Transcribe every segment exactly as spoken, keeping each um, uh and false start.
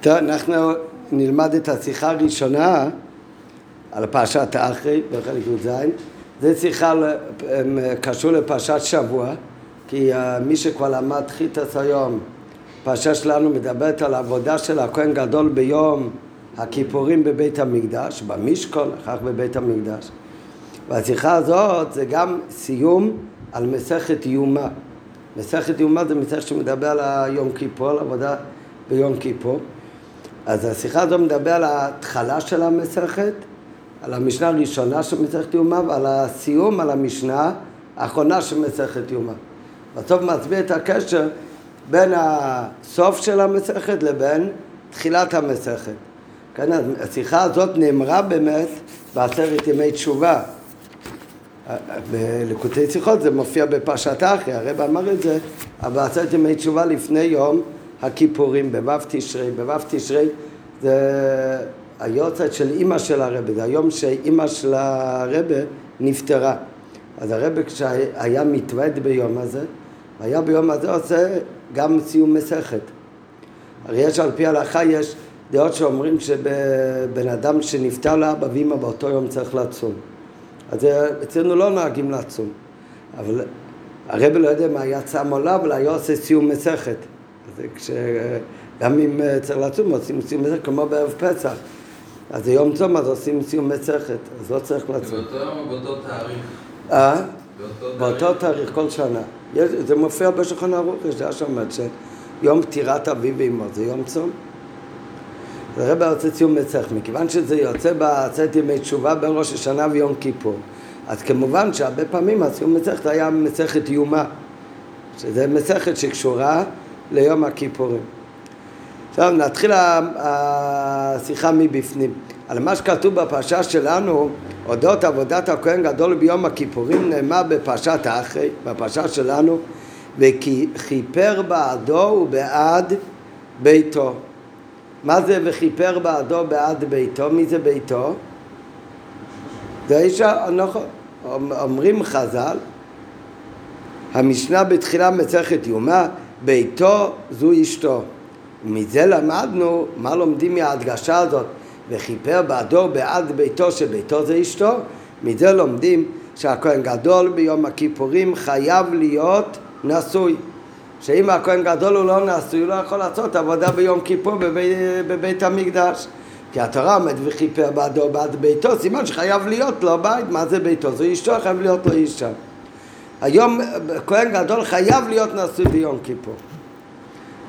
טוב, אנחנו נלמד את השיחה הראשונה על פרשת אחרי בחלק י"ז. זה שיחה קשור לפרשת שבוע, כי מי שכבר למד חיטס היום, הפרשה שלנו מדברת על העבודה של הכהן גדול ביום הכיפורים בבית המקדש, במשכון, אחר כך בבית המקדש. והשיחה הזאת זה גם סיום על מסכת יומא. מסכת יומא זה מסכת שמדבר על יום כיפור, על עבודה ביום כיפור. אז השיחה הזו מדבר על ההתחלה של המסכת, על המשנה הראשונה של מסכת יומא, ועל הסיום, על המשנה האחרונה של מסכת יומא. בסוף מצביע את הקשר בין הסוף של המסכת לבין תחילת המסכת. כן, השיחה הזאת נאמרה באמת בעשרת ימי תשובה. בליקוטי שיחות זה מופיע בפרשת אחרי, הרב אמר את זה, אבל בעשרת ימי תשובה לפני יום הכיפורים, בו' תשרי. בו' תשרי זה היוצאת של אימא של הרב, זה היום שאימא של הרב נפטרה. אז הרב כשהיה מתוועד ביום הזה, והיה ביום הזה עושה גם סיום מסכת. הרי יש על פי הלכה, יש דעות שאומרים שבן אדם שנפטר לאבא ואמא באותו יום צריך לצום. אז אצלנו לא נוהגים לצום. אבל הרב לא יודע מה היה צם או לא, אבל היה עושה סיום מסכת. אז כש... גם אם צריך לצום, עושים סיום מסכת כמו בערב פסח. אז זה יום צום, אז עושים סיום מסכת, אז לא צריך לצום. באותו יום או באותו תאריך? אה? באותו תאריך, כל שנה. יש, זה מופיע בשולחן ערוך, יש דעה שאומרת שיום פטירת אביו ואמו, זה יום צום. זה רבי יוצא סיום מסכת, מכיוון שזה יוצא בעשרת ימי תשובה בין ראש השנה ויום כיפור. אז כמובן שהרבה פעמים הסיום מסכת היה מסכת יומא, שזה מסכת שקשורה ליום הכיפורים. עכשיו נתחיל השיחה מבפנים. על מה שכתוב בפרשה שלנו, אודות עבודת הכהן גדול ביום הכיפורים, נאמר בפרשת אחרי, בפרשה שלנו, וכי כיפר בעדו ובעד ביתו. מה זה וכיפר בעדו בעד ביתו? מי זה ביתו? זה אישה, אנחנו אומרים חז"ל, המשנה בתחילה מסכת יומא, ביתו זו אשתו. ומזה למדנו, מה לומדים מההדגשה הזאת? וכיפר בעדו בעד ביתו, שביתו זה אשתו. מזה לומדים שהכהן גדול ביום הכיפורים חייב להיות נשוי. שאם הכהן גדול הוא לא נשוי, הוא לא יכול לעשות עבודה ביום כיפור בבית, בבית המקדש. כי התורה אומרת וכיפר בעדו בעד ביתו, סימן שחייב להיות לו בית. מה זה ביתו? זו אשתו, חייב להיות לו אישה. היום כהן גדול חייב להיות נשוי ביום כיפור.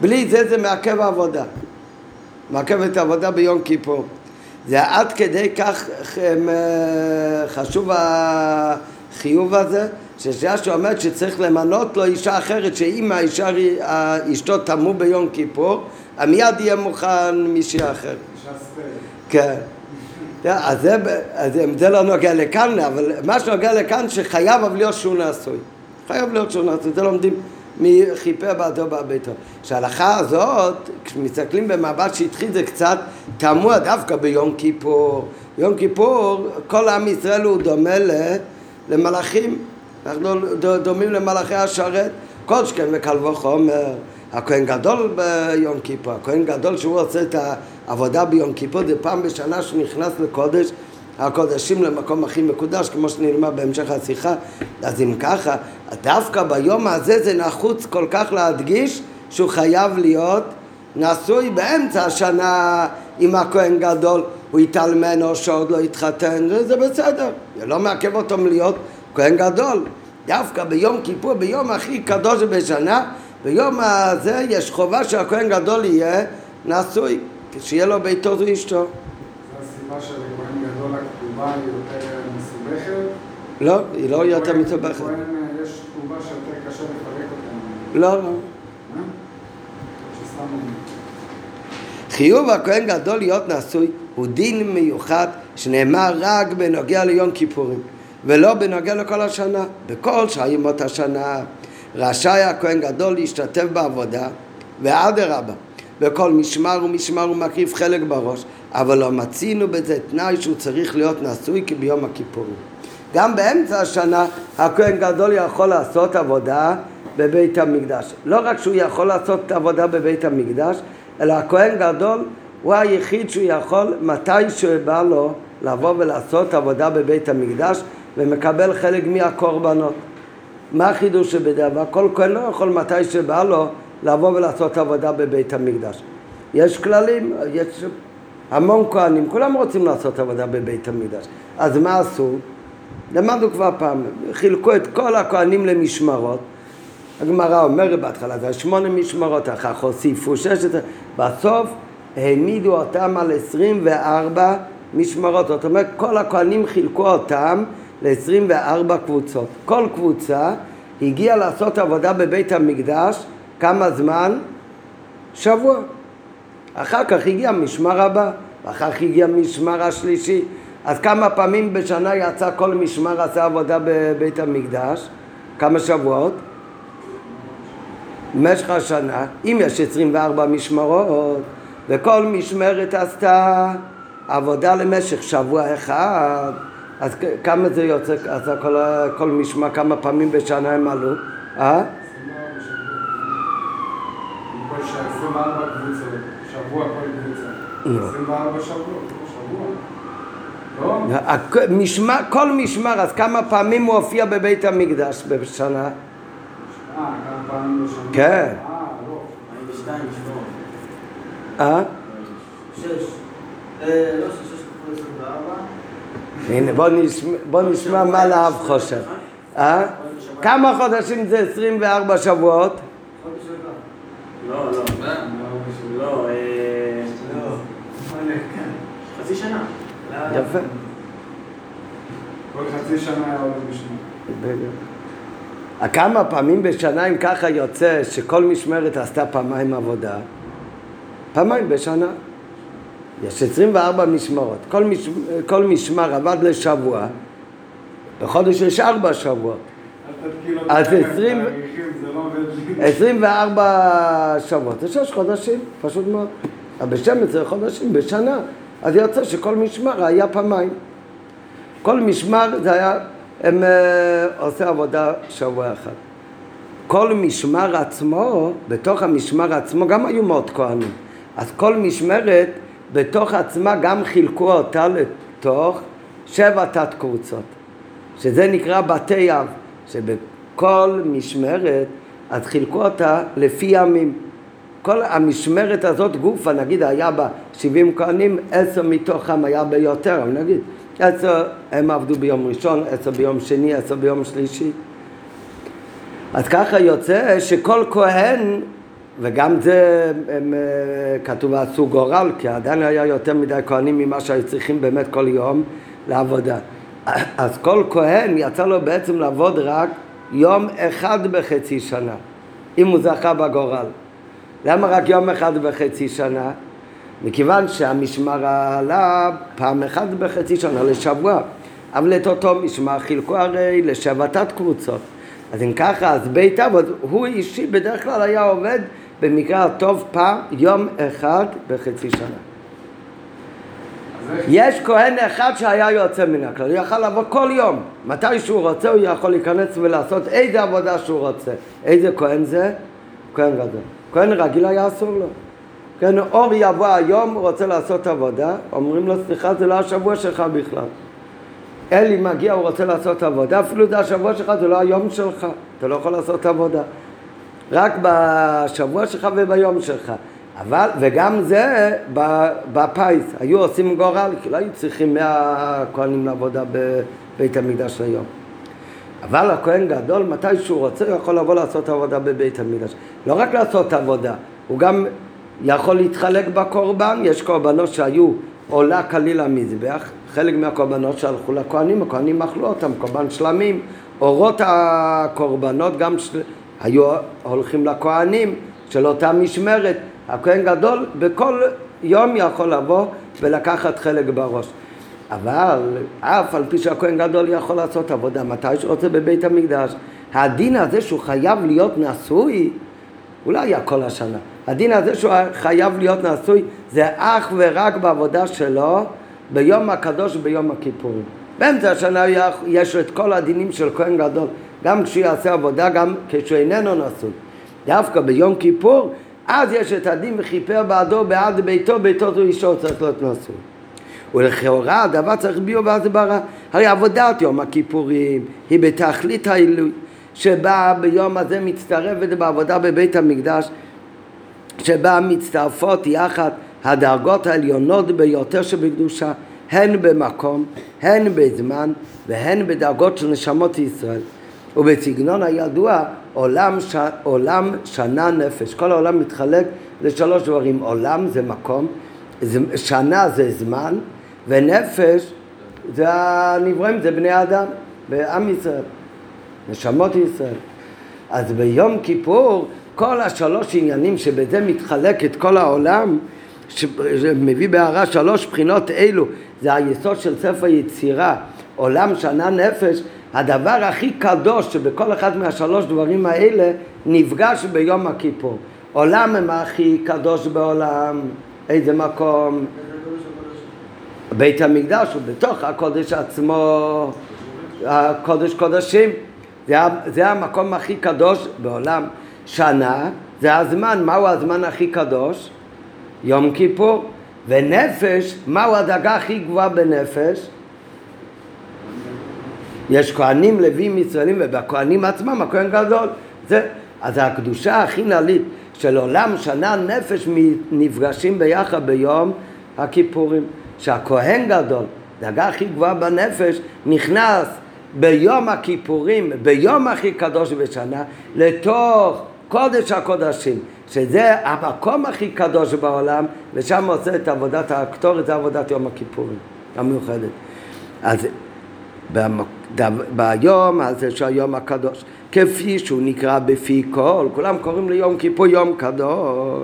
בלי זה זה מעכב העבודה. מעכב את העבודה ביום כיפור. זה עד כדי כך חשוב החיוב הזה, שיש שאומרת שצריך למנות לו אישה אחרת, שאם האישה, אשתו תמו ביום כיפור, המיד יהיה מוכן מישהי אחרת. שספר. כן. אז זה, אז זה לא נוגע לכאן, אבל מה שנוגע לכאן שחייב להיות שהוא נשוי. חייב להיות שהוא נשוי, זה לומדים מכיפר בעדו בביתו. שההלכה הזאת, כשמסתכלים במבט שהתחיל זה קצת תמוה דווקא ביום כיפור. יום כיפור, כל עם ישראל הוא דומה למלאכים. אנחנו דומים למלאכי השרת. כל שכן וקל וחומר, הכהן גדול ביום כיפור. הכהן גדול שהוא עושה את העבודה ביום כיפור, זה פעם בשנה שנכנס לקודש, הקודשים למקום הכי מקודש, כמו שנלמד בהמשך השיחה. אז אם ככה, דווקא ביום הזה זה נחוץ כל כך להדגיש שהוא חייב להיות נשוי. באמצע השנה עם הכהן גדול, הוא יתאלמן או שעוד לא יתחתן, זה בסדר. זה לא מעכב אותו מלהיות כהן גדול. דווקא ביום כיפור, ביום הכי קדוש בשנה, ביום הזה יש חובה שהכהן גדול יהיה נשוי, שיהיה לו ביתו ואשתו. מה של הכהן גדול הכתובה היא יותר מסובכת? לא, היא לא יותר מסובכת. לכהן יש כתובה שיותר קשה לפרק אותה. לא, לא. מה? שסתם... חיוב הכהן גדול להיות נשוי הוא דין מיוחד שנאמר רק בנוגע ליום כיפורים, ולא בנוגע לכל השנה. בכל שעות השנה רשאי הכהן גדול להשתתף בעבודה, ואדרבה, בכל משמר ומשמר ומקריב חלק בראש, אבל לא מצינו בזה תנאי שהוא צריך להיות נשוי כביום הכיפורים. גם באמצע השנה הכהן גדול יכול לעשות עבודה בבית המקדש. לא רק שהוא יכול לעשות את העבודה בבית המקדש, אלא הכהן גדול הוא היחיד שהוא יכול מתי שבא לו לבוא ולעשות עבודה בבית המקדש ומקבל חלק מהקורבנות. מה החידוש שבדבר? כל כהן לא יכול מתי שבא לו לבוא ולעשות עבודה בבית המקדש. יש כללים, יש המון כהנים, כולם רוצים לעשות עבודה בבית המקדש. אז מה עשו? למדנו כבר פעם, חילקו את כל הכהנים למשמרות. הגמרא אומרת בהתחלה, זה שמונה משמרות, אחר כך הוסיפו שש, בסוף העמידו אותם על עשרים וארבע משמרות. זאת אומרת, כל הכהנים חילקו אותם ל-עשרים וארבע קבוצות. כל קבוצה הגיעה לעשות עבודה בבית המקדש, כמה זמן? שבוע. אחר כך הגיע משמר הבא, ואחר כך הגיע משמר השלישי. אז כמה פעמים בשנה יצא כל משמר עשה עבודה בבית המקדש? כמה שבועות? במשך השנה, אם יש עשרים וארבע משמרות, וכל משמרת עשתה עבודה למשך שבוע אחד, אז כמה זה יוצא, עשה כל, כל משמר, כמה פעמים בשנה הם עלו? אה? עשרים וארבע קבוצה, שבוע כל קבוצה, עשרים וארבע שבוע, שבוע, לא? כל משמר, אז כמה פעמים הוא הופיע בבית המקדש בשנה? אה, כמה פעמים בשנה? כן. אה, לא, עשרים ושתיים משמרות. אה? שש. אה, לא, שש כפול עשרים וארבע. הנה, בוא נשמע מה להב חושב. אה? כמה חודשים זה עשרים וארבע שבועות? חודש שבוע. לא, לא, לא, לא, חצי שנה. יפה. כל חצי שנה היה עוד משמרת. כמה פעמים בשנה אם ככה יוצא שכל משמרת עשתה פעמיים עבודה? פעמיים בשנה. יש עשרים וארבע משמרות. כל משמר עבד לשבוע, בחודש יש ארבע שבועות. אז עשרים וארבע שבועות, זה שש חודשים, פשוט מאוד. בשם עשרה חודשים בשנה, אז יוצא שכל משמר היה פעמיים. כל משמר זה היה, הם עושים עבודה שבוע אחד. כל משמר עצמו, בתוך המשמר עצמו גם היו מאוד כהנים. אז כל משמרת בתוך עצמה גם חילקו אותה לתוך שבע תת קבוצות, שזה נקרא בתי אב. שבכל משמרת, אז חילקו אותה לפי ימים. כל המשמרת הזאת גופה, נגיד, היה בה שבעים כהנים, עשר מתוכם היה ביותר, אבל נגיד, עשר הם עבדו ביום ראשון, עשר ביום שני, עשר ביום שלישי. אז ככה יוצא שכל כהן, וגם זה הם, כתוב עשו גורל, כי עדיין היה יותר מדי כהנים ממה שהיו צריכים באמת כל יום לעבודה. אז כל כהן יצא לו בעצם לעבוד רק יום אחד בחצי שנה, אם הוא זכה בגורל. למה רק יום אחד בחצי שנה? מכיוון שהמשמר עלה פעם אחת בחצי שנה לשבוע, אבל את אותו משמר חילקו הרי לשבתת קבוצות. אז אם ככה, אז בית אב, הוא אישי בדרך כלל היה עובד במקרה הטוב פעם יום אחד בחצי שנה. יש כהן אחד שהיה יוצא מן הכלל, הוא יכל לעבוד כל יום, מתי שהוא רוצה הוא יכול להיכנס ולעשות איזה עבודה שהוא רוצה. איזה כהן זה? כהן גדול. כהן רגיל היה אסור לו. כן, אור יבוא היום, הוא רוצה לעשות עבודה, אומרים לו סליחה זה לא השבוע שלך בכלל. אלי מגיע, הוא רוצה לעשות עבודה, אפילו זה השבוע שלך, זה לא היום שלך, אתה לא יכול לעשות עבודה. רק בשבוע שלך וביום שלך. אבל, וגם זה בפיס, היו עושים גורל, כי לא היו צריכים מאה כהנים לעבודה בבית המקדש היום. אבל הכהן גדול, מתי שהוא רוצה, הוא יכול לבוא לעשות עבודה בבית המקדש. לא רק לעשות עבודה, הוא גם יכול להתחלק בקורבן, יש קורבנות שהיו עולה כליל המזבח, חלק מהקורבנות שהלכו לכהנים, הכהנים אכלו אותם, קורבן שלמים, אורות הקורבנות גם של... היו הולכים לכהנים של אותה משמרת, הכהן גדול בכל יום יכול לבוא ולקחת חלק בראש. אבל אף על פי שהכהן גדול יכול לעשות עבודה מתי שרוצה בבית המקדש, הדין הזה שהוא חייב להיות נשוי, אולי היה כל השנה, הדין הזה שהוא חייב להיות נשוי זה אך ורק בעבודה שלו ביום הקדוש וביום הכיפורים. באמצע השנה יש את כל הדינים של כהן גדול, גם כשהוא יעשה עבודה, גם כשהוא איננו נשוי. דווקא ביום כיפור, אז יש את הדין וכיפר בעדו, בעד ביתו, ביתו הוא אישו, צריך להיות נשוי. ולכאורה הדבר צריך ביו ואז ברע. הרי עבודת יום הכיפורים היא בתכלית העילוי, שבה ביום הזה מצטרפת בעבודה בבית המקדש, שבה מצטרפות יחד הדרגות העליונות ביותר שבקדושה, הן במקום, הן בזמן, והן בדרגות של נשמות ישראל. ובסגנון הידוע, עולם, ש... עולם שנה נפש. כל העולם מתחלק לשלוש דברים. עולם זה מקום, שנה זה זמן, ונפש זה הנבראים, זה בני אדם, בעם ישראל, נשמות ישראל. אז ביום כיפור, כל השלוש עניינים שבזה מתחלק את כל העולם, שמביא בהערה שלוש בחינות אלו, זה היסוד של ספר יצירה, עולם, שנה, נפש. הדבר הכי קדוש שבכל אחד מהשלוש דברים האלה נפגש ביום הכיפור. עולם הם הכי קדוש בעולם, איזה מקום? בית המקדש, ובתוך הקודש עצמו, הקודש קודשים, זה, זה המקום הכי קדוש בעולם. שנה, זה הזמן, מהו הזמן הכי קדוש? יום כיפור. ונפש, מהו הדרגה הכי גבוהה בנפש? יש כהנים, לווים, ישראלים, ובכהנים עצמם, הכהן גדול. זה, אז הקדושה הכי נעלית של עולם, שנה, נפש, נפגשים ביחד ביום הכיפורים. שהכהן גדול, דרגה הכי גבוהה בנפש, נכנס ביום הכיפורים, ביום הכי קדוש בשנה, לתוך קודש הקודשים, שזה המקום הכי קדוש בעולם, ושם עושה את עבודת הקטורת, זה עבודת יום הכיפורים המיוחדת. אז ביום הזה של היום הקדוש, כפי שהוא נקרא בפי כל, כולם קוראים ליום כיפור יום קדוש,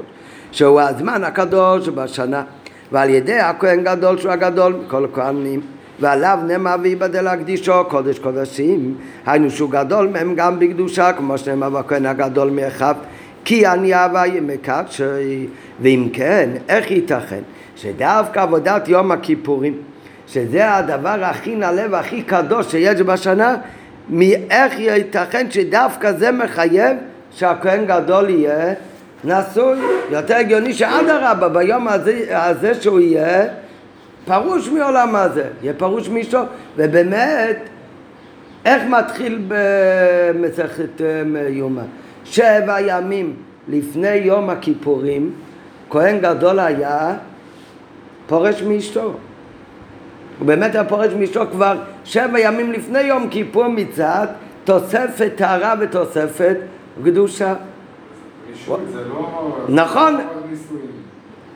שהוא הזמן הקדוש בשנה, ועל ידי הכהן גדול שהוא הגדול מכל כהנים, ועליו נאמר ויבדל הקדישו קודש קודשים, היינו שהוא גדול מהם גם בקדושה, כמו שנאמר והכהן הגדול מאחיו, כי אני אהבה מקדשי. ואם כן, איך ייתכן שדווקא עבודת יום הכיפורים, שזה הדבר הכי נעלה והכי קדוש שיש בשנה, מאיך ייתכן שדווקא זה מחייב שהכהן גדול יהיה נשוי? יותר הגיוני שעד הרבה ביום הזה, הזה שהוא יהיה פרוש מעולם הזה, יהיה פרוש מישהו. ובאמת, איך מתחיל במסכת יומא? שבע ימים לפני יום הכיפורים, כהן גדול היה פורש מאשתו. הוא באמת הפורש מאשתו כבר שבע ימים לפני יום כיפור מצד תוספת טהרה ותוספת קדושה. רישוי זה לא... נכון.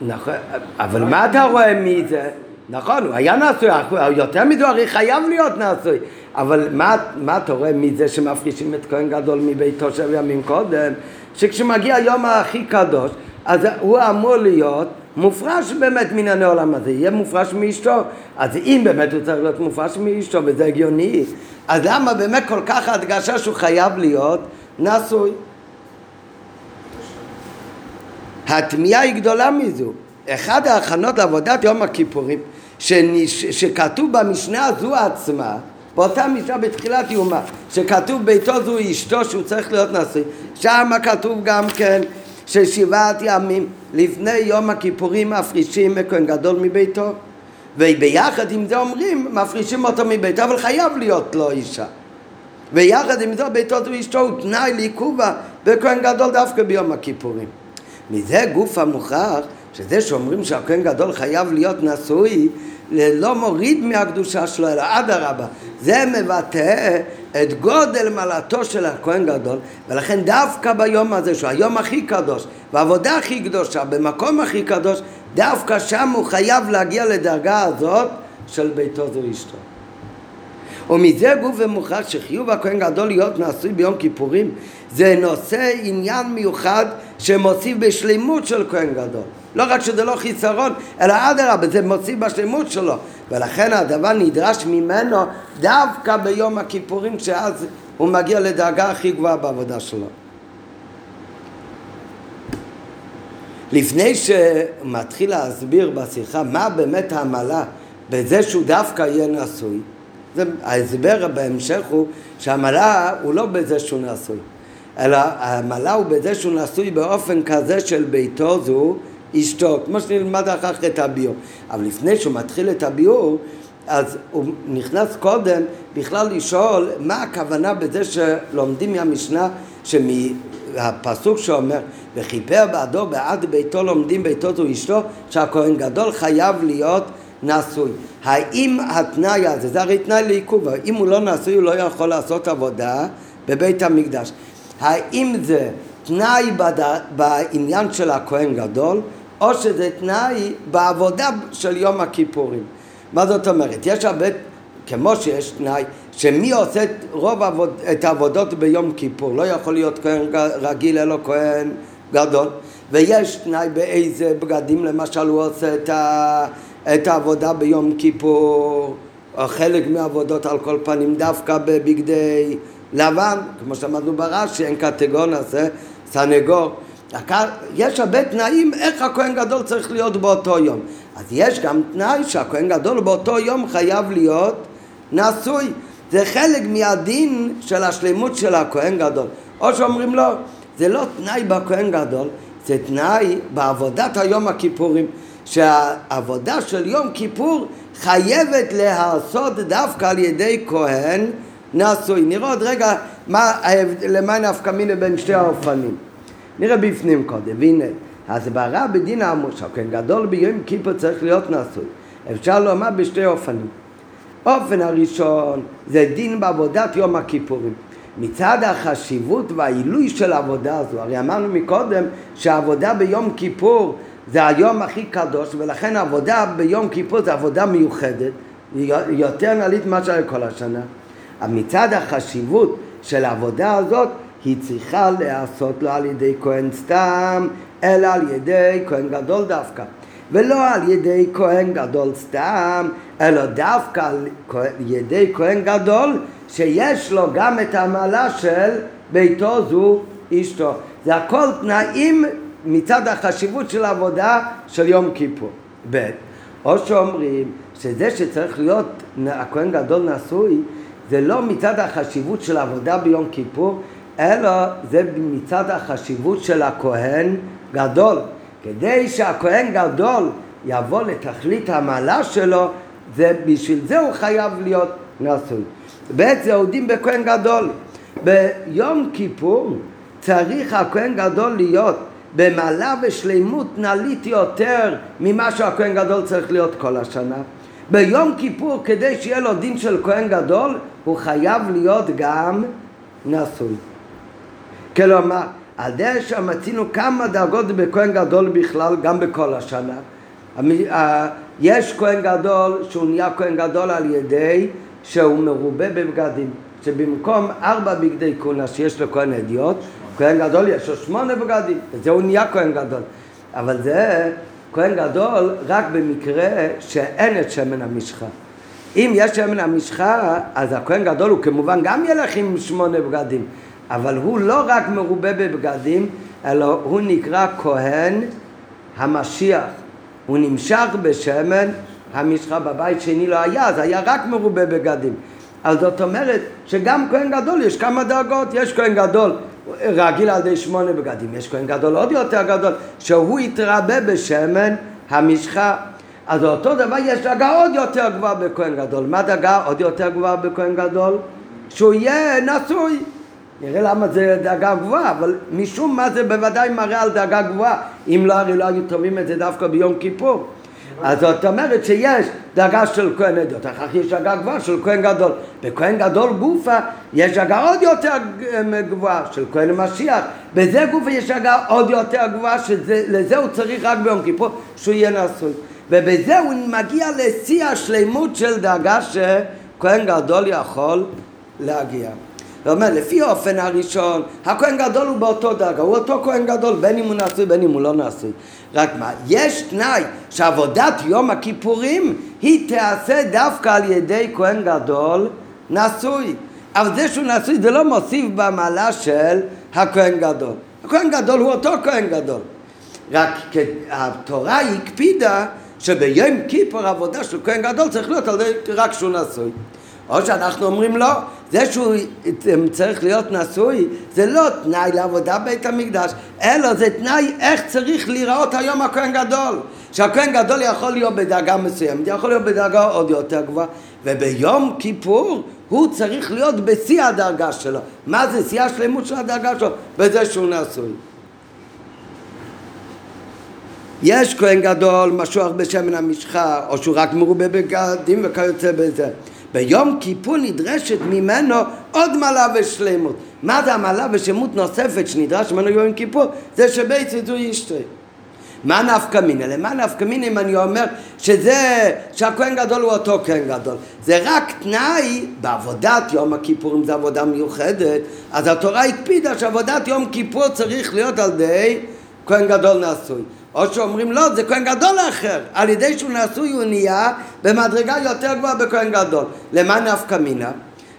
נכון, אבל מה אתה רואה מזה? נכון, הוא היה נשוי, יותר מדורי חייב להיות נשוי. אבל מה, מה אתה רואה מזה שמפרישים את כהן גדול מביתו שבע ימים קודם? שכשמגיע היום הכי קדוש, אז הוא אמור להיות מופרש באמת מן העולם הזה, יהיה מופרש מאשתו. אז אם באמת הוא צריך להיות מופרש מאשתו, וזה הגיוני, אז למה באמת כל כך הדגשה שהוא חייב להיות נשוי? התמיהה היא גדולה מזו. אחד ההכנות לעבודת יום הכיפורים, שנש... שכתוב במשנה הזו עצמה, באותה משנה בתחילת יומא, שכתוב ביתו זו אשתו שהוא צריך להיות נשוי, שם כתוב גם כן ששבעת ימים לפני יום הכיפורים מפרישים כהן גדול מביתו, וביחד עם זה אומרים מפרישים אותו מביתו, אבל חייב להיות לו אישה. ויחד עם זה ביתו זו אשתו הוא תנאי לעיכובה בכהן גדול דווקא ביום הכיפורים. מזה גוף המוכח שזה שאומרים שהכהן גדול חייב להיות נשוי, לא מוריד מהקדושה שלו, אלא עד הרבה. זה מבטא את גודל מעלתו של הכהן גדול, ולכן דווקא ביום הזה, שהוא היום הכי קדוש, בעבודה הכי קדושה, במקום הכי קדוש, דווקא שם הוא חייב להגיע לדרגה הזאת של ביתו זו אשתו. ומזה גוף ומוכח שחיוב הכהן גדול להיות נשוי ביום כיפורים, זה נושא עניין מיוחד שמוסיף בשלימות של כהן גדול. לא רק שזה לא חיסרון, אלא אדרבה, זה מוסיף בשלימות שלו. ולכן הדבר נדרש ממנו דווקא ביום הכיפורים, שאז הוא מגיע לדרגה הכי גבוהה בעבודה שלו. לפני שמתחיל להסביר בשיחה מה באמת העמלה בזה שהוא דווקא יהיה נשוי, ההסבר בהמשך הוא שהמלאה הוא לא בזה שהוא נשוי, אלא המלאה הוא בזה שהוא נשוי באופן כזה של ביתו זו אשתו, כמו שנלמד אחר כך את הביור. אבל לפני שהוא מתחיל את הביור, אז הוא נכנס קודם בכלל לשאול מה הכוונה בזה שלומדים מהמשנה, שמהפסוק שאומר וכיפר בעדו בעד ביתו לומדים ביתו זו אשתו, שהכהן גדול חייב להיות נשוי. האם התנאי הזה, זה הרי תנאי לעיכוב, אם הוא לא נשוי הוא לא יכול לעשות עבודה בבית המקדש, האם זה תנאי בד... בעניין של הכהן גדול, או שזה תנאי בעבודה של יום הכיפורים? מה זאת אומרת? יש הרבה, כמו שיש תנאי, שמי עושה את רוב עבוד... את העבודות ביום כיפור, לא יכול להיות כהן רגיל אלא כהן גדול, ויש תנאי באיזה בגדים למשל הוא עושה את ה... את העבודה ביום כיפור, או חלק מהעבודות על כל פנים דווקא בבגדי לבן, כמו שמדנו ברש"י, אין קטגון הזה, סנגור. יש הרבה תנאים איך הכהן גדול צריך להיות באותו יום. אז יש גם תנאי שהכהן גדול באותו יום חייב להיות נשוי. זה חלק מהדין של השלמות של הכהן גדול. או שאומרים לו, זה לא תנאי בכהן גדול, זה תנאי בעבודת היום הכיפורים. שהעבודה של יום כיפור חייבת להעשות דווקא על ידי כהן נשוי. נראה עוד רגע מה, למה נפקא מינה בין שתי האופנים. נראה בפנים קודם, והנה, הסברה בדין האמור, שהכהן גדול ביום כיפור צריך להיות נשוי. אפשר לומר בשתי אופנים. אופן הראשון זה דין בעבודת יום הכיפורים. מצד החשיבות והעילוי של העבודה הזו, הרי אמרנו מקודם שהעבודה ביום כיפור זה היום הכי קדוש, ולכן העבודה ביום כיפור זה עבודה מיוחדת, יותר נעלית משהו כל השנה. מצד החשיבות של העבודה הזאת, היא צריכה לעשות לא על ידי כהן סתם, אלא על ידי כהן גדול דווקא. ולא על ידי כהן גדול סתם, אלא דווקא על ידי כהן גדול, שיש לו גם את המעלה של ביתו זו אשתו. זה הכל תנאים מצד החשיבות של העבודה של יום כיפור. ב' או שאומרים שזה שצריך להיות הכהן גדול נשוי, זה לא מצד החשיבות של העבודה ביום כיפור, אלא זה מצד החשיבות של הכהן גדול. כדי שהכהן גדול יבוא לתכלית המעלה שלו, זה בשביל זה הוא חייב להיות נשוי. בעצם יהודים בכהן גדול. ביום כיפור צריך הכהן גדול להיות במעלה ושלימות נעלית יותר ממה שהכהן גדול צריך להיות כל השנה. ביום כיפור כדי שיהיה לו דין של כהן גדול הוא חייב להיות גם נשוי. כלומר, על דרך שמצינו כמה דרגות בכהן גדול בכלל גם בכל השנה. יש כהן גדול שהוא נהיה כהן גדול על ידי שהוא מרובה בבגדים, שבמקום ארבע בגדי כהונה שיש לכהן הדיוט, כהן גדול יש לו שמונה בגדים, וזה הוא נהיה כהן גדול. אבל זה כהן גדול רק במקרה שאין את שמן המשחה. אם יש שמן המשחה, אז הכהן גדול הוא כמובן גם ילך עם שמונה בגדים, אבל הוא לא רק מרובה בבגדים, אלא הוא נקרא כהן המשיח. הוא נמשך בשמן המשחה. בבית שני לא היה, אז היה רק מרובה בגדים. אז זאת אומרת שגם כהן גדול יש כמה דרגות, יש כהן גדול רגיל על ידי שמונה בגדים, יש כהן גדול עוד יותר גדול, שהוא יתרבה בשמן המשחה. אז אותו דבר יש דרגה עוד יותר גבוהה בכהן גדול. מה דרגה עוד יותר גבוהה בכהן גדול? שהוא יהיה נשוי. נראה למה זה דרגה גבוהה, אבל משום מה זה בוודאי מראה על דרגה גבוהה, אם לא הרי לא היו טובים את זה דווקא ביום כיפור. אז זאת אומרת שיש דרגה של כהן עדות, אחר כך יש דרגה גבוהה של כהן גדול. בכהן גדול גופה יש דרגה עוד יותר גבוהה של כהן משיח. בזה גופה יש דרגה עוד יותר גבוהה, שלזה הוא צריך רק ביום כיפור, שהוא יהיה נשוי. ובזה הוא מגיע לשיא השלמות של דרגה שכהן גדול יכול להגיע. זאת אומרת, לפי האופן הראשון, הכהן גדול הוא באותו דרגה, הוא אותו כהן גדול, בין אם הוא נשוי, בין אם הוא לא נשוי. רק מה, יש תנאי שעבודת יום הכיפורים היא תעשה דווקא על ידי כהן גדול נשוי. אבל זה שהוא נשוי זה לא מוסיף במעלה של הכהן גדול. הכהן גדול הוא אותו כהן גדול. רק התורה הקפידה שביום כיפור עבודה של כהן גדול צריך להיות רק שהוא נשוי. או שאנחנו אומרים לא, זה שהוא צריך להיות נשוי, זה לא תנאי לעבודה בית המקדש, אלא זה תנאי איך צריך לראות היום הכהן גדול. שהכהן גדול יכול להיות בדרגה מסוימת, יכול להיות בדרגה עוד יותר גבוהה, וביום כיפור הוא צריך להיות בשיא הדרגה שלו. מה זה שיא השלמות של הדרגה שלו? בזה שהוא נשוי. יש כהן גדול משוח בשמן המשחה, או שהוא רק מרובה בגדים וכיוצא בזה. ביום כיפור נדרשת ממנו עוד מעלה ושלמות. מה זה המעלה ושלמות נוספת שנדרש ממנו יום כיפור? זה שבית זו ישתה. מה נפקא מינה? למה נפקא מינה אם אני אומר שזה, שהכהן גדול הוא אותו כהן גדול? זה רק תנאי בעבודת יום הכיפור, אם זו עבודה מיוחדת, אז התורה הקפידה שעבודת יום כיפור צריך להיות על די כהן גדול נשוי. או שאומרים לא, זה כהן גדול אחר, על ידי שהוא נשוי הוא נהיה במדרגה יותר גבוהה בכהן גדול. למה נפקא מינה?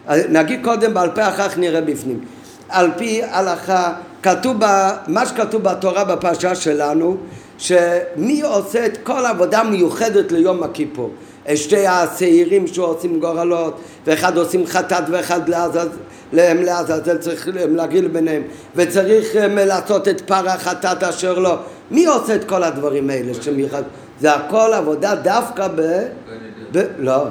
נגיד קודם בעל פה, אחר כך נראה בפנים. על פי הלכה, כתוב ב, מה שכתוב בתורה בפרשה שלנו, שמי עושה את כל עבודה מיוחדת ליום הכיפור. שתי השעירים שעושים גורלות, ואחד עושים חטאת ואחד לעזאזל, להם לעזאזל, צריך להם להגיל ביניהם, וצריך לעשות את פרה חטאת אשר לא. מי עושה את כל הדברים האלה? זה הכל עבודה דווקא ב... ב... לא.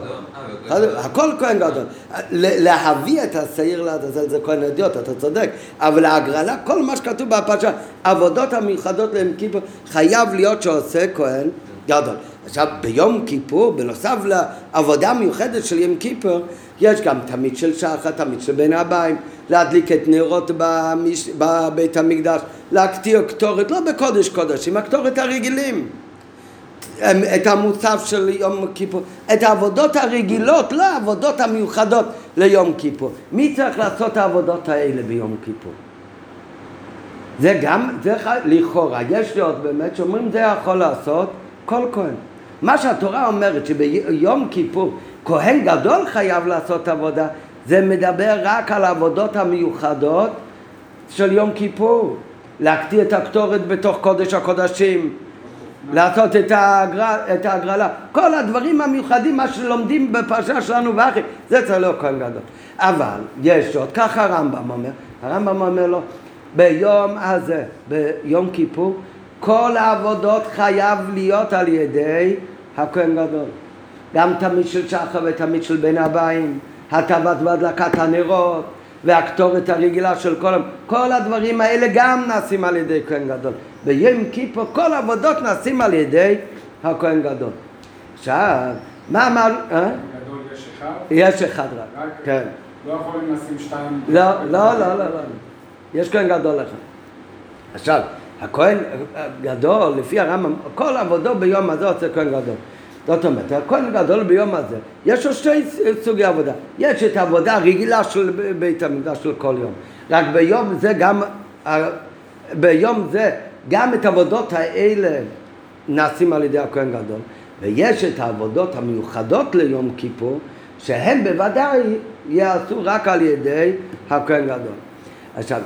הכל כהן גדול. להביא את השעיר לעזאזל זה כהן אידיוט, אתה צודק. אבל ההגרלה, כל מה שכתוב בפרשה, עבודות המיוחדות ליום כיפור, חייב להיות שעושה כהן גדול. עכשיו, ביום כיפור, בנוסף לעבודה המיוחדת של יום כיפור, יש גם תמיד של שחר, תמיד של בין הבאים, להדליק את נרות במש... בבית המקדש, להקטיר קטורת, לא בקודש קודשים, הקטורת הרגילים. את המוסף של יום כיפור, את העבודות הרגילות, לא העבודות המיוחדות ליום כיפור. מי צריך לעשות העבודות האלה ביום כיפור? זה גם, זה לכאורה, יש להיות באמת שאומרים, זה יכול לעשות כל כהן. מה שהתורה אומרת שביום כיפור כהן גדול חייב לעשות עבודה, זה מדבר רק על העבודות המיוחדות של יום כיפור. להקטיר את הקטורת בתוך קודש הקודשים, לעשות את ההגרלה, כל הדברים המיוחדים, מה שלומדים בפרשה שלנו ואחרי, זה צריך להיות כהן גדול. אבל יש עוד, ככה הרמב"ם אומר, הרמב"ם אומר לו, ביום הזה, ביום כיפור, כל העבודות חייב להיות על ידי הכהן גדול. גם תמיד של שחר ותמיד של בין הבאים, הטבת והדלקת הנרות, והקטורת הרגילה של כל... כל הדברים האלה גם נעשים על ידי כהן גדול. ביום כיפור כל העבודות נעשים על ידי הכהן גדול. עכשיו, מה אמר... אה? גדול יש אחד? יש אחד רק. רק כן. לא יכולים לשים שתיים... לא, לא, לא, לא, לא. יש כהן גדול אחד. עכשיו, הכהן גדול, לפי הרמב"ם, כל עבודו ביום הזה עושה כהן גדול. זאת אומרת, הכהן גדול ביום הזה, יש לו שתי סוגי עבודה. יש את העבודה הרגילה של בית המקדש של כל יום. רק ביום זה גם, ביום זה גם את העבודות האלה נעשים על ידי הכהן גדול. ויש את העבודות המיוחדות ליום כיפור, שהן בוודאי יעשו רק על ידי הכהן גדול. עכשיו,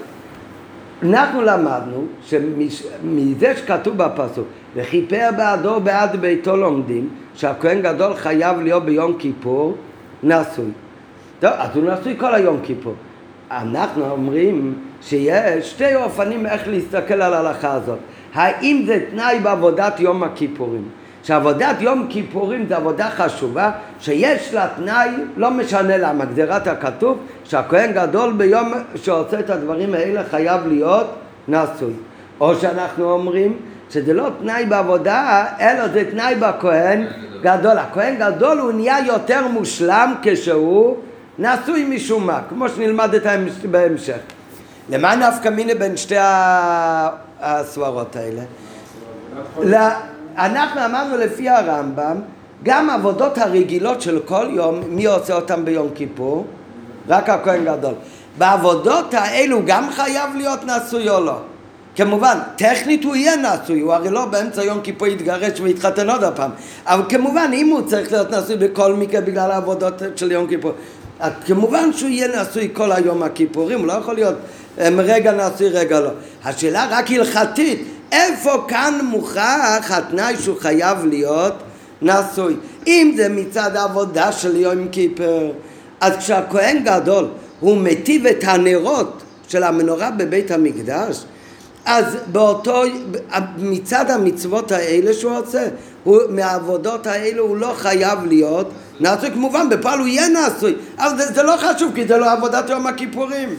אנחנו למדנו שמזה שכתוב בפסוק, וכיפר בעדו בעד ביתו, לומדים שהכהן גדול חייב להיות ביום כיפור נשוי. טוב, אז הוא נשוי כל היום כיפור. אנחנו אומרים שיש שתי אופנים איך להסתכל על ההלכה הזאת. האם זה תנאי בעבודת יום הכיפורים? שעבודת יום כיפורים זה עבודה חשובה שיש לה תנאי, לא משנה למה, גזירת הכתוב, שהכהן גדול ביום שעושה את הדברים האלה חייב להיות נשוי. או שאנחנו אומרים שזה לא תנאי בעבודה, אלא זה תנאי בכהן גדול. הכהן גדול הוא נהיה יותר מושלם כשהוא נשוי משום מה, כמו שנלמד את בהמשך. למה נפקא מינה בין שתי הסברות האלה? אנחנו אמרנו לפי הרמב"ם, גם עבודות הרגילות של כל יום, מי עושה אותן ביום כיפור? רק הכהן גדול. בעבודות האלו גם חייב להיות נשוי או לא? כמובן, טכנית הוא יהיה נשוי, הוא הרי לא באמצע יום כיפור יתגרש ויתחתן עוד הפעם. אבל כמובן, אם הוא צריך להיות נשוי בכל מקרה בגלל העבודות של יום כיפור, אז כמובן שהוא יהיה נשוי כל היום הכיפורים, הוא לא יכול להיות רגע נשוי, רגע לא. השאלה רק הלכתית, איפה כאן מוכרח התנאי שהוא חייב להיות נשוי? אם זה מצד העבודה של יום כיפור, אז כשהכהן גדול הוא מטיב את הנרות של המנורה בבית המקדש, אז באותו, מצד המצוות האלה שהוא עושה, הוא, מהעבודות האלה הוא לא חייב להיות נעשוי, כמובן בפועל הוא יהיה נעשוי, אבל זה, זה לא חשוב כי זה לא עבודת יום הכיפורים.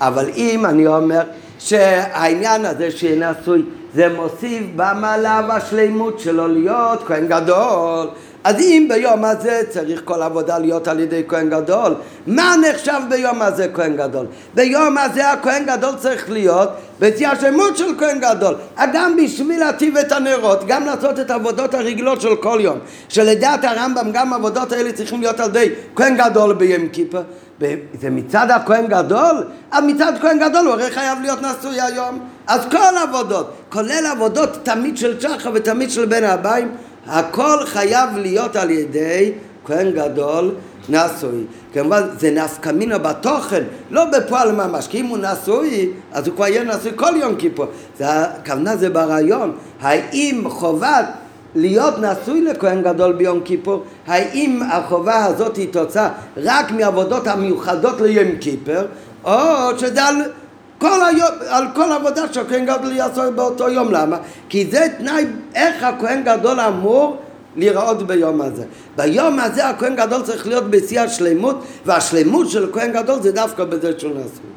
אבל אם אני אומר שהעניין הזה שיהיה נעשוי, זה מוסיף במעלה והשלימות שלו להיות כהן גדול, אז אם ביום הזה צריך כל עבודה להיות על ידי כהן גדול, מה נחשב ביום הזה כהן גדול? ביום הזה הכהן גדול צריך להיות בשיא השמות של כהן גדול, גם בשביל להטיב את הנרות, גם לעשות את עבודות הרגלות של כל יום, שלדעת הרמב"ם גם עבודות האלה צריכים להיות על ידי כהן גדול ביום כיפור. זה מצד הכהן גדול, אבל מצד כהן גדול הוא הרי חייב להיות נשוי היום, אז כל עבודות, כולל עבודות תמיד של שחר ותמיד של בין הבאים, הכל חייב להיות על ידי כהן גדול נשוי. כמובן זה נפקא מינה בתוכן, לא בפועל ממש, כי אם הוא נשוי אז הוא כבר יהיה נשוי כל יום כיפור. הכוונה זה ברעיון, האם חובת להיות נשוי לכהן גדול ביום כיפור, האם החובה הזאת היא תוצאה רק מעבודות המיוחדות ליום כיפור, או שזה על כל, היום, על כל עבודה שהכהן גדול יעשה באותו יום. למה? כי זה תנאי איך הכהן גדול אמור לראות ביום הזה. ביום הזה הכהן גדול צריך להיות בשיא השלמות, והשלמות של כהן גדול זה דווקא בזה שהוא נשוי.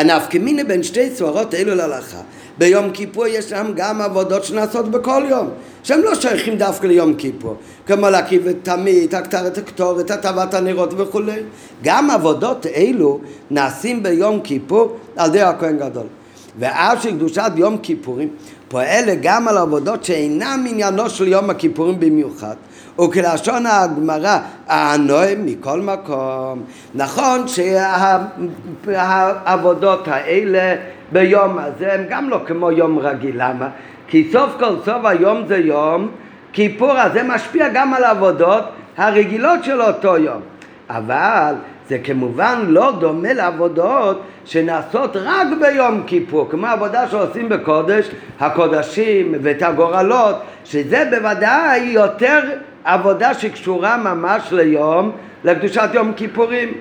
הנפקא מינה בין שתי סברות אלו להלכה, ביום כיפור יש שם גם עבודות שנעשות בכל יום, שהם לא שייכים דווקא ליום כיפור, כמו להקיב את תמית, הקטרת הקטורת, הטבת הנרות וכו'. גם עבודות אלו נעשים ביום כיפור על ידי הכהן גדול. ואף שקדושת יום כיפורים פועלה גם על עבודות שאינן עניינו של יום הכיפורים במיוחד, וכלשון הגמרא, הנועם מכל מקום. נכון שהעבודות האלה ביום הזה הם גם לא כמו יום רגיל. למה? כי סוף כל סוף היום זה יום כיפור, אז זה משפיע גם על העבודות הרגילות של אותו יום, אבל זה כמובן לא דומה לעבודות שנעשות רק ביום כיפור, כמו עבודה שעושים בקודש הקודשים ואת הגורלות, שזה בוודאי יותר עבודה שקשורה ממש ליום, לקדושת יום כיפורים.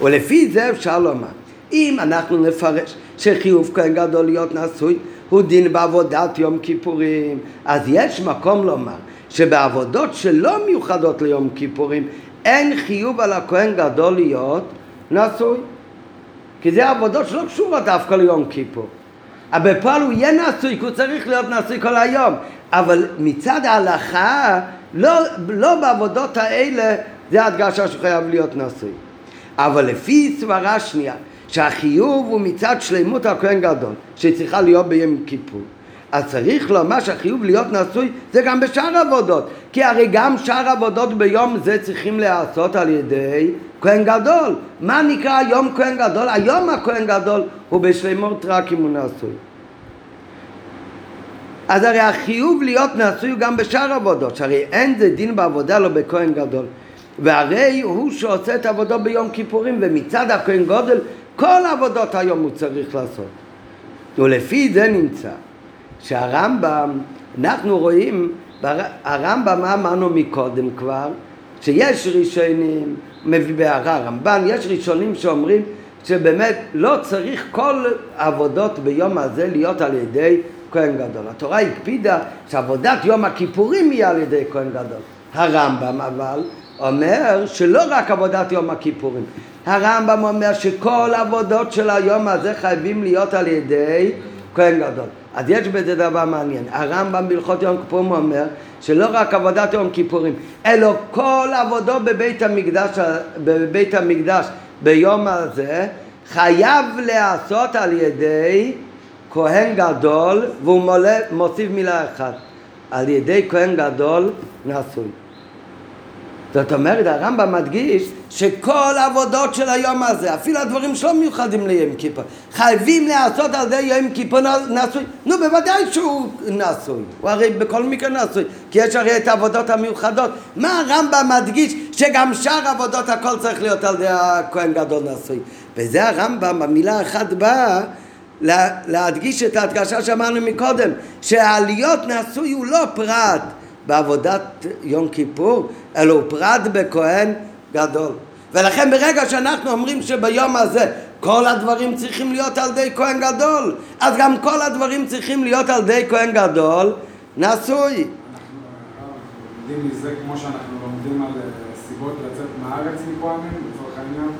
ולפי זה אפשר לומר, אם אנחנו נפרש שחיוב כהן גדול להיות נשוי הוא דין בעבודת יום כיפורים, אז יש מקום לומר שבעבודות שלא מיוחדות ליום כיפורים אין חיוב על הכהן גדול להיות נשוי, כי זה עבודות שלא קשורות דווקא ליום כיפור. אבל בפועל הוא יהיה נשוי, כי הוא צריך להיות נשוי כל היום, אבל מצד ההלכה לא, לא בעבודות האלה זה הדגשה שחייב להיות נשוי. אבל לפי סברה שנייה שהחיוב הוא מצד שלמות הכהן גדול שצריכה להיות ביום כיפור, אז צריך לומר שהחיוב להיות נשוי זה גם בשאר עבודות, כי הרי גם שאר עבודות ביום זה צריכים לעשות על ידי כהן גדול. מה נקרא יום כהן גדול? היום הכהן גדול הוא בשלמות רק אם הוא נשוי, אז הרי החיוב להיות נשוי גם בשאר עבודות, שהרי אין זה דין בעבודה לא בכהן גדול, והרי הוא שעושה את עבודו ביום כיפורים, ומצד הכהן גדול כל עבודות היום הוא צריך לעשות. ולפי זה נמצא שהרמב"ם, אנחנו רואים, הרמב"ם אמרנו מקודם כבר, שיש ראשונים, מביא בהערה הרמב"ן, יש ראשונים שאומרים שבאמת לא צריך כל עבודות ביום הזה להיות על ידי כהן גדול. התורה הקפידה שעבודת יום הכיפורים יהיה על ידי כהן גדול. הרמב"ם אבל אומר שלא רק עבודת יום הכיפורים, הרמב"ם אומר שכל עבודות של היום הזה חייבים להיות על ידי כהן גדול. אז יש בזה דבר מעניין, הרמב"ם בהלכות יום כיפורים אומר שלא רק עבודת יום כיפורים אלא כל עבודות בבית המקדש, בבית המקדש ביום הזה חייב לעשות על ידי כהן גדול, והוא מוסיף מילה אחת, על ידי כהן גדול נשוי. זאת אומרת, הרמב"ם מדגיש שכל העבודות של היום הזה, אפילו הדברים שלא מיוחדים ליום כיפור, חייבים לעשות על זה יום כיפור נשוי. נו, בוודאי שהוא נשוי, הוא הרי בכל מקרה נשוי, כי יש הרי את העבודות המיוחדות. מה הרמב"ם מדגיש? שגם שאר עבודות הכל צריך להיות על זה הכהן גדול נשוי. וזה הרמב"ם, המילה אחת באה להדגיש את ההדגשה שאמרנו מקודם, שהלהיות נשוי הוא לא פרט בעבודת יום כיפור, אלא הוא פרט בכהן גדול. ולכן ברגע שאנחנו אומרים שביום הזה כל הדברים צריכים להיות על ידי כהן גדול, אז גם כל הדברים צריכים להיות על ידי כהן גדול נשוי. לומדים מזה כמו שאנחנו לומדים על סיבות לצאת מהארץ מכהנים, לצורך העניין,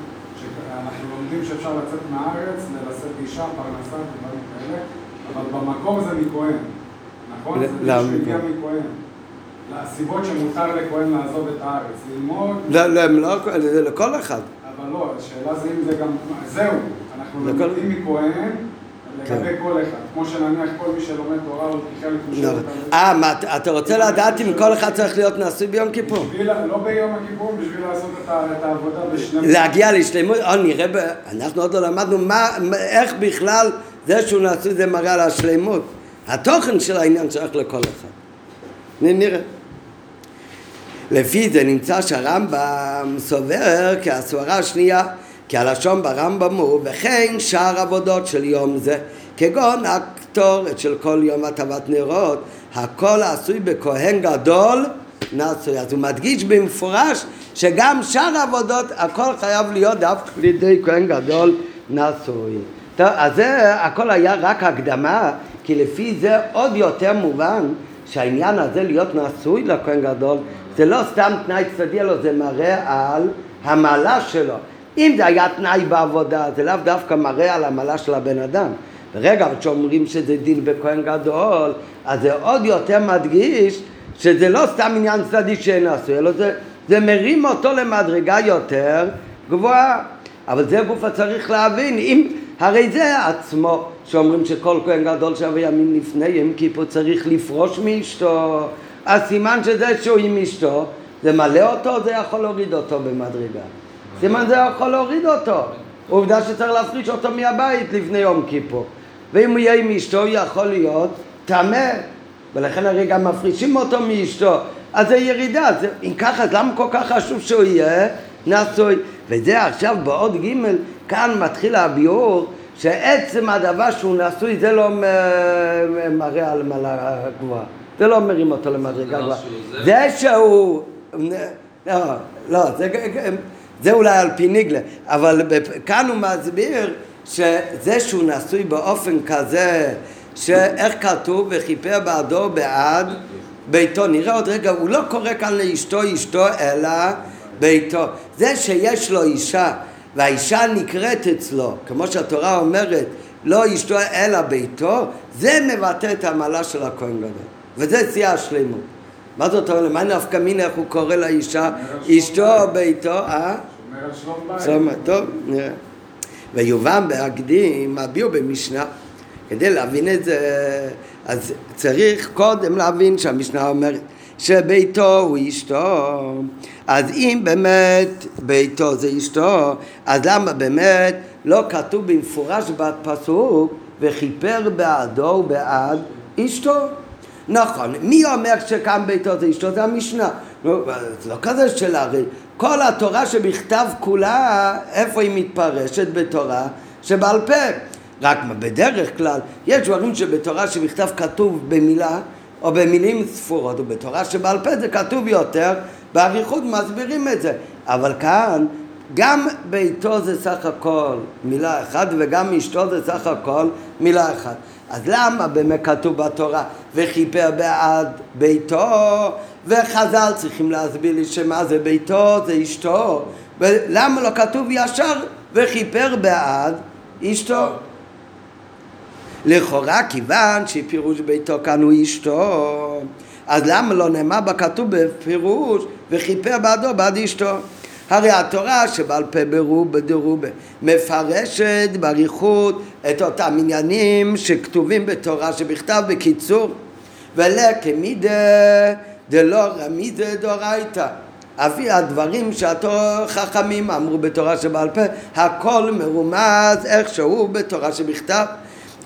שאנחנו לומדים שאפשר לצאת מהארץ, ללשאת אישה, פרנסה, דברים כאלה, אבל במקום זה מכהן, נכון? זה שהגיע מכהן. הסיבות שמותר לכהן לעזוב את הארץ, ללמוד... לא, לכל אחד. אבל לא, השאלה זה אם זה גם... זהו, אנחנו לומדים מכהן, לגבי כל אחד, כמו שנניח כל מי שלומד תורה הוא תיכר לתמושות את הלב. אה, אתה רוצה לדעת אם כל אחד צריך להיות נשוי ביום כיפור? לא ביום הכיפור, בשביל לעשות את העבודה בשלמות. להגיע להשלמות, נראה, אנחנו עוד לא למדנו איך בכלל זה שהוא נשוי זה מראה על השלמות. התוכן של העניין שייך לכל אחד. נראה. לפי זה נמצא שהרמב"ם סובר כהסברה השנייה, כי הלשון ברמב"ם הוא, וכן שאר עבודות של יום זה, כגון הקטורת של כל יום הטבת נרות, הכל עשוי בכהן גדול נעשוי. אז הוא מדגיש במפורש שגם שאר עבודות, הכל חייב להיות דווקא לידי כהן גדול נעשוי. טוב, אז זה הכל היה רק הקדמה, כי לפי זה עוד יותר מובן שהעניין הזה להיות נעשוי לכהן גדול, זה לא סתם תנאי צדדי אלו, זה מראה על המעלה שלו. אם זה היה תנאי בעבודה, זה לאו דווקא מראה על המעלה של הבן אדם. ברגע שאומרים שזה דין בכהן גדול, אז זה עוד יותר מדגיש שזה לא סתם עניין צדדי שאין עשוי, אלא זה, זה מרים אותו למדרגה יותר גבוהה. אבל זה גוף צריך להבין, אם, הרי זה עצמו שאומרים שכל כהן גדול שבע ימים לפני יום כיפור צריך לפרוש מאשתו, הסימן שזה שהוא עם אשתו, זה מלא אותו, זה יכול להוריד אותו במדרגה. סימן זה יכול להוריד אותו. עובדה שצריך להפריש אותו מהבית לפני יום כיפור. ואם הוא יהיה עם אשתו, יכול להיות טמא. ולכן הרי גם מפרישים אותו מאשתו. אז זה ירידה. זה, אם ככה, אז למה כל כך חשוב שהוא יהיה נשוי? וזה עכשיו בעוד ג' כאן מתחיל הביאור, שעצם הדבר שהוא נשוי, זה לא מראה על מעלה גבוהה. זה לא מרים אותו למדרגה גבוהה. זה שהוא... לא, לא, זה... זה אולי על פי ניגלה, אבל כאן הוא מסביר שזה שהוא נשוי באופן כזה, שאיך כתוב וכיפר בעדו בעד ביתו. נראה עוד רגע, הוא לא קורא כאן לאשתו אשתו, אלא ביתו. זה שיש לו אישה, והאישה נקראת אצלו, כמו שהתורה אומרת, לא אשתו אלא ביתו, זה מבטא את המעלה של הכהן גדול, וזה שיא השלמות. מה זאת אומרת? מה נפקא מינה איך הוא קורא לאישה, אשתו או ביתו, אה? שומר שלום בית. טוב, נראה. ויובן בהקדים, הביאו במשנה, כדי להבין את זה, אז צריך קודם להבין שהמשנה אומרת שביתו הוא אשתו, אז אם באמת ביתו זה אשתו, אז למה באמת לא כתוב במפורש בפסוק, וכיפר בעדו בעד אשתו? נכון, מי אומר שכאן ביתו זה אשתו? זה המשנה. זה לא כזה שאלה, הרי כל התורה שבכתב כולה, איפה היא מתפרשת בתורה שבעל פה? רק בדרך כלל, יש דברים שבתורה שבכתב כתוב במילה, או במילים ספורות, ובתורה שבעל פה זה כתוב יותר, בעריכות מסבירים את זה. אבל כאן, גם ביתו זה סך הכל מילה אחת, וגם אשתו זה סך הכל מילה אחת. אז למה באמת כתוב בתורה וכיפר בעד ביתו? וחז"ל צריכים להסביר לי שמה זה ביתו, זה אשתו. ולמה לא כתוב ישר וכיפר בעד אשתו? לכאורה כיוון שפירוש ביתו כאן הוא אשתו, אז למה לא נאמר בכתוב בפירוש וכיפר בעדו בעד אשתו? הרי התורה שבעל פה ברובה דרובה מפרשת בריחות את אותם עניינים שכתובים בתורה שבכתב בקיצור, ולכמידה דלא רמיזה דורייתא, אבי הדברים שהתורה חכמים אמרו בתורה שבעל פה, הכל מרומז איכשהו בתורה שבכתב.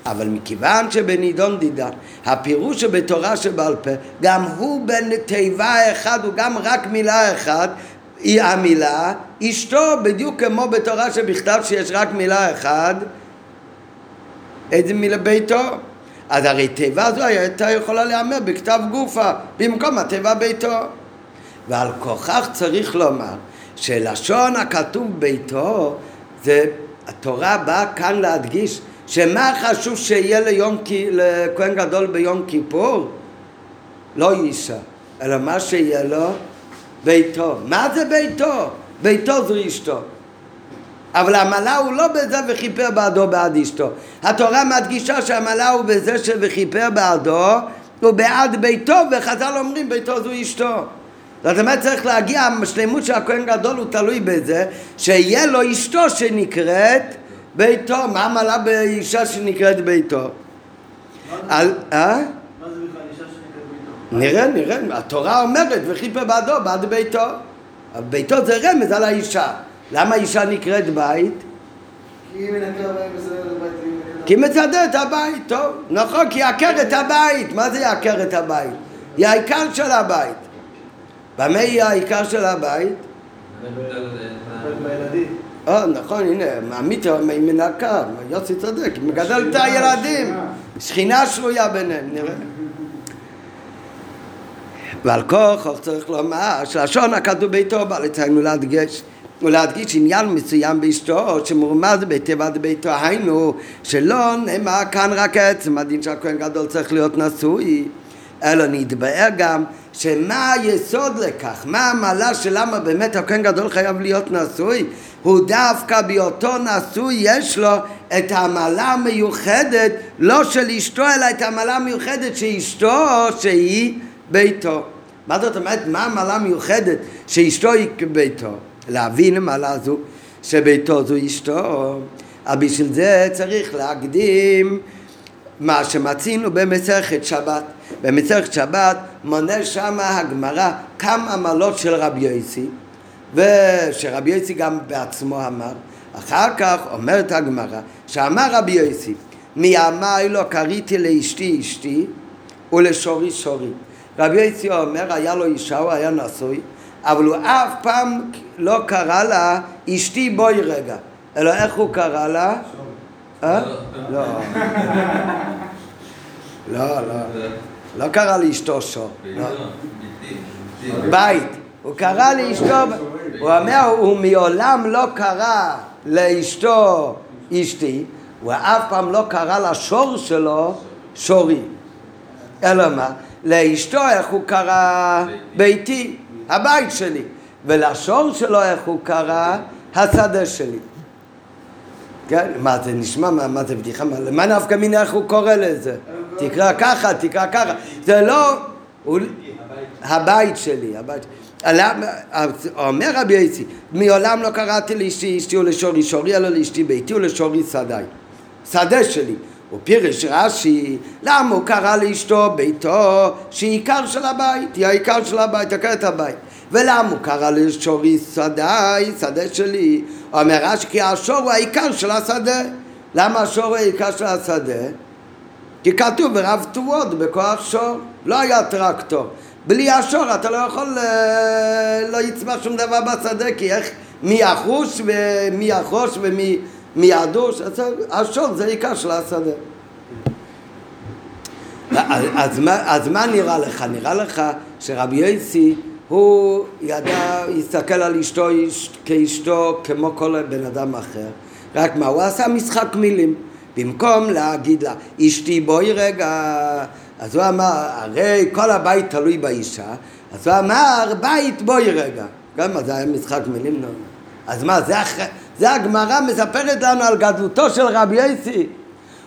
אבל מכיוון שבנידון דידן, הפירוש שבתורה שבעל פה גם הוא בן תיבה אחד, הוא גם רק מילה אחת, היא המילה אשתו, בדיוק כמו בתורה שבכתב שיש רק מילה אחד, איזה מילה ביתו. אז הרי תיבה זו הייתה יכולה להיאמר בכתב גופה במקום התיבה ביתו. ועל כוכך צריך לומר שלשון הכתוב ביתו, זה התורה באה כאן להדגיש שמה חשוב שיהיה ליום, לכהן גדול ביום כיפור? לא אישה, אלא מה שיהיה לו ביתו. מה זה ביתו? ביתו זה אשתו. אבל המלאה הוא לא בזה וכיפר בעדו בעד אשתו. התורה מדגישה שהמלאה הוא בזה שכיפר בעדו, הוא בעד ביתו, וחז"ל אומרים ביתו זו אשתו. זאת אומרת צריך להגיע, השלמות של הכהן גדול הוא תלוי בזה, שיהיה לו אשתו שנקראת ביתו. מה המלאה באישה שנקראת ביתו? מה זה בכלל אישה שנקראת ביתו? נראה, נראה, התורה אומרת וכיפר בעדו בעד ביתו. ביתו זה רמז על האישה. למה אישה נקראת בית? כי היא מצדרת הבית, טוב, נכון, כי היא עקרת הבית. מה זה עקרת הבית? היא העיקר של הבית. במה היא העיקר של הבית? בילדים. נכון, הנה, עמית היא מנקה, יוסי צודק, היא מגדלת את הילדים, שכינה שרויה ביניהם, נראה. ועל כוח צריך לומר, שלשון הכתוב ביתו בא לציין ולהדגש. ולהדגיש עניין מסוים באשתו שמורמז בתיבת ביתו, היינו שלא נאמר כאן רק עצם הדין שהכהן גדול צריך להיות נשוי, אלא נתבאר גם שמה היסוד לכך, מה המעלה שלמה באמת הכהן גדול חייב להיות נשוי, הוא דווקא באותו נשוי יש לו את המעלה המיוחדת, לא של אשתו אלא את המעלה המיוחדת שאשתו שהיא ביתו. מה זאת אומרת? מה המעלה המיוחדת שאשתו היא ביתו? להבין מעלה הזו שביתו זו אשתו. אבל בשביל זה צריך להקדים מה שמצינו במסכת שבת. במסכת שבת מונה שמה הגמרא כמה מעלות של רבי יוסי, ושרבי יוסי גם בעצמו אמר. אחר כך אומרת הגמרא שאמר רבי יוסי, מימיי לא קריתי לאשתי אשתי ולשורי שורי. רבי יוסי אומר היה לו אישה, הוא היה נשוי, אבל הוא אף פעם לא קרא לה אשתי בואי רגע, אלא איך הוא קרא לה? אה? לא. לא, לא. לא קרא לאשתו שור. בית. הוא קרא לאשתו, הוא אומר, הוא מעולם לא קרא לאשתו אשתי, הוא אף פעם לא קרא לשור שלו שורי. אלא מה? לאשתו איך הוא קרא? ביתי. הבית שלי, ולשור שלו איך הוא קרא? השדה שלי. כן? מה זה נשמע? מה, מה זה בדיחה? מה, מה נפקא מינה איך הוא קורא לזה? תקרא ככה, תקרא ככה. זה לא... הוא... הבית שלי, הבית שלי. אומר רבי יצי, מעולם לא קראתי לאשתי אשתי ולשורי שורי, אלא לאשתי ביתי ולשורי שדה. שדה שלי. ופירש רש"י, למה הוא קרא לאשתו ביתו, שהיא עיקר של הבית, היא העיקר של הבית, עקרת הבית. ולמה הוא קרא לשורי שדה, שדה שלי? אומר רש"י, כי השור הוא העיקר של השדה. למה השור הוא העיקר של השדה? כי כתוב ברב תבואות בכוח שור, לא היה טרקטור. בלי השור אתה לא יכול, לא יצמח שום דבר בשדה, כי איך מי יחוש ומי יחוש ומי... מידוש, השור זה עיקר של השדה. אז, אז מה נראה לך? נראה לך שרבי יוסי הוא ידע, יסתכל על אשתו כאשתו כמו כל בן אדם אחר, רק מה? הוא עשה משחק מילים. במקום להגיד לה אשתי בואי רגע, אז הוא אמר, הרי כל הבית תלוי באישה, אז הוא אמר בית בואי רגע, גם אז היה משחק מילים. לא, אז מה זה אחרי? זה הגמרא מספרת לנו על גדלותו של רבי יוסי.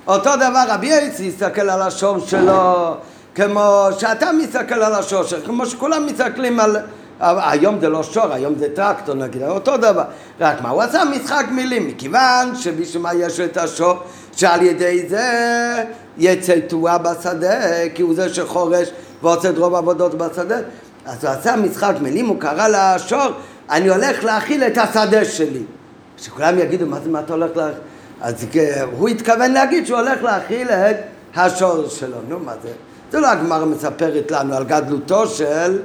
אותו דבר רבי יוסי הסתכל על השור שלו, כמו שאתה מסתכל על השור שלך, כמו שכולם מסתכלים על... היום זה לא שור, היום זה טרקטור, נגיד, אותו דבר. רק מה, הוא עשה משחק מילים, מכיוון שבשמה יש את השור, שעל ידי זה יצא תאווה בשדה, כי הוא זה שחורש ועושה את רוב עבודות בשדה. אז הוא עשה משחק מילים, הוא קרא לשור, אני הולך להכיל את השדה שלי. שכולם יגידו, מה זה, מה אתה הולך להכיל? אז הוא התכוון להגיד שהוא הולך להכיל את השור שלו. נו, מה זה? זה לא הגמרא מספרת לנו על גדלותו של,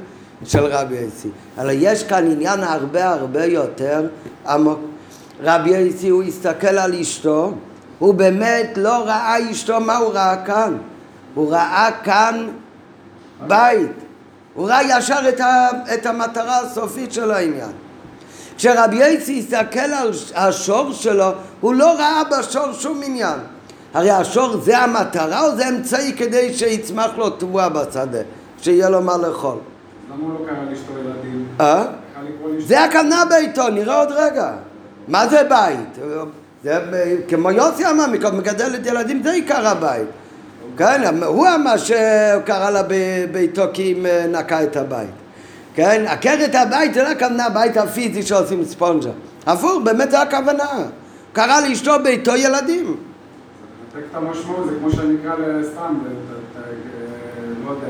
של רבי אסי. אלא יש כאן עניין הרבה הרבה יותר עמוק. רבי אסי, הוא הסתכל על אשתו, הוא באמת לא ראה אשתו, מה הוא ראה כאן? הוא ראה כאן בית. הוא ראה ישר את, ה, את המטרה הסופית של העניין. כשרבי יוסי הסתכל על השור שלו, הוא לא ראה בשור שום עניין. הרי השור זה המטרה או זה אמצעי כדי שיצמח לו תבואה בשדה, שיהיה לו מה לאכול? למה הוא לא קרא לשתו ילדים? אה? זה הכוונה ביתו, נראה עוד רגע. מה זה בית? זה כמו יוסי אמר, מגדל את ילדים, זה עיקר הבית. כן, הוא אמר שקרא לה ביתו כי היא נקה את הבית. כן, עקרת הבית זה לא הכוונה הבית הפיזי שעושים ספונג'ה. עבור, באמת זה הכוונה. קרא לאשתו ביתו ילדים. זה פרק את המשמעות, זה כמו שאני אקרא לסתם, לא יודע.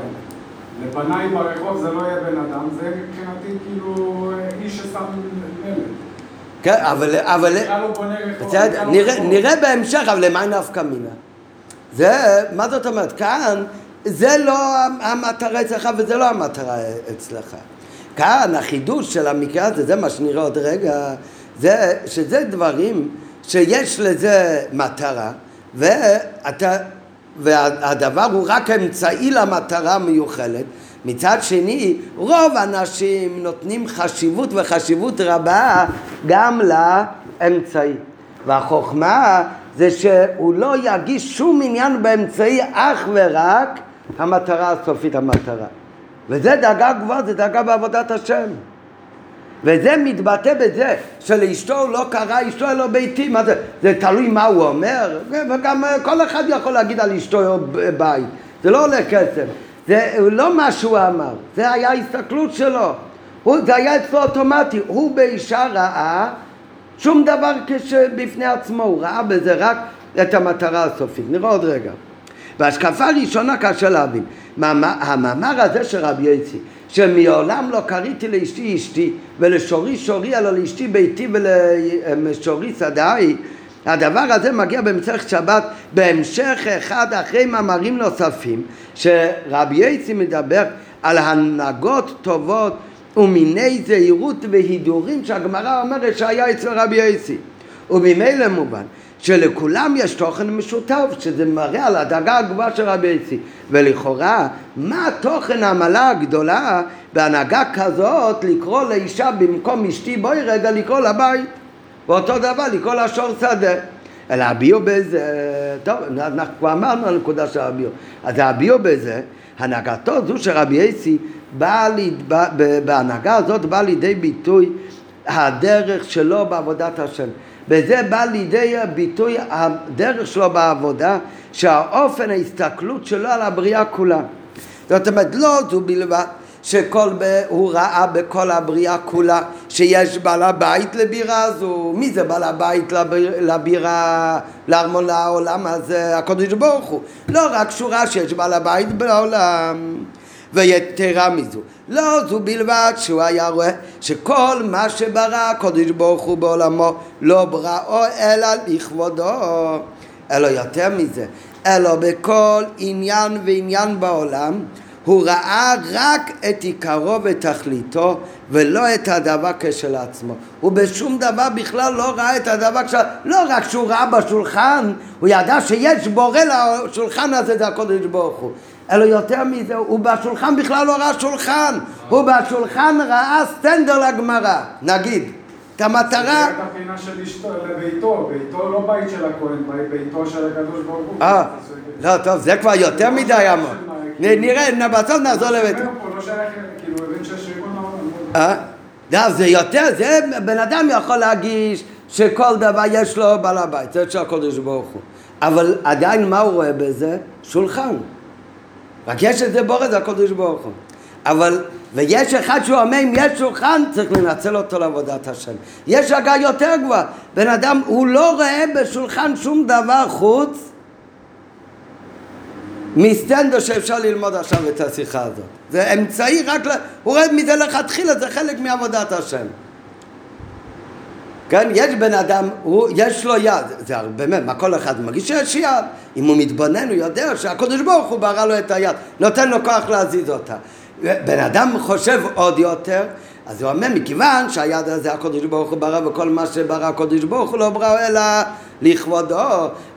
לבנאי ברחוב זה לא יהיה בן אדם, זה מבחינתי כאילו איש ששם מלך. כן, אבל... אבל... נראה בהמשך, אבל למה נפקא מינה? זה, מה זאת אומרת? כאן, זה לא המטרה אצלך וזה לא המטרה אצלך. כאן, החידוש של המקרה הזה, זה מה שנראה עוד רגע, זה שזה דברים שיש לזה מטרה, ואתה... והדבר הוא רק אמצעי למטרה מיוחלת. מצד שני, רוב אנשים נותנים חשיבות וחשיבות רבה גם לאמצעי. והחוכמה זה שהוא לא יגיש שום עניין באמצעי, אך ורק המטרה הסופית, המטרה. וזה דאגה גבוהה, זה דאגה בעבודת השם. וזה מתבטא בזה שלאשתו הוא לא קרא, אשתו אלו ביתי, מה זה? זה תלוי מה הוא אומר, וגם כל אחד יכול להגיד על אשתו בית, זה לא עולה כסף, זה לא מה שהוא אמר, זה היה הסתכלות שלו, הוא, זה היה אצלו אוטומטי, הוא באישה ראה שום דבר כשבפני עצמו, הוא ראה בזה רק את המטרה הסופית, נראה עוד רגע. והשקפה ראשונה קשה להבין, המאמר הזה של רבי יצחק, שמעולם לא קריתי לאשתי אשתי ולשורי שורי אלא לאשתי ביתי ולשורי שדאי, הדבר הזה מגיע במסכת שבת בהמשך אחד אחרי מאמרים נוספים שרבי יוסי מדבר על הנהגות טובות ומיני זהירות והידורים שהגמרא אומרת שהיה אצל רבי יוסי, וממילא מובן שלכולם יש תוכן משותף, שזה מראה על הדאגה הגבוהה של רבי אסי. ולכאורה, מה תוכן העמלה הגדולה בהנהגה כזאת לקרוא לאישה במקום אשתי בואי רגע לקרוא לבית? ואותו דבר לקרוא לשור שדה. אלא הביאו בזה, טוב, אנחנו כבר אמרנו על הנקודה של הביאו. אז הביאו בזה, הנהגתו זו של רבי אסי, בהנהגה הזאת באה לידי ביטוי הדרך שלו בעבודת השם. וזה בא לידי ביטוי הדרך שלו בעבודה, שהאופן ההסתכלות שלו על הבריאה כולה. זאת אומרת, לא זו בלבד שכל הוא ראה בכל הבריאה כולה, שיש בעל הבית לבירה הזו. מי זה בעל הבית לבירה, לארמון לעולם הזה? הקדוש ברוך הוא. לא רק שורה שיש בעל הבית בעולם. ויתרה מזו, לא זו בלבד שהוא היה רואה שכל מה שברא הקדוש ברוך הוא בעולמו לא בראו אלא לכבודו, אלא יותר מזה, אלא בכל עניין ועניין בעולם הוא ראה רק את עיקרו ותכליתו ולא את הדבר כשל עצמו. הוא בשום דבר בכלל לא ראה את הדבר כשל, לא רק שהוא ראה בשולחן, הוא ידע שיש בורא לשולחן הזה זה הקדוש ברוך הוא. אלא יותר מזה, הוא בשולחן בכלל לא ראה שולחן, הוא בשולחן ראה סטנדר לגמרא, נגיד, את המטרה... זה את הפינה של אשתו, לביתו, ביתו לא בית של הכהן, ביתו של הקדוש ברוך הוא. אה, לא, טוב, זה כבר יותר מדי אמור. נראה, בסוף נעזור לביתו. הוא לא שייך, כאילו, הוא הבין שיש ריבון העולם. אה, זה יותר, זה בן אדם יכול להגיש שכל דבר יש לו בעל הבית, זה של הקדוש ברוך הוא. אבל עדיין מה הוא רואה בזה? שולחן. רק יש את זה בורא, זה הקדוש ברוך הוא. אבל, ויש אחד שהוא אומר, אם יש שולחן, צריך לנצל אותו לעבודת השם. יש הגה יותר גבוהה. בן אדם, הוא לא רואה בשולחן שום דבר חוץ מסטנדר שאפשר ללמוד עכשיו את השיחה הזאת. זה אמצעי רק, לה... הוא רואה מזה לכתחילה, זה חלק מעבודת השם. כן, יש בן אדם, הוא, יש לו יד, זה באמת, מה כל אחד מרגיש שיש יד, אם הוא מתבונן הוא יודע שהקדוש ברוך הוא ברא לו את היד, נותן לו כוח להזיז אותה. בן אדם חושב עוד יותר, אז הוא אומר, מכיוון שהיד הזה הקדוש ברוך הוא ברא וכל מה שברא הקדוש ברוך הוא לא ברא אלא לכבודו,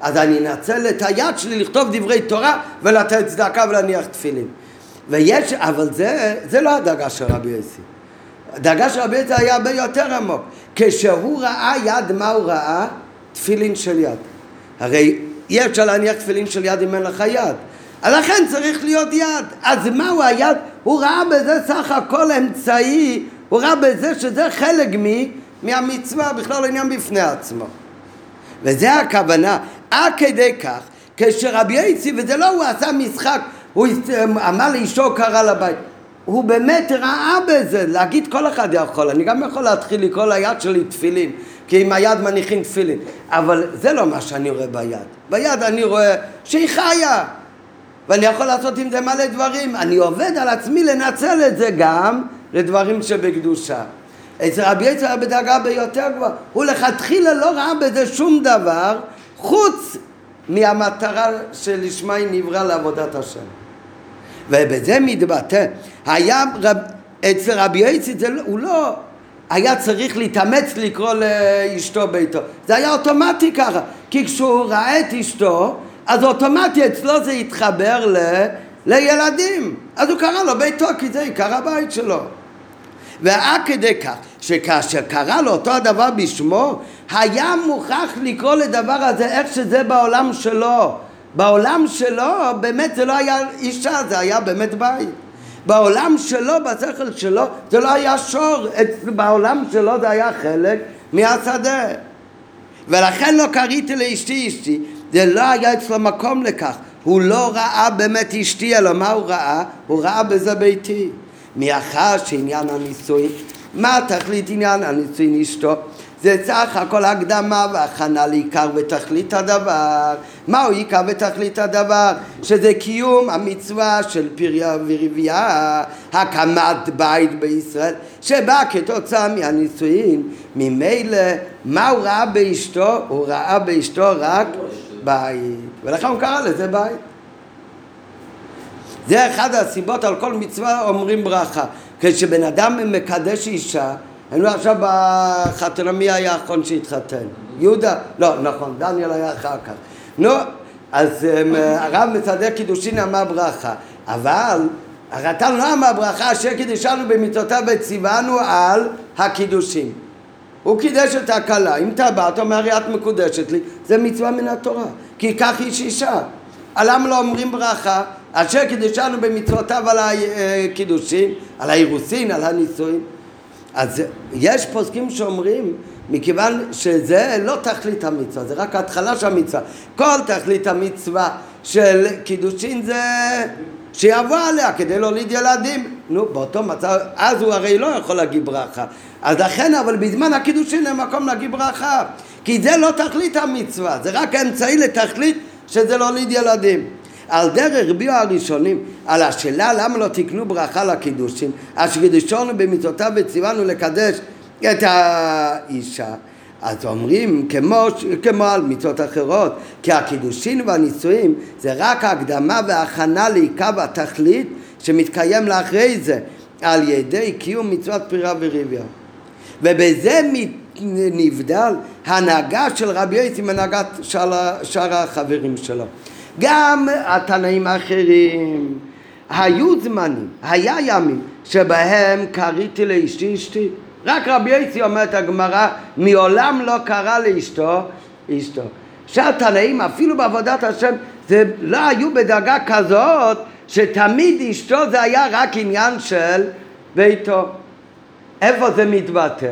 אז אני אנצל את היד שלי לכתוב דברי תורה ולתת צדקה ולהניח תפילין. ויש, אבל זה, זה לא הדאגה של רבי יוסי. הדאגה של רבי אלעזר היה הרבה יותר עמוק. כשהוא ראה יד, מה הוא ראה? תפילין של יד. הרי אי אפשר להניח תפילין של יד אם אין לך יד. אז לכן צריך להיות יד. אז מהו היד? הוא ראה בזה סך הכל אמצעי, הוא ראה בזה שזה חלק מי, מהמצווה, בכלל עניין בפני עצמו. וזה הכוונה. עד כדי כך, כשרבי אסי, וזה לא הוא עשה משחק, הוא אמר לאישו קרא לבית, הוא באמת ראה בזה, להגיד כל אחד יכול, אני גם יכול להתחיל לקרוא ליד שלי תפילין, כי עם היד מניחים תפילין, אבל זה לא מה שאני רואה ביד. ביד אני רואה שהיא חיה, ואני יכול לעשות עם זה מלא דברים, אני עובד על עצמי לנצל את זה גם לדברים שבקדושה. אצל רבי אסי היה בדאגה ביותר גבוה, הוא לכתחילה לא ראה בזה שום דבר, חוץ מהמטרה שלשמה היא נברא לעבודת השם. ובזה מתבטא, היה רב, אצל רבי יצחק הוא לא היה צריך להתאמץ לקרוא לאשתו ביתו, זה היה אוטומטי ככה, כי כשהוא ראה את אשתו, אז אוטומטי אצלו זה התחבר ל, לילדים, אז הוא קרא לו ביתו כי זה עיקר הבית שלו. ועד כדי כך, שכאשר קרא לו אותו הדבר בשמו, היה מוכרח לקרוא לדבר הזה איך שזה בעולם שלו. בעולם שלו באמת זה לא היה אישה, זה היה באמת בית. בעולם שלו, בשכל שלו, זה לא היה שור, בעולם שלו זה היה חלק מהשדה. ולכן לא קראתי לאשתי אשתי, זה לא היה אצלו מקום לכך. הוא לא ראה באמת אשתי, אלא מה הוא ראה? הוא ראה בזה ביתי. מאחר שעניין הניסוי, מה תכלית עניין הניסוי נשתו? זה סך הכל הקדמה והכנה לעיקר ותכלית הדבר. מהו עיקר ותכלית הדבר? שזה קיום המצווה של פריה ורבייה, הקמת בית בישראל, שבא כתוצאה מהנישואים. ממילא, מה הוא ראה באשתו? הוא ראה באשתו רק בית. ולכן הוא קרא לזה בית. זה אחד הסיבות, על כל מצווה אומרים ברכה. כשבן אדם מקדש אישה, היינו עכשיו בחתונה, מי היה האחרון שהתחתן? יהודה? לא, נכון, דניאל היה אחר כך. נו, אז הרב מסדר קידושין אמר ברכה, אבל הרט"ן לא אמר ברכה, אשר קידשנו במצוותיו וציוונו על הקידושין. הוא קידש את הכלה, אם טבעת אומר את מקודשת לי, זה מצווה מן התורה, כי כך איש אישה. למה לא אומרים ברכה? אשר קידשנו במצוותיו על הקידושין, על האירוסין, על הנישואין. אז יש פוסקים שאומרים, מכיוון שזה לא תכלית המצווה, זה רק ההתחלה של המצווה. כל תכלית המצווה של קידושין זה שיבוא עליה כדי להוליד ילדים. נו, באותו מצב, אז הוא הרי לא יכול להגיד ברכה. אז לכן, אבל בזמן הקידושין זה מקום להגיד ברכה, כי זה לא תכלית המצווה, זה רק אמצעי לתכלית שזה להוליד ילדים. על דרך הרביעו הראשונים, על השאלה למה לא תקנו ברכה לקידושין, אשר קידשנו במצוותיו וציוונו לקדש את האישה, אז אומרים כמו, כמו על מצוות אחרות, כי הקידושין והנישואים זה רק ההקדמה וההכנה לעיקר התכלית שמתקיים לאחרי זה, על ידי קיום מצוות פריה ורבייה. ובזה נבדל הנהגה של רבי יוסי מהנהגת שאר החברים שלו. גם התנאים האחרים היו זמנים, היה ימים שבהם קראתי לאשתי אשתי. רק רבי יצחק אומר את הגמרא, מעולם לא קרא לאשתו אשתו. שהתנאים אפילו בעבודת השם זה לא היו בדאגה כזאת שתמיד אשתו זה היה רק עניין של ביתו. איפה זה מתבטא?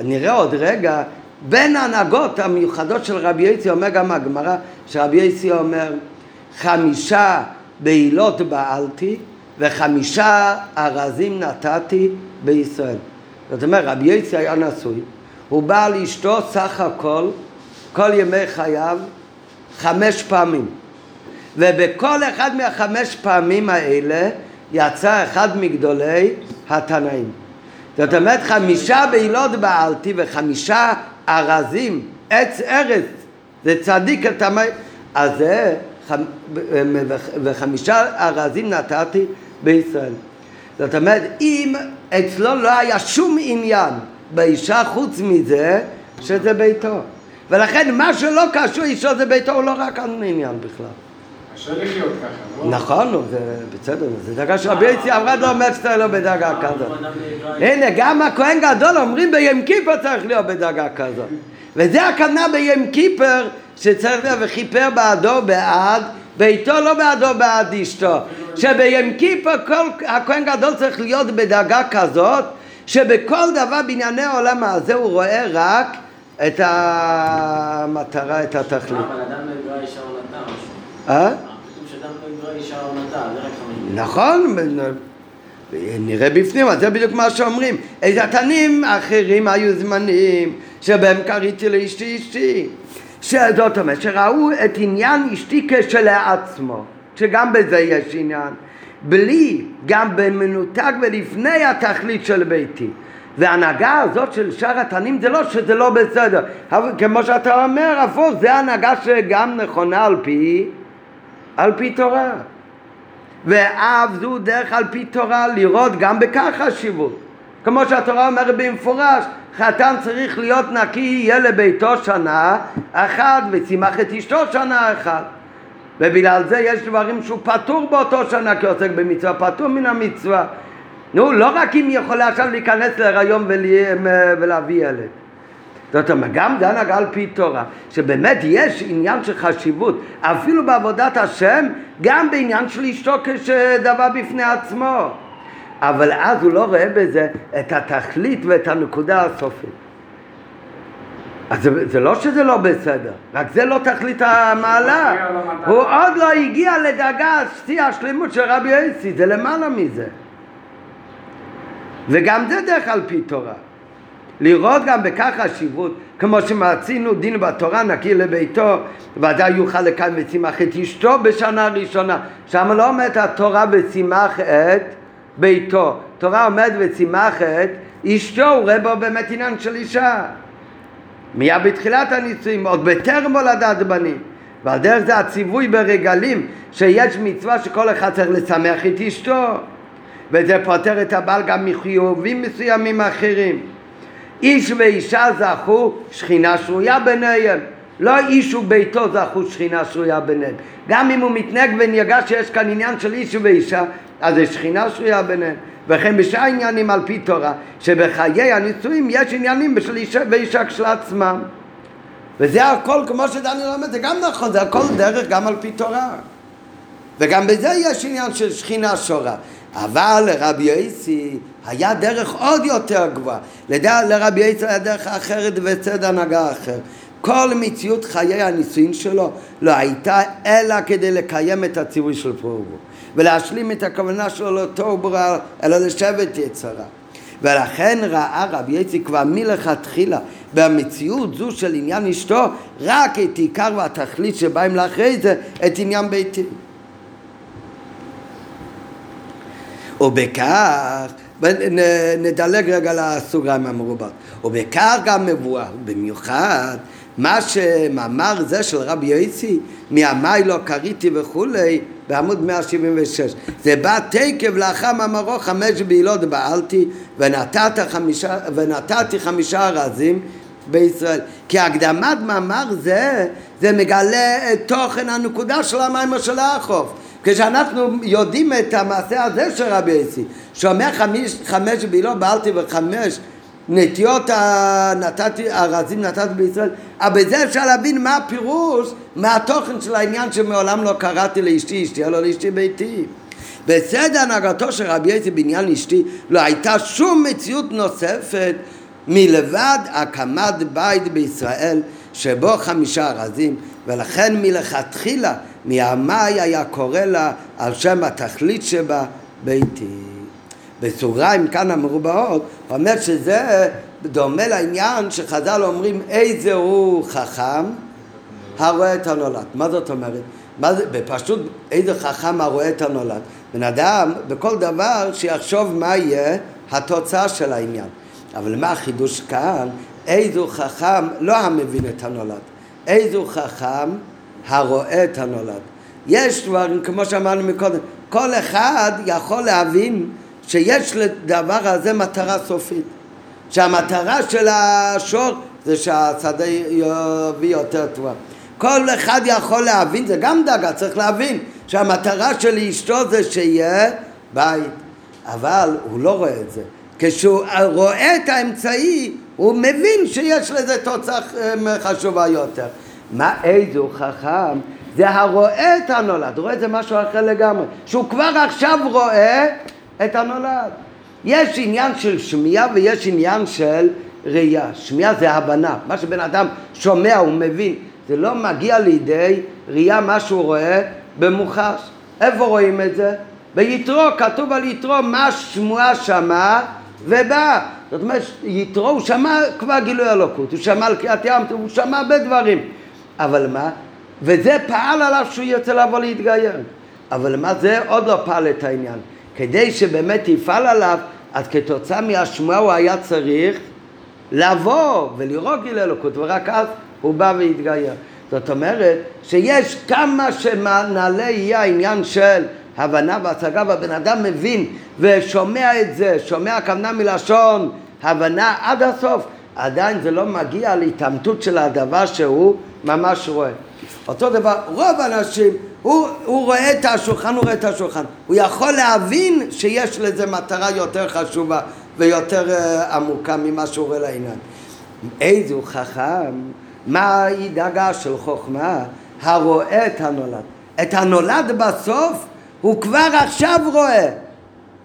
נראה עוד רגע. בין ההנהגות המיוחדות של רבי יצחק אומר גם הגמרא, שרבי יצחק אומר חמישה בעילות בעלתי וחמישה ארזים נתתי בישראל. זאת אומרת, רבי יצחק היה נשוי, הוא בא לאשתו סך הכל, כל ימי חייו, חמש פעמים. ובכל אחד מהחמש פעמים האלה יצא אחד מגדולי התנאים. זאת אומרת, חמישה בעילות בעלתי וחמישה ארזים, עץ ארץ, זה צדיק את המי... אז זה... וחמישה ארזים נתתי בישראל. זאת אומרת, אם אצלו לא היה שום עניין באישה חוץ מזה שזה ביתו, ולכן מה שלא קשור אישו זה ביתו, הוא לא רק עניין בכלל. קשה לחיות ככה, לא? נכון, זה בצדק, זה דאגה שרבי יצי אמרה לא מפסה לו בדאגה כזאת. הנה, גם הכהן גדול אומרים בים כיפר צריך להיות בדאגה כזאת. וזה הכוונה בים כיפר שצריך להיות וכיפר בעדו בעד, ביתו לא בעדו בעד אשתו. שבים כיפר כל הכהן גדול צריך להיות בדאגה כזאת, שבכל דבר בענייני העולם הזה הוא רואה רק את המטרה, את התכלית. אבל אדם נברא אישה עונתה משהו. אה? פתאום שאדם נברא אישה עונתה, זה רק חמישים. נכון, נראה בפנים, אז זה בדיוק מה שאומרים. איזה תנים אחרים היו זמנים שבהם קריתי לאשתי אשתי. זאת אומרת, שראו את עניין אשתי כשלעצמו, שגם בזה יש עניין. בלי, גם במנותק ולפני התכלית של ביתי. וההנהגה הזאת של שאר התנים זה לא שזה לא בסדר, כמו שאתה אומר, אפוא זה ההנהגה שגם נכונה על פי על פי תורה, ואף זו דרך על פי תורה לראות גם בכך חשיבות, כמו שהתורה אומרת במפורש, חתן צריך להיות נקי, יהיה לביתו שנה אחת ושימח את אשתו שנה אחת, ובגלל זה יש דברים שהוא פטור באותו שנה, כי עוסק במצווה, פטור מן המצווה. נו, לא רק אם היא יכולה עכשיו להיכנס להיריון ולהביא ילד. זאת אומרת, גם זה הנהגה על פי תורה, שבאמת יש עניין של חשיבות, אפילו בעבודת השם, גם בעניין של אשתו כשדבר בפני עצמו. אבל אז הוא לא רואה בזה את התכלית ואת הנקודה הסופית. אז זה, זה לא שזה לא בסדר, רק זה לא תכלית המעלה. הוא עוד לא הגיע לדרגה שיא השלמות של רבי אסי, זה למעלה מזה. וגם זה דרך על פי תורה, לראות גם בכך חשיבות, כמו שמצינו דין בתורה נקי לביתו, ודאי יוכל לקיים ושימח את אשתו בשנה ראשונה. שם לא אומרת התורה ושימח את ביתו, תורה אומרת ושימח את אשתו, הוא ראה בו באמת עניין של אישה. מיד בתחילת הנישואים, עוד בטרם הולדת בנים, ועל דרך זה הציווי ברגלים, שיש מצווה שכל אחד צריך לשמח את אשתו. וזה פותר את הבעל גם מחיובים מסוימים אחרים. איש ואישה זכו שכינה שרויה ביניהם, לא איש וביתו זכו שכינה שרויה ביניהם. גם אם הוא מתנהג וניגע שיש כאן עניין של איש ואישה, אז זה שכינה שרויה ביניהם. וכן בשאר עניינים על פי תורה, שבחיי הנישואים יש עניינים בשל אישה ואישה כשלעצמם. וזה הכל, כמו שדני לומד, זה גם נכון, זה הכל דרך גם על פי תורה. וגם בזה יש עניין של שכינה שורה. אבל לרבי יוסי היה דרך עוד יותר גבוהה, לרבי יוסי היה דרך אחרת וצד הנהגה אחר. כל מציאות חיי הנישואין שלו לא הייתה אלא כדי לקיים את הציווי של פרובו, ולהשלים את הכוונה שלו לא תורברה, אלא לשבת יצרה. ולכן ראה רבי יוסי כבר מלכתחילה במציאות זו של עניין אשתו, רק את עיקר והתכלית שבאים לאחרי זה, את עניין ביתי. ובכך, נדלג רגע לסוגריים המרובות, ובכך גם מבואר, במיוחד, מה שמאמר זה של רבי יוסי, מימי לא קריתי וכו', בעמוד מאה שבעים ושש, זה בא תקף לאחר מאמרו חמש בעילות בעלתי, ונתתי חמישה, ונתתי חמישה ארזים בישראל, כי הקדמת מאמר זה, זה מגלה את תוכן הנקודה של המאמר של החוף, כשאנחנו יודעים את המעשה הזה של רבי יצחק, שאומר חמיש, חמש בעילות בעלתי וחמש נטיות נתתי, ארזים נתתי בישראל, אבל בזה אפשר להבין מה הפירוש, מה התוכן של העניין שמעולם לא קראתי לאשתי אשתי, אלא לאשתי ביתי. בסדר הנהגתו של רבי יצחק בעניין אשתי, לא הייתה שום מציאות נוספת מלבד הקמת בית בישראל שבו חמישה ארזים, ולכן מלכתחילה מימי היה קורא לה על שם התכלית שבה ביתי. בסוגריים כאן המרובעות אומר שזה דומה לעניין שחז"ל אומרים איזה הוא חכם הרואה את הנולד. מה זאת אומרת? מה זה? בפשוט איזה חכם הרואה את הנולד. בן אדם בכל דבר שיחשוב מה יהיה התוצאה של העניין. אבל מה החידוש כאן? איזה הוא חכם לא המבין את הנולד, איזה הוא חכם הרואה את הנולד. יש דברים, כמו שאמרנו מקודם, כל אחד יכול להבין שיש לדבר הזה מטרה סופית, שהמטרה של השור זה שהשדה יביא יותר טוב, כל אחד יכול להבין, זה גם דאגה, צריך להבין שהמטרה של אשתו זה שיהיה בית, אבל הוא לא רואה את זה. כשהוא רואה את האמצעי, הוא מבין שיש לזה תוצאה חשובה יותר. מה איזו חכם? זה הרואה את הנולד, רואה את זה משהו אחר לגמרי, שהוא כבר עכשיו רואה את הנולד. יש עניין של שמיעה ויש עניין של ראייה. שמיעה זה הבנה, מה שבן אדם שומע ומבין, זה לא מגיע לידי ראייה מה שהוא רואה במוחש. איפה רואים את זה? ביתרו, כתוב על יתרו, מה שמועה שמע ובא. זאת אומרת, יתרו הוא שמע כבר גילוי אלוקות, הוא שמע על קריאת ים, הוא שמע בדברים. אבל מה? וזה פעל עליו שהוא יוצא לבוא להתגייר. אבל מה זה? עוד לא פעל את העניין. כדי שבאמת יפעל עליו, אז כתוצאה מהשמועה הוא היה צריך לבוא ולראות גילוי אלוקות, ורק אז הוא בא והתגייר. זאת אומרת שיש כמה שמנעלה יהיה העניין של הבנה והשגה, והבן אדם מבין ושומע את זה, שומע כוונה מלשון הבנה עד הסוף, עדיין זה לא מגיע להתאמתות של הדבר שהוא ממש רואה. אותו דבר, רוב האנשים, הוא, הוא רואה את השולחן, הוא רואה את השולחן, הוא יכול להבין שיש לזה מטרה יותר חשובה ויותר uh, עמוקה ממה שהוא רואה לעניין. איזו חכם, מה היא דאגה של חוכמה? הרואה את הנולד. את הנולד בסוף הוא כבר עכשיו רואה.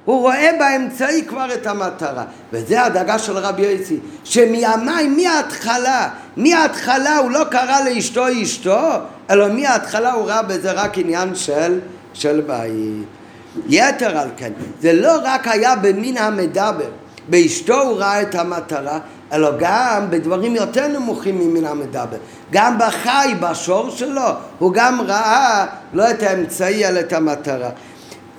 הוא רואה באמצעי כבר את המטרה. וזה הדאגה של רבי יוסי, שמימיים, מההתחלה, מההתחלה הוא לא קרא לאשתו אשתו, אלא מההתחלה הוא ראה בזה רק עניין של, של בית. יתר על כן, זה לא רק היה במין המדבר, באשתו הוא ראה את המטרה, אלא גם בדברים יותר נמוכים ממין המדבר, גם בחי, בשור שלו, הוא גם ראה לא את האמצעי אלא את המטרה.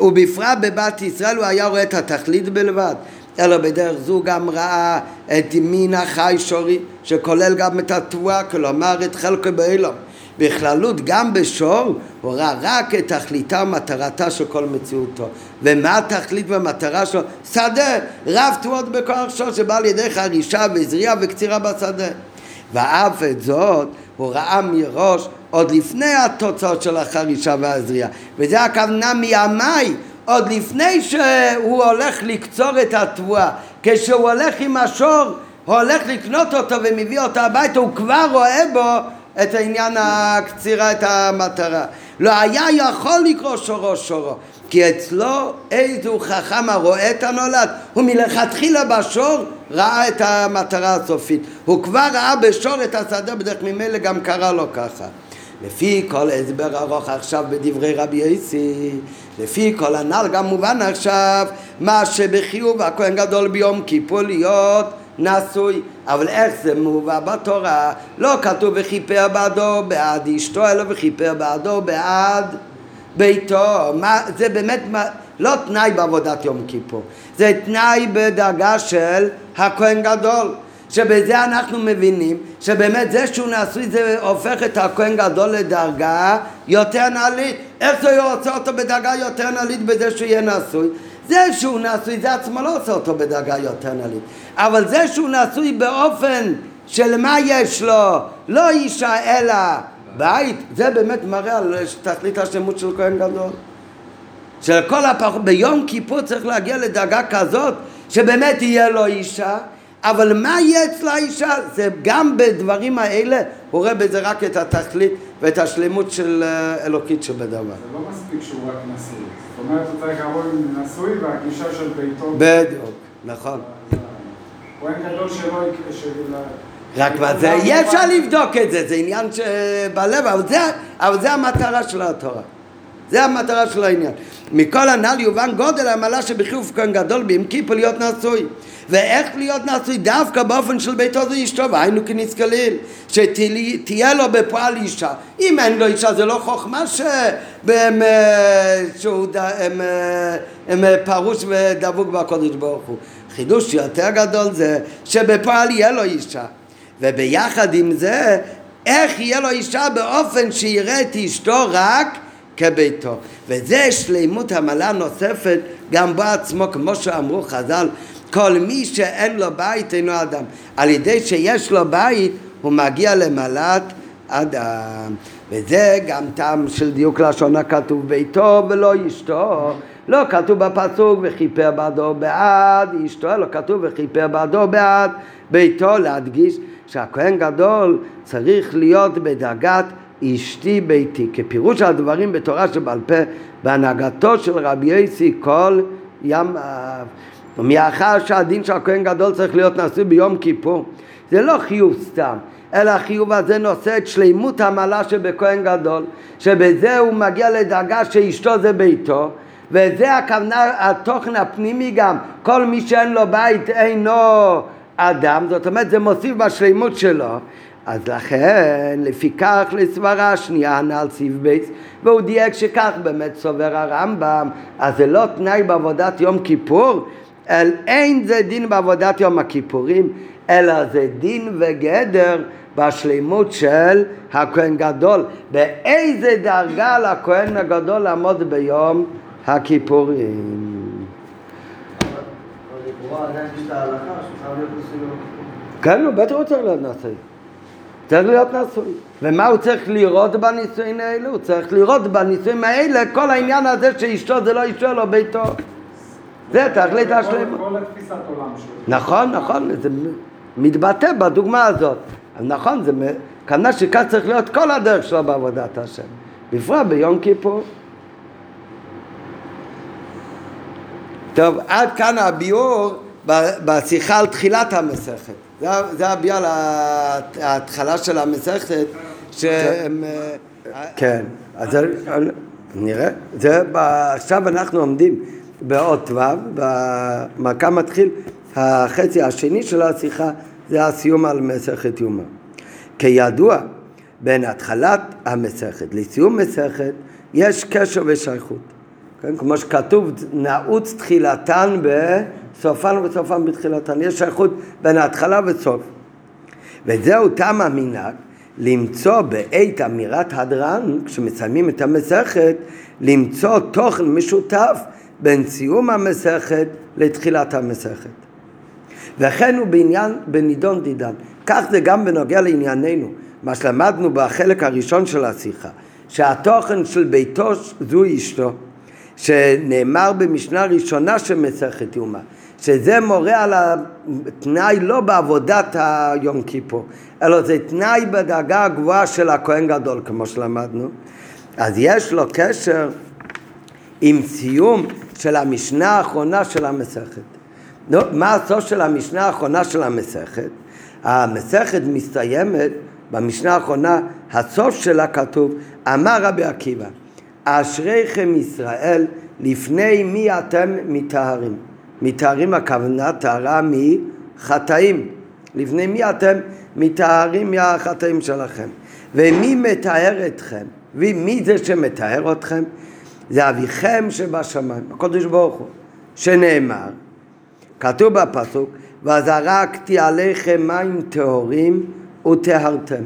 ובפרט בבת ישראל הוא היה רואה את התכלית בלבד, אלא בדרך זו גם ראה את מין החי שורי, שכולל גם את התבואה, כלומר את חלקו באלוהים. בכללות גם בשור הוא ראה רק את תכליתה ומטרתה של כל מציאותו. ומה התכלית והמטרה שלו? שדה, רב תבואות בכוח שור שבא על ידי חרישה וזריעה וקצירה בשדה. ואף את זאת הוא ראה מראש עוד לפני התוצאות של החרישה והזריעה, וזה הכוונה מימי, עוד לפני שהוא הולך לקצור את התבואה, כשהוא הולך עם השור, הוא הולך לקנות אותו ומביא אותו הביתה, הוא כבר רואה בו את העניין הקצירה, את המטרה. לא היה יכול לקרוא שורו שורו, כי אצלו איזו חכם הרואה את הנולד, הוא מלכתחילה בשור ראה את המטרה הסופית, הוא כבר ראה בשור את השדה, בדרך ממילא גם קרא לו ככה. לפי כל הסבר ארוך עכשיו בדברי רבי יוסי, לפי כל הנ"ל גם מובן עכשיו מה שבחיוב הכהן גדול ביום כיפור להיות נשוי, אבל איך זה מובא בתורה? לא כתוב וכיפר בעדו בעד אשתו, אלא וכיפר בעדו בעד ביתו. מה, זה באמת מה, לא תנאי בעבודת יום כיפור, זה תנאי בדאגה של הכהן גדול, שבזה אנחנו מבינים שבאמת זה שהוא נשוי זה הופך את הכהן גדול לדרגה יותר נעלית. איך זה יוצא אותו בדרגה יותר נעלית? בזה שהוא יהיה נשוי. זה שהוא נשוי זה עצמו לא עושה אותו בדרגה יותר נעלית, אבל זה שהוא נשוי באופן של מה יש לו, לא אישה אלא בית, זה באמת מראה על תכלית השלמות של כהן גדול. של כל הפח... ביום כיפור צריך להגיע לדרגה כזאת שבאמת יהיה לו אישה, אבל מה יהיה אצלה אישה? זה גם בדברים האלה הוא רואה בזה רק את התכלית ואת השלמות של אלוקית שבדבר. זה לא מספיק שהוא רק נשוי, זאת אומרת הוא צריך לבוא עם נשוי והגישה של ביתו. בדיוק, נכון. הוא אין גדול שלא יקרה. רק מה זה, אי אפשר לבדוק את זה, זה עניין שבלב, אבל זה, אבל זה המטרה של התורה. זה המטרה של העניין. מכל הנ"ל יובן גודל המעלה שבחיוב כהן גדול ביום כיפור להיות נשוי. ואיך להיות נשוי? דווקא באופן של ביתו זה אשתו, והיינו כנזכרים שתהיה לו בפועל אישה. אם אין לו אישה זה לא חוכמה שהוא פרוש ודבוק בקודש ברוך הוא. חידוש יותר גדול זה שבפועל יהיה לו אישה, וביחד עם זה איך יהיה לו אישה? באופן שיראה את אשתו רק כביתו. וזה שלמות המעלה נוספת גם בו עצמו, כמו שאמרו חז"ל, כל מי שאין לו בית אינו אדם, על ידי שיש לו בית הוא מגיע למעלת אדם. וזה גם טעם של דיוק לשון הכתוב ביתו ולא אשתו. לא כתוב בפסוק וחיפר בעדו בעד אשתו, לא כתוב וחיפר בעדו בעד ביתו, להדגיש שהכהן גדול צריך להיות בדרגת אשתי ביתי, כפירוש הדברים בתורה שבעל פה בהנהגתו של רבי יוסי כל ים אב. ומאחר שהדין שהכהן גדול צריך להיות נשוי ביום כיפור, זה לא חיוב סתם, אלא החיוב הזה נושא את שלימות המעלה שבכהן גדול, שבזה הוא מגיע לדרגה שאשתו זה ביתו, וזה הכוונה התוכן הפנימי גם, כל מי שאין לו בית אינו אדם, זאת אומרת זה מוסיף בשלימות שלו. אז לכן, לפיכך לסברה השנייה הנ"ל סעיף בייס, והוא דייק שכך באמת סובר הרמב"ם, אז זה לא תנאי בעבודת יום כיפור, אל אין זה דין בעבודת יום הכיפורים, אלא זה דין וגדר בשלימות של הכהן גדול, באיזה דרגה לכהן הגדול לעמוד ביום הכיפורים. אבל לברוע עדיין יש את ההלכה שצריך להיות נשוי יום כיפור. כן, הוא בטח רוצה להיות נשוי. צריך להיות נשוי. ומה הוא צריך לראות בנישואים האלה? הוא צריך לראות בנישואים האלה כל העניין הזה שאשתו זה לא אשתו אלא ביתו. זה תכלית השלמות. כל התפיסת עולם שלו. נכון, נכון, זה מתבטא בדוגמה הזאת. נכון, זה כנראה שכך צריך להיות כל הדרך שלו בעבודת השם. בפרט ביום כיפור. טוב, עד כאן הביאור בשיחה על תחילת המסכת. זה הביאור על ההתחלה של המסכת שהם... כן, אז נראה. עכשיו אנחנו עומדים באות ו', במקום מתחיל החצי השני של השיחה, זה הסיום על מסכת יומא. כידוע, בין התחלת המסכת לסיום מסכת יש קשר ושייכות. כן, כמו שכתוב, נעוץ תחילתן בסופן וסופן בתחילתן. יש שייכות בין ההתחלה וסוף. וזהו טעם המנהג, למצוא בעת אמירת הדרן, כשמסיימים את המסכת, למצוא תוכן משותף בין סיום המסכת לתחילת המסכת. וכן הוא בעניין, בנידון דידן. כך זה גם בנוגע לענייננו, מה שלמדנו בחלק הראשון של השיחה, שהתוכן של ביתו זו אשתו, שנאמר במשנה ראשונה של מסכת יומא, שזה מורה על התנאי לא בעבודת היום כיפור, אלא זה תנאי בדרגה הגבוהה של הכהן גדול, כמו שלמדנו. אז יש לו קשר עם סיום של המשנה האחרונה של המסכת. נו, מה הסוף של המשנה האחרונה של המסכת? המסכת מסתיימת במשנה האחרונה, הסוף שלה כתוב, אמר רבי עקיבא, אשריכם ישראל, לפני מי אתם מטהרים? מטהרים הכוונה טהרה מחטאים. לפני מי אתם מטהרים מהחטאים שלכם? ומי מטהר אתכם? ומי זה שמטהר אתכם? זה אביכם שבשמיים, הקדוש ברוך הוא, שנאמר, כתוב בפסוק, וזרקתי עליכם מים טהורים וטהרתם.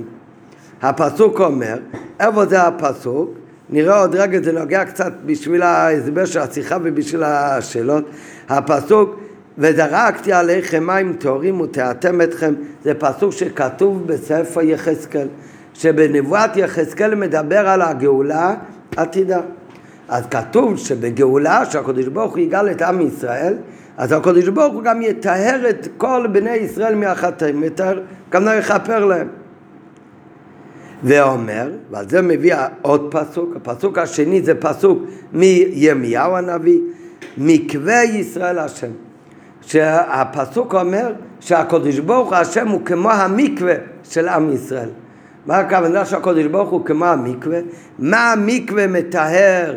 הפסוק אומר, איפה זה הפסוק? נראה עוד רגע, זה נוגע קצת בשביל ההסבר של השיחה ובשביל השאלות. הפסוק, וזרקתי עליכם מים טהורים וטהרתם אתכם, זה פסוק שכתוב בספר יחזקאל, שבנבואת יחזקאל מדבר על הגאולה עתידה. אז כתוב שבגאולה שהקדוש ברוך הוא יגאל את עם ישראל, אז הקדוש ברוך הוא גם יטהר את כל בני ישראל מהחטאים, יטהר, גם לא יכפר להם. ואומר, ועל זה מביא עוד פסוק, הפסוק השני זה פסוק מירמיהו הנביא, מקווה ישראל השם, שהפסוק אומר שהקדוש ברוך הוא השם הוא כמו המקווה של עם ישראל. מה הכוונה שהקדוש ברוך הוא כמו המקווה? מה המקווה מטהר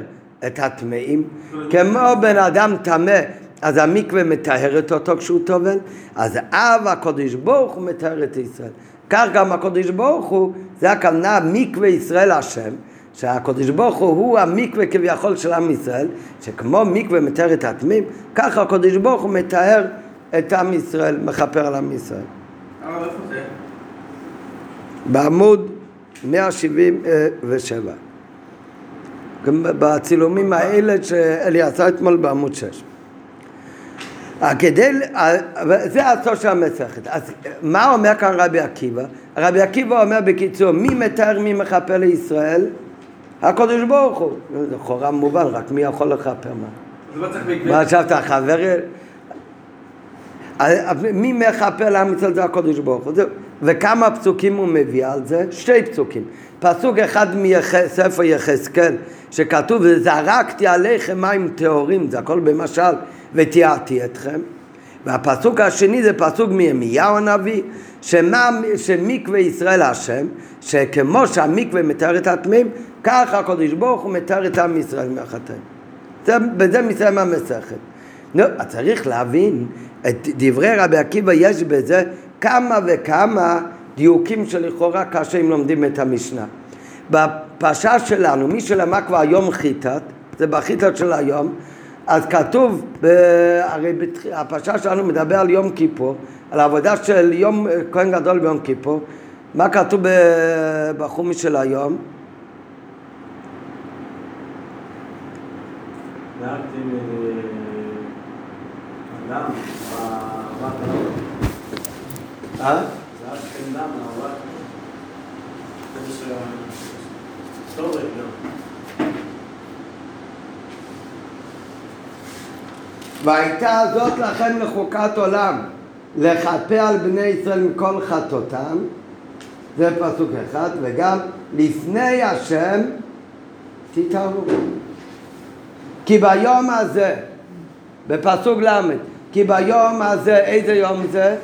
את הטמאים? כמו בן אדם טמא, אז המקווה מטהרת אותו כשהוא טובל, אז אב הקדוש ברוך הוא מטהר את ישראל. כך גם הקדוש ברוך הוא, זה הכוונה המקווה ישראל השם, שהקדוש ברוך הוא הוא המקווה כביכול של עם ישראל, שכמו מקווה מטהר את הטמאים, כך הקדוש ברוך הוא מטהר את עם ישראל, מכפר על עם ישראל. אבל איפה זה? בעמוד מאה שבעים ושבע, בצילומים האלה שאלי עשה אתמול בעמוד שש. כדי, זה הסוף של המסכת. אז מה אומר כאן רבי עקיבא? רבי עקיבא אומר בקיצור, מי מתאר, מי מחפר לישראל? הקדוש ברוך הוא. זה חורם מובן, רק מי יכול לחפר מה? זה לא צריך להקביל. מה עכשיו אתה חבר? מי מחפר להמצל זה הקדוש ברוך הוא. וכמה פסוקים הוא מביא על זה? שתי פסוקים. פסוק אחד מספר יחזקאל, שכתוב, וזרקתי עליכם מים טהורים, זה הכל במשל, ותיארתי אתכם. והפסוק השני זה פסוק מירמיהו הנביא, שמקווה ישראל השם, שכמו שהמקווה מתאר את הטמאים, כך הקדוש ברוך הוא מתאר את עם ישראל מהחטאים. בזה מסיים המסכת. נו, צריך להבין, את דברי רבי עקיבא יש בזה כמה וכמה דיוקים שלכאורה קשה אם לומדים את המשנה. בפרשה שלנו, מי שלמה כבר היום חיטת, זה בחיטת של היום, אז כתוב, הרי הפרשה שלנו מדבר על יום כיפור, על העבודה של יום כהן גדול ביום כיפור. מה כתוב בחומי של היום? נהגתם אדם, אה? נהגתם אדם, אהבה. סורי, לא. והייתה הזאת לכם לחוקת עולם, לחפר על בני ישראל מכל חטאותם, זה פסוק אחד, וגם לפני השם תתארו. כי ביום הזה, בפסוק למד, כי ביום הזה, איזה יום זה?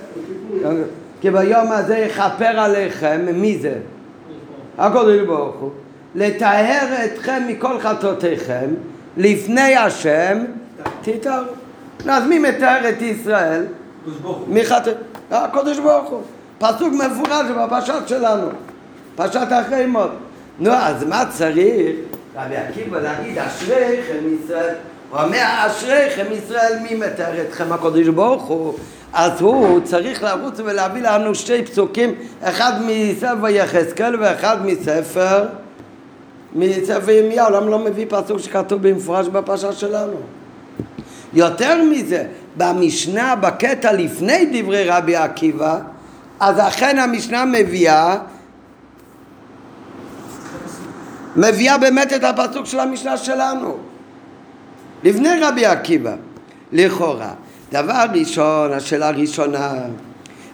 כי ביום הזה יחפר עליכם, מי זה? הקדוש ברוך הוא. לטהר אתכם מכל חטאותיכם, לפני השם תתארו. אז מי מתאר את ישראל? הקדוש ברוך הוא. פסוק מפורש בפשט שלנו, פשט אחרי מות. נו, אז מה צריך? רבי עקיבא להגיד אשריכם ישראל, הוא אומר אשריכם ישראל, מי מתאר אתכם? הקדוש ברוך הוא. אז הוא צריך לרוץ ולהביא לנו שתי פסוקים, אחד מספר יחזקאל ואחד מספר מספר ירמיהו. למה לא מביא פסוק שכתוב במפורש בפשט שלנו? יותר מזה, במשנה, בקטע לפני דברי רבי עקיבא, אז אכן המשנה מביאה, מביאה באמת את הפסוק של המשנה שלנו, לפני רבי עקיבא, לכאורה. דבר ראשון, השאלה הראשונה,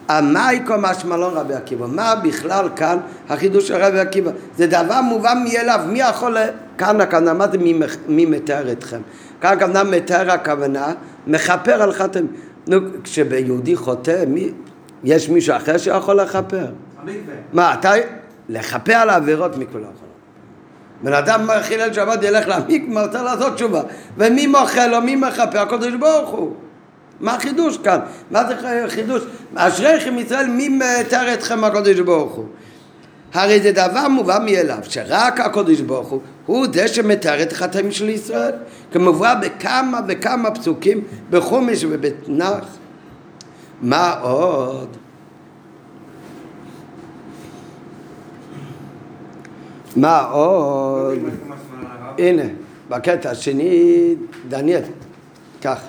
המייקו משמלון רבי עקיבא, מה בכלל כאן החידוש של רבי עקיבא? זה דבר מובן מאליו, מי יכול, כאן הכוונה, מה זה מי, מי מתאר אתכם? כאן הכוונה מתאר הכוונה, מחפר על חתם. נו, כשביהודי חותם, מי, יש מישהו אחר שיכול לחפר? המקווה. מה, אתה לחפר על העבירות מכולה יכולה. בן אדם חילל שבת ילך למקווה, רוצה לעשות תשובה. ומי מוכל לו, מי מחפר? הקדוש ברוך הוא. מה החידוש כאן? מה זה חידוש? אשריכם ישראל, מי מתאר אתכם? הקדוש ברוך הוא. הרי זה דבר מובן מאליו, שרק הקדוש ברוך הוא, הוא זה שמתאר את חטאים של ישראל, כמובן בכמה וכמה פסוקים, בחומש ובתנ"ך. מה עוד? מה עוד? הנה, בקטע השני, דניאל, כך.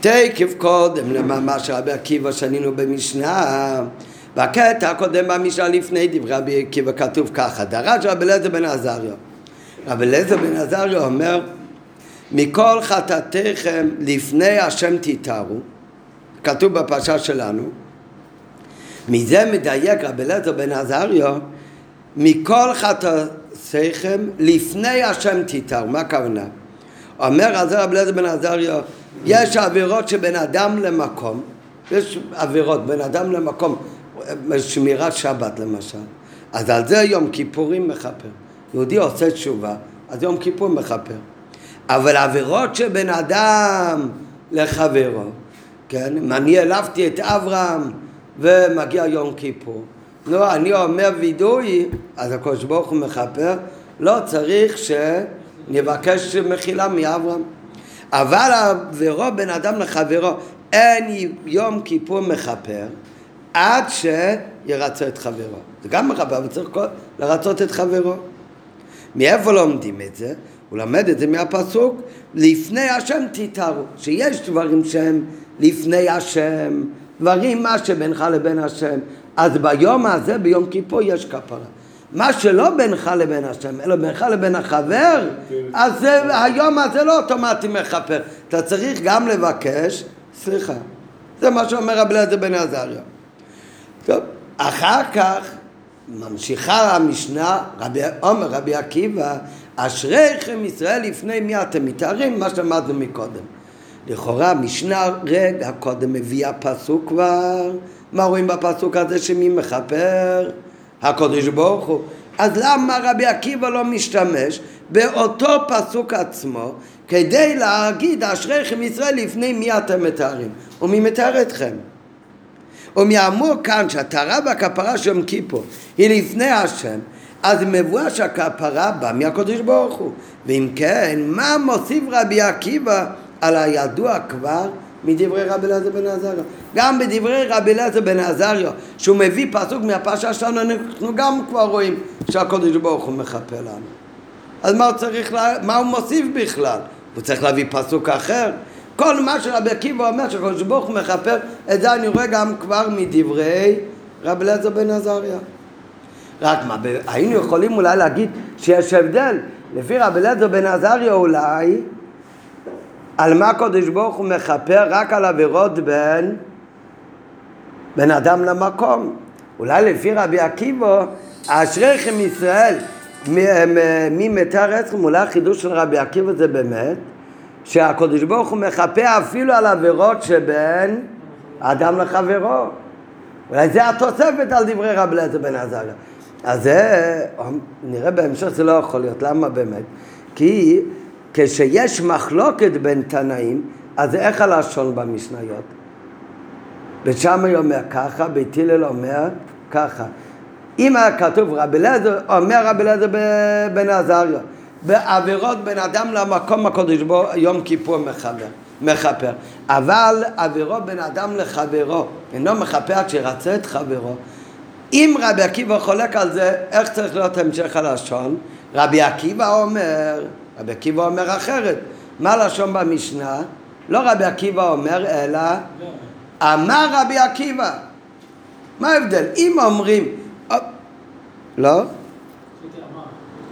תקף קודם למאמר של רבי עקיבא שנינו במשנה, בקטע הקודם במשנה לפני דברי רבי עקיבא כתוב ככה, דרש רבי אלעזר בן עזריה. רבי אלעזר בן עזריה אומר, מכל חטאתיכם לפני השם תתארו, כתוב בפרשה שלנו. מזה מדייק רבי אלעזר בן עזריה, מכל חטאתיכם לפני השם תתארו. מה הכוונה? אומר רבי אלעזר בן עזריה, יש עבירות שבין אדם למקום, יש עבירות בין אדם למקום, שמירת שבת למשל, אז על זה יום כיפורים מחפר. יהודי עושה תשובה, אז יום כיפור מחפר. אבל עבירות שבין אדם לחברו, כן? אם אני אלפתי את אברהם ומגיע יום כיפור, נו, אני אומר וידוי, אז הקדוש ברוך הוא מחפר, לא צריך שנבקש מחילה מאברהם. אבל עבירו בין אדם לחברו, אין יום כיפור מחפר, עד שירצה את חברו. זה גם הרבה, אבל צריך לרצות את חברו. מאיפה לומדים את זה? הוא למד את זה מהפסוק, לפני השם תתארו, שיש דברים שהם לפני השם, דברים מה שבינך לבין השם. אז ביום הזה, ביום כיפור, יש כפרה. מה שלא בינך לבין השם, אלא בינך לבין החבר, אז היום הזה לא אוטומטי מחפר. אתה צריך גם לבקש סליחה. זה מה שאומר רבי אלעזר בן עזריה. טוב, אחר כך ממשיכה המשנה, רבי אומר רבי עקיבא, אשריכם ישראל, לפני מי אתם מתארים, מה שלמדנו מקודם. לכאורה המשנה רגע קודם מביאה פסוק כבר, מה רואים בפסוק הזה שמי מחפר? הקדוש ברוך הוא. אז למה רבי עקיבא לא משתמש באותו פסוק עצמו כדי להגיד אשריכם ישראל, לפני מי אתם מתארים? ומי מתאר אתכם? ומי אמור כאן שהתארה והכפרה של יום כיפור היא לפני השם, אז מבואה שהכפרה בא מהקדוש ברוך הוא. ואם כן, מה מוסיף רבי עקיבא על הידוע כבר מדברי רבי אלעזר בן עזריה? גם בדברי רבי אלעזר בן עזריה, שהוא מביא פסוק מהפרשה שלנו, אנחנו גם כבר רואים שהקדוש ברוך הוא מחפה לנו. אז מה הוא, צריך לה... מה הוא מוסיף בכלל? הוא צריך להביא פסוק אחר? כל מה שרבי עקיבא אומר שהקדוש ברוך הוא מחפר, את זה אני רואה גם כבר מדברי רבי אלעזר בן עזריה. רק מה, היינו יכולים אולי להגיד שיש הבדל. לפי רבי אלעזר בן עזריה אולי, על מה הקדוש ברוך הוא מחפר? רק על עבירות בין בין אדם למקום. אולי לפי רבי עקיבא, אשריכם ישראל, מי מתאר אתכם? אולי החידוש של רבי עקיבא זה באמת שהקדוש ברוך הוא מחפה אפילו על עבירות שבין אדם לחברו. אולי זה התוספת על דברי רבי אלעזר בן עזריה. אז זה, נראה בהמשך זה לא יכול להיות. למה באמת? כי כשיש מחלוקת בין תנאים, אז איך הלשון במשניות? בית שמאי אומר ככה, בית הלל אומר ככה. אם הכתוב רבי אלעזר, אומר רבי אלעזר בן עזריה, בעבירות בין אדם למקום הקודש בו יום כיפור מחבר, מחפר. אבל עבירות בין אדם לחברו אינו מחפר עד שרצה את חברו. אם רבי עקיבא חולק על זה, איך צריך להיות המשך הלשון? רבי עקיבא אומר, רבי עקיבא אומר אחרת. מה לשון במשנה? לא רבי עקיבא אומר, אלא לא. אמר רבי עקיבא. מה ההבדל? אם אומרים לא?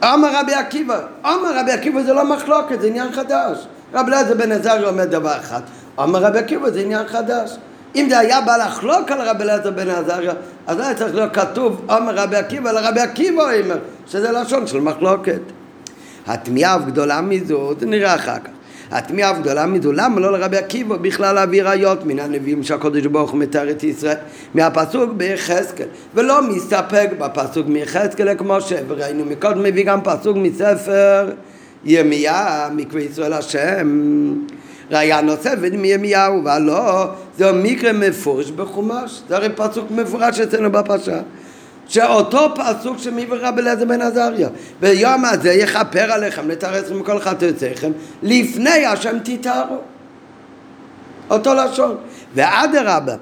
אמר רבי עקיבא, אמר רבי עקיבא זה לא מחלוקת, זה עניין חדש. רבי אלעזר בן עזריה אומר דבר אחד, אמר רבי עקיבא זה עניין חדש. אם זה היה בא לחלוק על רבי אלעזר בן עזריה, אז לא צריך להיות כתוב אמר רבי עקיבא, אלא רבי עקיבא אמר, שזה לשון של מחלוקת. התמיהה הגדולה מזו, זה נראה אחר כך. התמיהה הגדולה מזו, למה לא לרבי עקיבא בכלל להביא ראיות מן הנביאים שהקדוש ברוך הוא מתאר את ישראל מהפסוק ביחזקאל, ולא מסתפק בפסוק מיחזקאל, כמו שראינו מקודם, מביא גם פסוק מספר ירמיה, מקרא ישראל השם, ראיה נוספת מירמיהו, ולא, זה מקרא מפורש בחומש, זה הרי פסוק מפורש אצלנו בפרשה. שאותו פסוק שמביא רבי אלעזר בן עזריה, ביום הזה יכפר עליכם לתאר אתכם מכל חטאיכם, לפני השם תתארו, אותו לשון. ואדרבה,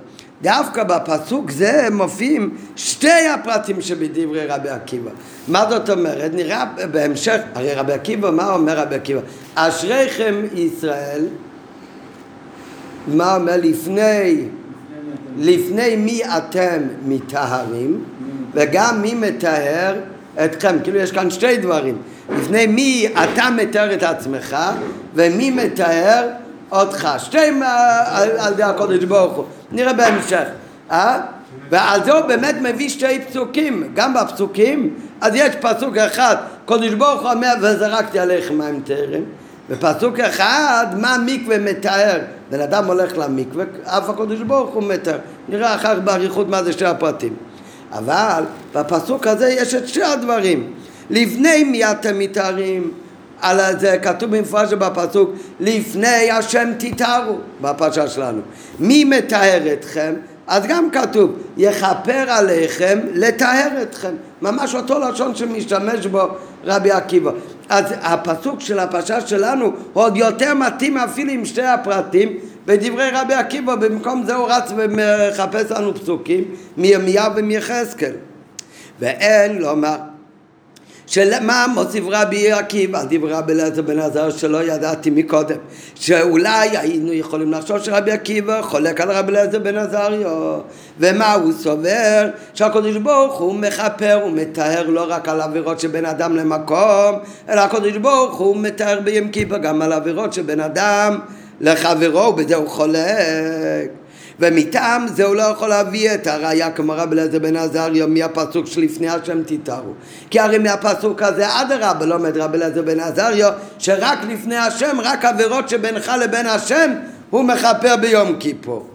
דווקא בפסוק זה מופיעים שתי הפרטים שבדברי רבי עקיבא. מה זאת אומרת? נראה בהמשך, הרי רבי עקיבא, מה אומר רבי עקיבא? אשריכם ישראל, מה אומר? לפני לפני מי אתם מתארים, וגם מי מתאר אתכם. כאילו יש כאן שתי דברים. לפני מי אתה מתאר את עצמך, ומי מתאר אותך. שתי על די הקודש ברוך הוא. נראה בהמשך. אה? ועל זה הוא באמת מביא שתי פסוקים. גם בפסוקים, אז יש פסוק אחד, קודש ברוך הוא אומר, וזרקתי עליך מים תארים. בפסוק אחד, מה המקווה מתאר? בן אדם הולך למקווה, אף הקודש ברוך הוא מתאר. נראה אחר בעריכות מה זה שתי הפרטים. אבל בפסוק הזה יש את שתי הדברים. לפני מי אתם מתארים, על זה כתוב במפורש בפסוק, לפני השם תתארו, בפרשה שלנו. מי מתאר אתכם? אז גם כתוב, יכפר עליכם לתאר אתכם. ממש אותו לשון שמשתמש בו רבי עקיבא. אז הפסוק של הפרשה שלנו עוד יותר מתאים אפילו עם שתי הפרטים, בדברי רבי עקיבא, במקום זה הוא רץ ומחפש לנו פסוקים מירמיהו ומיחזקאל. ואין לומר מה מוסיף רבי עקיבא, דברי רבי אלעזר בן עזריה שלא ידעתי מקודם, שאולי היינו יכולים לחשוב שרבי עקיבא חולק על רבי אלעזר בן עזריה. ומה הוא סובר? שהקדוש ברוך הוא מכפר ומתאר לא רק על עבירות שבין אדם למקום, אלא הקדוש ברוך הוא מתאר ביום כיפור גם על עבירות שבין אדם לחברו, ובזה הוא חולק. ומטעם זה הוא לא יכול להביא את הראיה כמו רבי אלעזר בן עזריה מהפסוק שלפני השם תתארו, כי הרי מהפסוק הזה עד הרבה לומד רבי אלעזר בן עזריה שרק לפני השם, רק עבירות שבינך לבין השם הוא מכפר ביום כיפור.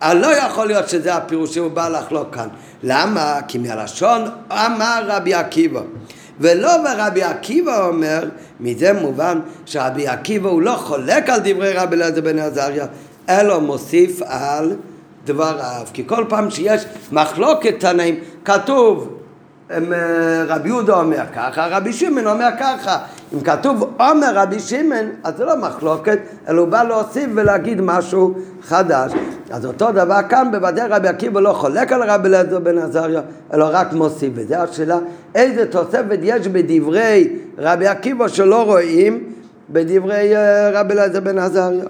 אבל לא יכול להיות שזה הפירוש שהוא בא לחלוק כאן. למה? כי מהלשון אמר רבי עקיבא ולא ברבי עקיבא אומר. מזה מובן שרבי עקיבא הוא לא חולק על דברי רבי אלעזר בן עזריה אלו מוסיף על דבריו, כי כל פעם שיש מחלוקת תנאים, כתוב רבי יהודה אומר ככה, רבי שמעון אומר ככה. אם כתוב אומר רבי שמעון, אז זה לא מחלוקת, אלא הוא בא להוסיף ולהגיד משהו חדש. אז אותו דבר כאן, בוודאי רבי עקיבא לא חולק על רבי אלעזר בן עזריה, אלא רק מוסיף. וזו השאלה, איזה תוספת יש בדברי רבי עקיבא שלא רואים בדברי רבי אלעזר בן עזריה?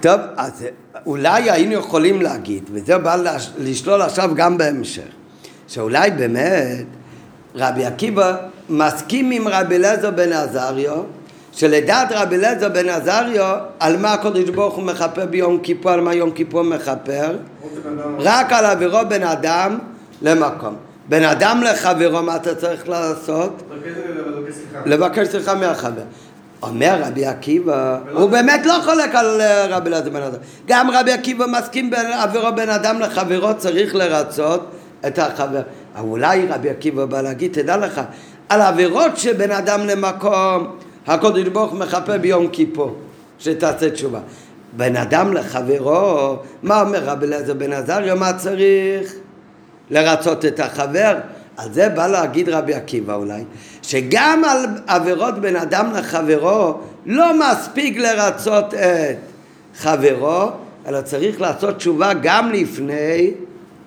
טוב, אז אולי היינו יכולים להגיד, וזה בא לשלול עכשיו גם בהמשך, שאולי באמת רבי עקיבא מסכים עם רבי אלעזר בן עזריה, שלדעת רבי אלעזר בן עזריה, על מה הקדוש ברוך הוא מכפר ביום כיפור, על מה יום כיפור מכפר? רק על עבירו בין אדם למקום. בין אדם לחברו, מה אתה צריך לעשות? לבקש סליחה מהחבר. אומר רבי עקיבא, הוא באמת לא חולק על רבי אלעזר בן עזריה. גם רבי עקיבא מסכים בין עבירו בין אדם לחברו, צריך לרצות את החבר. אבל אולי רבי עקיבא בא להגיד, תדע לך, על עבירות שבין אדם למקום, הקדוש ברוך הוא מכפר ביום כיפור, שתעשה תשובה. בין אדם לחברו, מה אומר רבי אלעזר בן עזריה, מה צריך? לרצות את החבר. על זה בא להגיד רבי עקיבא אולי, שגם על עבירות בין אדם לחברו לא מספיק לרצות את חברו, אלא צריך לעשות תשובה גם לפני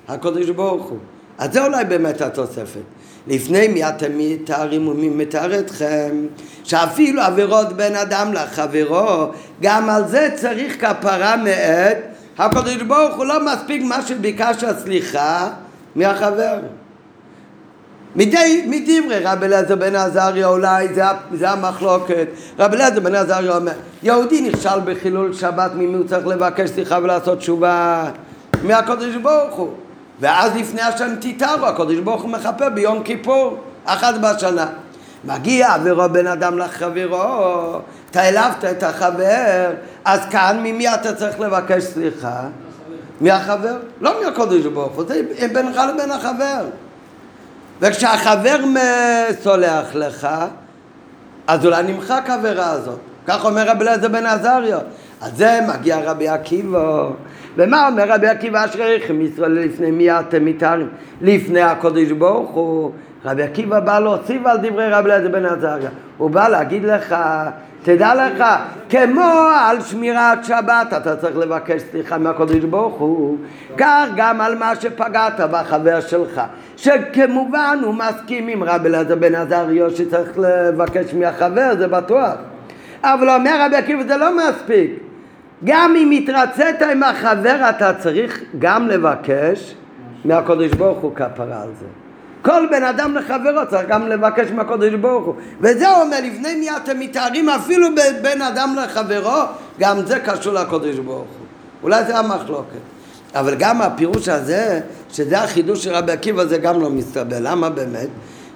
הקדוש ברוך הוא. אז זה אולי באמת התוספת. לפני מי אתם מתארים ומי מתאר אתכם, שאפילו עבירות בין אדם לחברו, גם על זה צריך כפרה מאת הקדוש ברוך הוא. לא מספיק מה שביקש הסליחה מהחבר. מדי, מדברי רבי אלעזר בן עזריה אולי זה, זה המחלוקת. רבי אלעזר בן עזריה אומר, יהודי נכשל בחילול שבת, ממי הוא צריך לבקש סליחה ולעשות תשובה? מהקדוש ברוך הוא. ואז לפני השם תתארו, הקדוש ברוך הוא מכפר ביום כיפור, אחת בשנה. מגיע עבירו בין אדם לחברו, אתה העלבת את החבר, אז כאן ממי אתה צריך לבקש סליחה? מהחבר? לא מהקדוש ברוך הוא, זה בינך לבין החבר. וכשהחבר מסולח לך, אז אולי נמחק עבירה הזאת. כך אומר רבי אלעזר בן עזריה. אז זה מגיע רבי עקיבא. ומה אומר רבי עקיבא? אשריכם ישראל, לפני מי אתם מתארים? לפני הקדוש ברוך הוא. רבי עקיבא בא להוסיף על דברי רבי אלעזר בן עזריה. הוא בא להגיד לך, תדע לך, כמו על שמירת שבת אתה צריך לבקש סליחה מהקדוש ברוך הוא, כך גם על מה שפגעת בחבר שלך, שכמובן הוא מסכים עם רבי אלעזר בן עזריה שצריך לבקש מהחבר, זה בטוח. אבל אומר רבי עקיבא, זה לא מספיק, גם אם התרצית עם החבר אתה צריך גם לבקש מהקדוש ברוך הוא כפרה על זה. כל בן אדם לחברו צריך גם לבקש מהקדוש ברוך הוא. וזה אומר, לפני מי אתם מתארים, אפילו בין אדם לחברו, גם זה קשור לקדוש ברוך הוא. אולי זה המחלוקת. אבל גם הפירוש הזה, שזה החידוש של רבי עקיבא, זה גם לא מסתבר. למה באמת?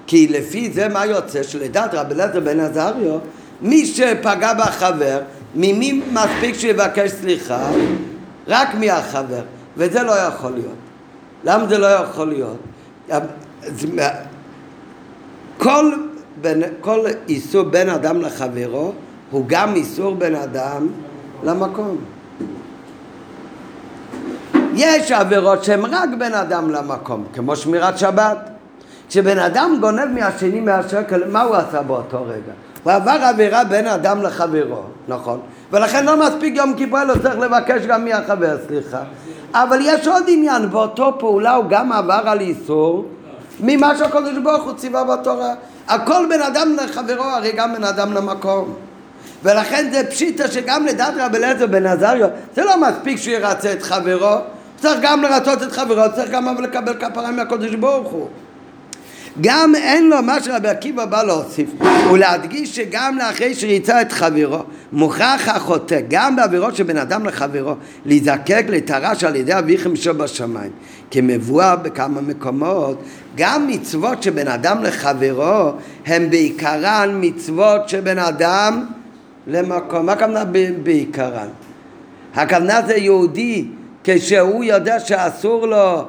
כי לפי זה מה יוצא? שלדעת רבי אלעזר בן עזריה, מי שפגע בחבר, ממי מספיק שיבקש סליחה? רק מהחבר. וזה לא יכול להיות. למה זה לא יכול להיות? כל, בין, כל איסור בין אדם לחברו הוא גם איסור בין אדם למקום. יש עבירות שהן רק בין אדם למקום, כמו שמירת שבת. כשבן אדם גונב מהשני מהשקל, מה הוא עשה באותו רגע? הוא עבר עבירה בין אדם לחברו, נכון? ולכן לא מספיק יום כיפור, לא צריך לבקש גם מהחבר, סליחה. אבל יש עוד עניין, באותו פעולה הוא גם עבר על איסור, ממה שהקדוש ברוך הוא ציווה בתורה. הכל בין אדם לחברו, הרי גם בין אדם למקום. ולכן זה פשיטה שגם לדעת רבי אלעזר בן עזריה, זה לא מספיק שהוא ירצה את חברו, צריך גם לרצות את חברו, צריך גם אבל לקבל כפרה מהקדוש ברוך הוא. גם אין לו מה שרבי עקיבא בא להוסיף, ולהדגיש שגם לאחרי שריצה את חברו, מוכרח החוטא, גם בעבירות שבין אדם לחברו, להיזקק לתרש על ידי אביכם שבשמיים, כמבואר בכמה מקומות. גם מצוות שבין אדם לחברו, הן בעיקרן מצוות שבין אדם למקום. מה הכוונה בעיקרן? הכוונה זה יהודי, כשהוא יודע שאסור לו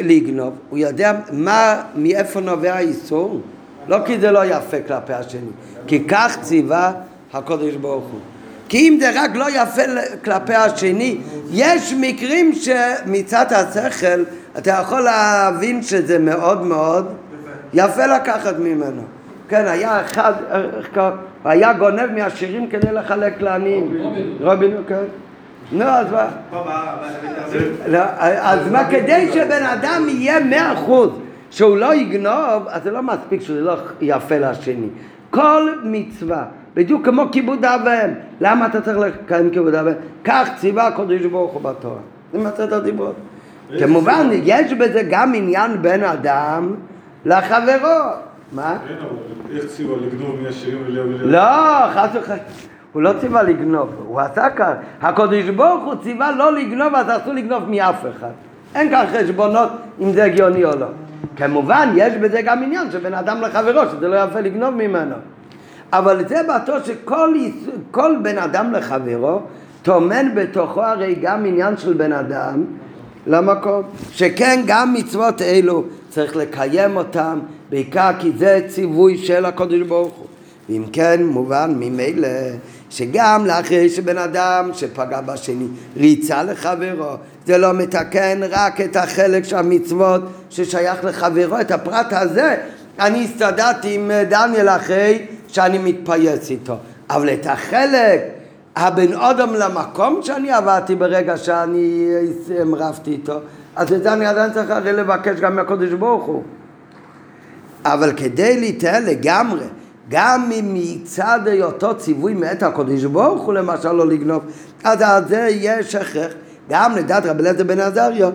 לגנוב, הוא יודע מה, מאיפה נובע האיסור, לא כי זה לא יפה כלפי השני, כי כך ציווה הקדוש ברוך הוא. כי אם זה רק לא יפה כלפי השני, יש מקרים שמצד השכל אתה יכול להבין שזה מאוד מאוד יפה לקחת ממנו. כן, היה אחד, היה גונב מהשירים כדי לחלק לעניים, רובין, כן? נו, אז מה? אז מה, כדי שבן אדם יהיה מאה אחוז שהוא לא יגנוב, אז זה לא מספיק שזה לא יפה לשני. כל מצווה, בדיוק כמו כיבוד אב ואם, למה אתה צריך לקיים כיבוד אב ואם? כך ציווה הקדוש ברוך הוא בתורה. זה מסכת הדיברות. כמובן, יש בזה גם עניין בין אדם לחברו. מה? כן, אבל איך ציווה לגנוב מהשירים אליה וליה? לא, חס וחלילה. הוא לא ציווה לגנוב, הוא עשה כך. הקדוש ברוך הוא ציווה לא לגנוב, אז אסור לגנוב מאף אחד. אין כך חשבונות אם זה הגיוני או לא. כמובן, יש בזה גם עניין שבין אדם לחברו, שזה לא יפה לגנוב ממנו. אבל זה בעתו שכל כל בן אדם לחברו, תומן בתוכו הרי גם עניין של בן אדם למקום. שכן גם מצוות אלו צריך לקיים אותם, בעיקר כי זה ציווי של הקדוש ברוך הוא. ואם כן, מובן ממילא, שגם לאחרי שבן אדם שפגע בשני ריצה לחברו, זה לא מתקן רק את החלק של המצוות ששייך לחברו. את הפרט הזה אני הסתדעתי עם דניאל אחרי שאני מתפייס איתו, אבל את החלק הבן אדם למקום שאני עבדתי ברגע שאני אמרפתי איתו, אז את זה אני עדיין צריך לבקש גם מהקדוש ברוך הוא. אבל כדי להתאהל לגמרי גם אם מצד היותו ציווי מאת הקדוש ברוך הוא למשל לא לגנוב, אז על זה יש הכרח גם לדעת רבי אלעזר בן עזריה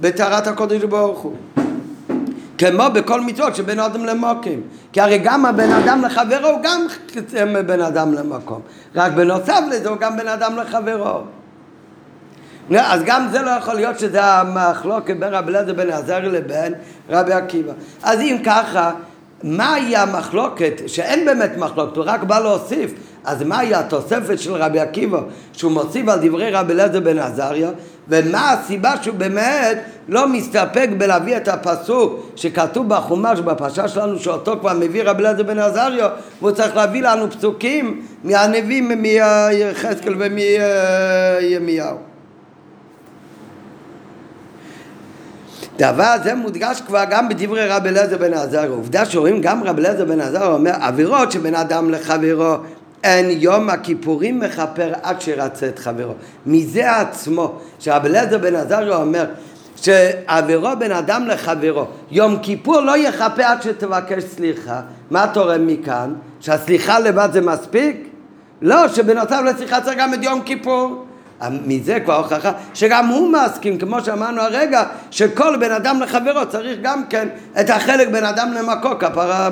בתורת הקדוש ברוך הוא, כמו בכל מצוות שבין אדם למקום, כי הרי גם הבן אדם לחברו הוא גם בן אדם למקום, רק בנוסף לזה הוא גם בן אדם לחברו. אז גם זה לא יכול להיות שזה המחלוקת בין רבי אלעזר בן עזריה לבין רבי עקיבא. אז אם ככה, מהי המחלוקת? שאין באמת מחלוקת, הוא רק בא להוסיף. אז מהי התוספת של רבי עקיבא שהוא מוסיף על דברי רבי אלעזר בן עזריה? ומה הסיבה שהוא באמת לא מסתפק בלהביא את הפסוק שכתוב בחומש בפרשה שלנו שאותו כבר מביא רבי אלעזר בן עזריה, והוא צריך להביא לנו פסוקים מהנביאים, מיחזקאל ומירמיהו? דבר הזה מודגש כבר גם בדברי רבי אלעזר בן עזריה. עובדה שרואים גם רבי אלעזר בן עזריה אומר, עבירות שבין אדם לחברו אין יום הכיפורים מכפר עד שרצה את חברו. מזה עצמו שרבי אלעזר בן עזריה אומר שעבירו בין אדם לחברו, יום כיפור לא יכפה עד שתבקש סליחה. מה תורם מכאן? שהסליחה לבד זה מספיק? לא, שבנוסף לסליחה צריך גם את יום כיפור. מזה כבר הוכחה שגם הוא מסכים, כמו שאמרנו הרגע, שכל בן אדם לחברו צריך גם כן את החלק בין אדם למקום, כפרה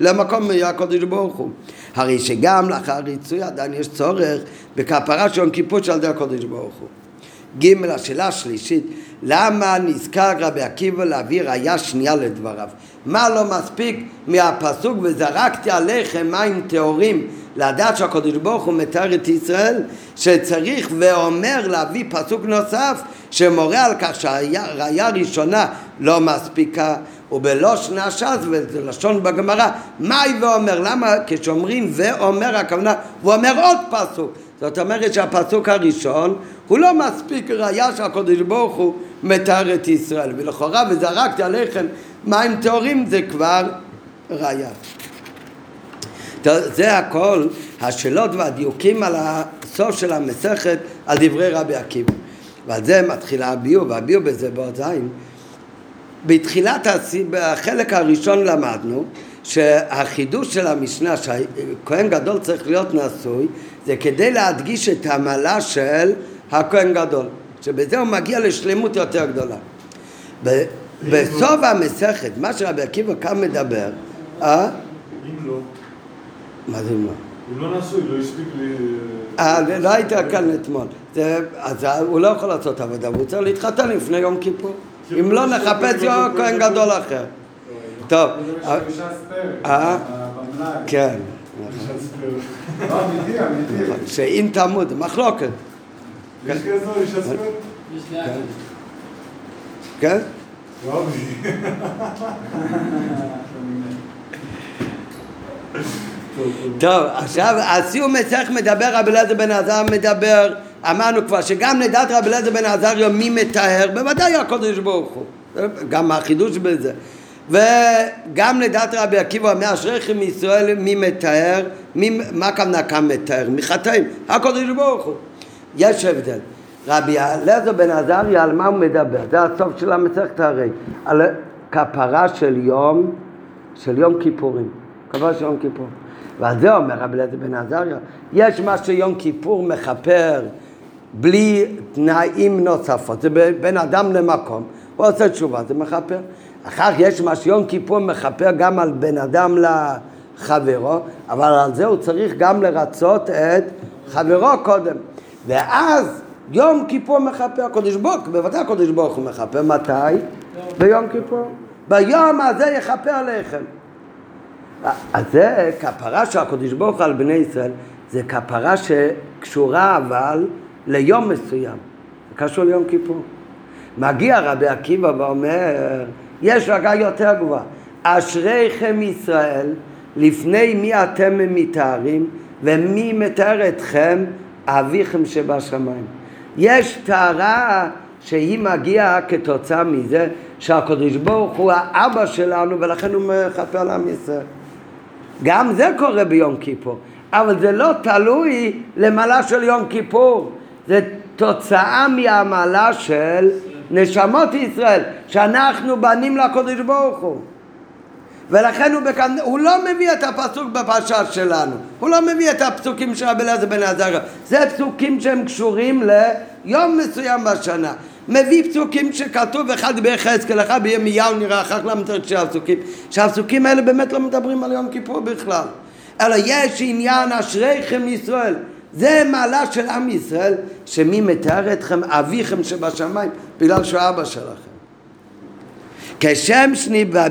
למקום הקדוש ברוך הוא. הרי שגם לאחר ריצוי עדיין יש צורך בכפרה של יום כיפור של ידי הקדוש ברוך הוא. ג' השאלה השלישית, למה נזכר רבי עקיבא להביא ראיה שנייה לדבריו? מה לא מספיק מהפסוק וזרקתי עליכם מים טהורים, לדעת שהקדוש ברוך הוא מתאר את ישראל, שצריך ואומר להביא פסוק נוסף שמורה על כך שהראיה הראשונה לא מספיקה? ובלושן הש"ס ולשון בגמרא, מהי ואומר? למה כשאומרים ואומר הכוונה הוא אומר עוד פסוק? זאת אומרת שהפסוק הראשון הוא לא מספיק ראיה שהקדוש ברוך הוא מתאר את ישראל, ולכאורה וזרקתי עליכם מים טהורים זה כבר ראיה. זה הכל השאלות והדיוקים על הסוף של המסכת על דברי רבי עקיבא. ועל זה מתחילה הביוב, והביוב בזה בעוד זין. בתחילת החלק הראשון למדנו שהחידוש של המשנה שהכהן גדול צריך להיות נשוי, זה כדי להדגיש את המעלה של הכהן גדול, שבזה הוא מגיע לשלמות יותר גדולה. ב- בסוף המסכת, מה שרבי עקיבא כאן מדבר, אה? אם לא. מה זה אם לא? הוא לא נשוי, לא הספיק לי... אה, לא היית כאן אתמול. אז הוא לא יכול לעשות עבודה, הוא צריך להתחתן לפני יום כיפור. אם לא, נחפש יום כהן גדול אחר. טוב. אה? כן. לא, אמיתי, אמיתי. שאין תמוד, מחלוקת. יש כזו, יש אספר? יש לאט. כן? רובי. טוב, עכשיו, הסיום מסך מדבר, רבי אלעזר בן עזריה מדבר, אמרנו כבר שגם לדעת רבי אלעזר בן עזריה מי מטהר, בוודאי הקדוש ברוך הוא, גם החידוש בזה. וגם לדעת רבי עקיבא, מאשריכם ישראל, מי מטהר, מה כוונה כאן מטהר? מחטאים, הקדוש ברוך הוא. יש הבדל. רבי אלעזר בן עזריה, על מה הוא מדבר? זה הסוף של המסכת הרי. על כפרה של יום, של יום כיפורים. כפרה של יום כיפור. ועל זה אומר רבי אלעזר בן עזריה, יש מה שיום כיפור מכפר בלי תנאים נוספות. זה בין אדם למקום. הוא עושה תשובה, זה מכפר. אחר יש מה שיום כיפור מכפר גם על בן אדם לחברו, אבל על זה הוא צריך גם לרצות את חברו קודם. ואז יום כיפור מחפה הקדוש ברוך, בוודאי הקדוש ברוך הוא מחפה, מתי? ביום כיפור. ביום הזה יחפה עליכם. אז זה כפרה שהקדוש ברוך על בני ישראל, זה כפרה שקשורה אבל ליום מסוים, קשור ליום כיפור. מגיע רבי עקיבא ואומר, יש רגע יותר גבוה, אשריכם ישראל, לפני מי אתם מתארים ומי מתאר אתכם? אביכם שבשמיים. יש טהרה שהיא מגיעה כתוצאה מזה שהקדוש ברוך הוא האבא שלנו ולכן הוא מחפה על עם ישראל. גם זה קורה ביום כיפור, אבל זה לא תלוי למעלה של יום כיפור, זה תוצאה מהמעלה של נשמות ישראל שאנחנו בנים לקדוש ברוך הוא, ולכן הוא, בכ... הוא לא מביא את הפסוק בפרשה שלנו, הוא לא מביא את הפסוקים של רבי אלעזר בן עזריה, זה פסוקים שהם קשורים ליום מסוים בשנה. מביא פסוקים שכתוב אחד ביחזקאל, אחד בירמיהו, נראה אחר כך למה צריך שהפסוקים, שהפסוקים האלה באמת לא מדברים על יום כיפור בכלל, אלא יש עניין אשריכם ישראל, זה מעלה של עם ישראל, שמי מתאר אתכם אביכם שבשמיים, בגלל שהוא אבא שלכם. כשם שנידבר,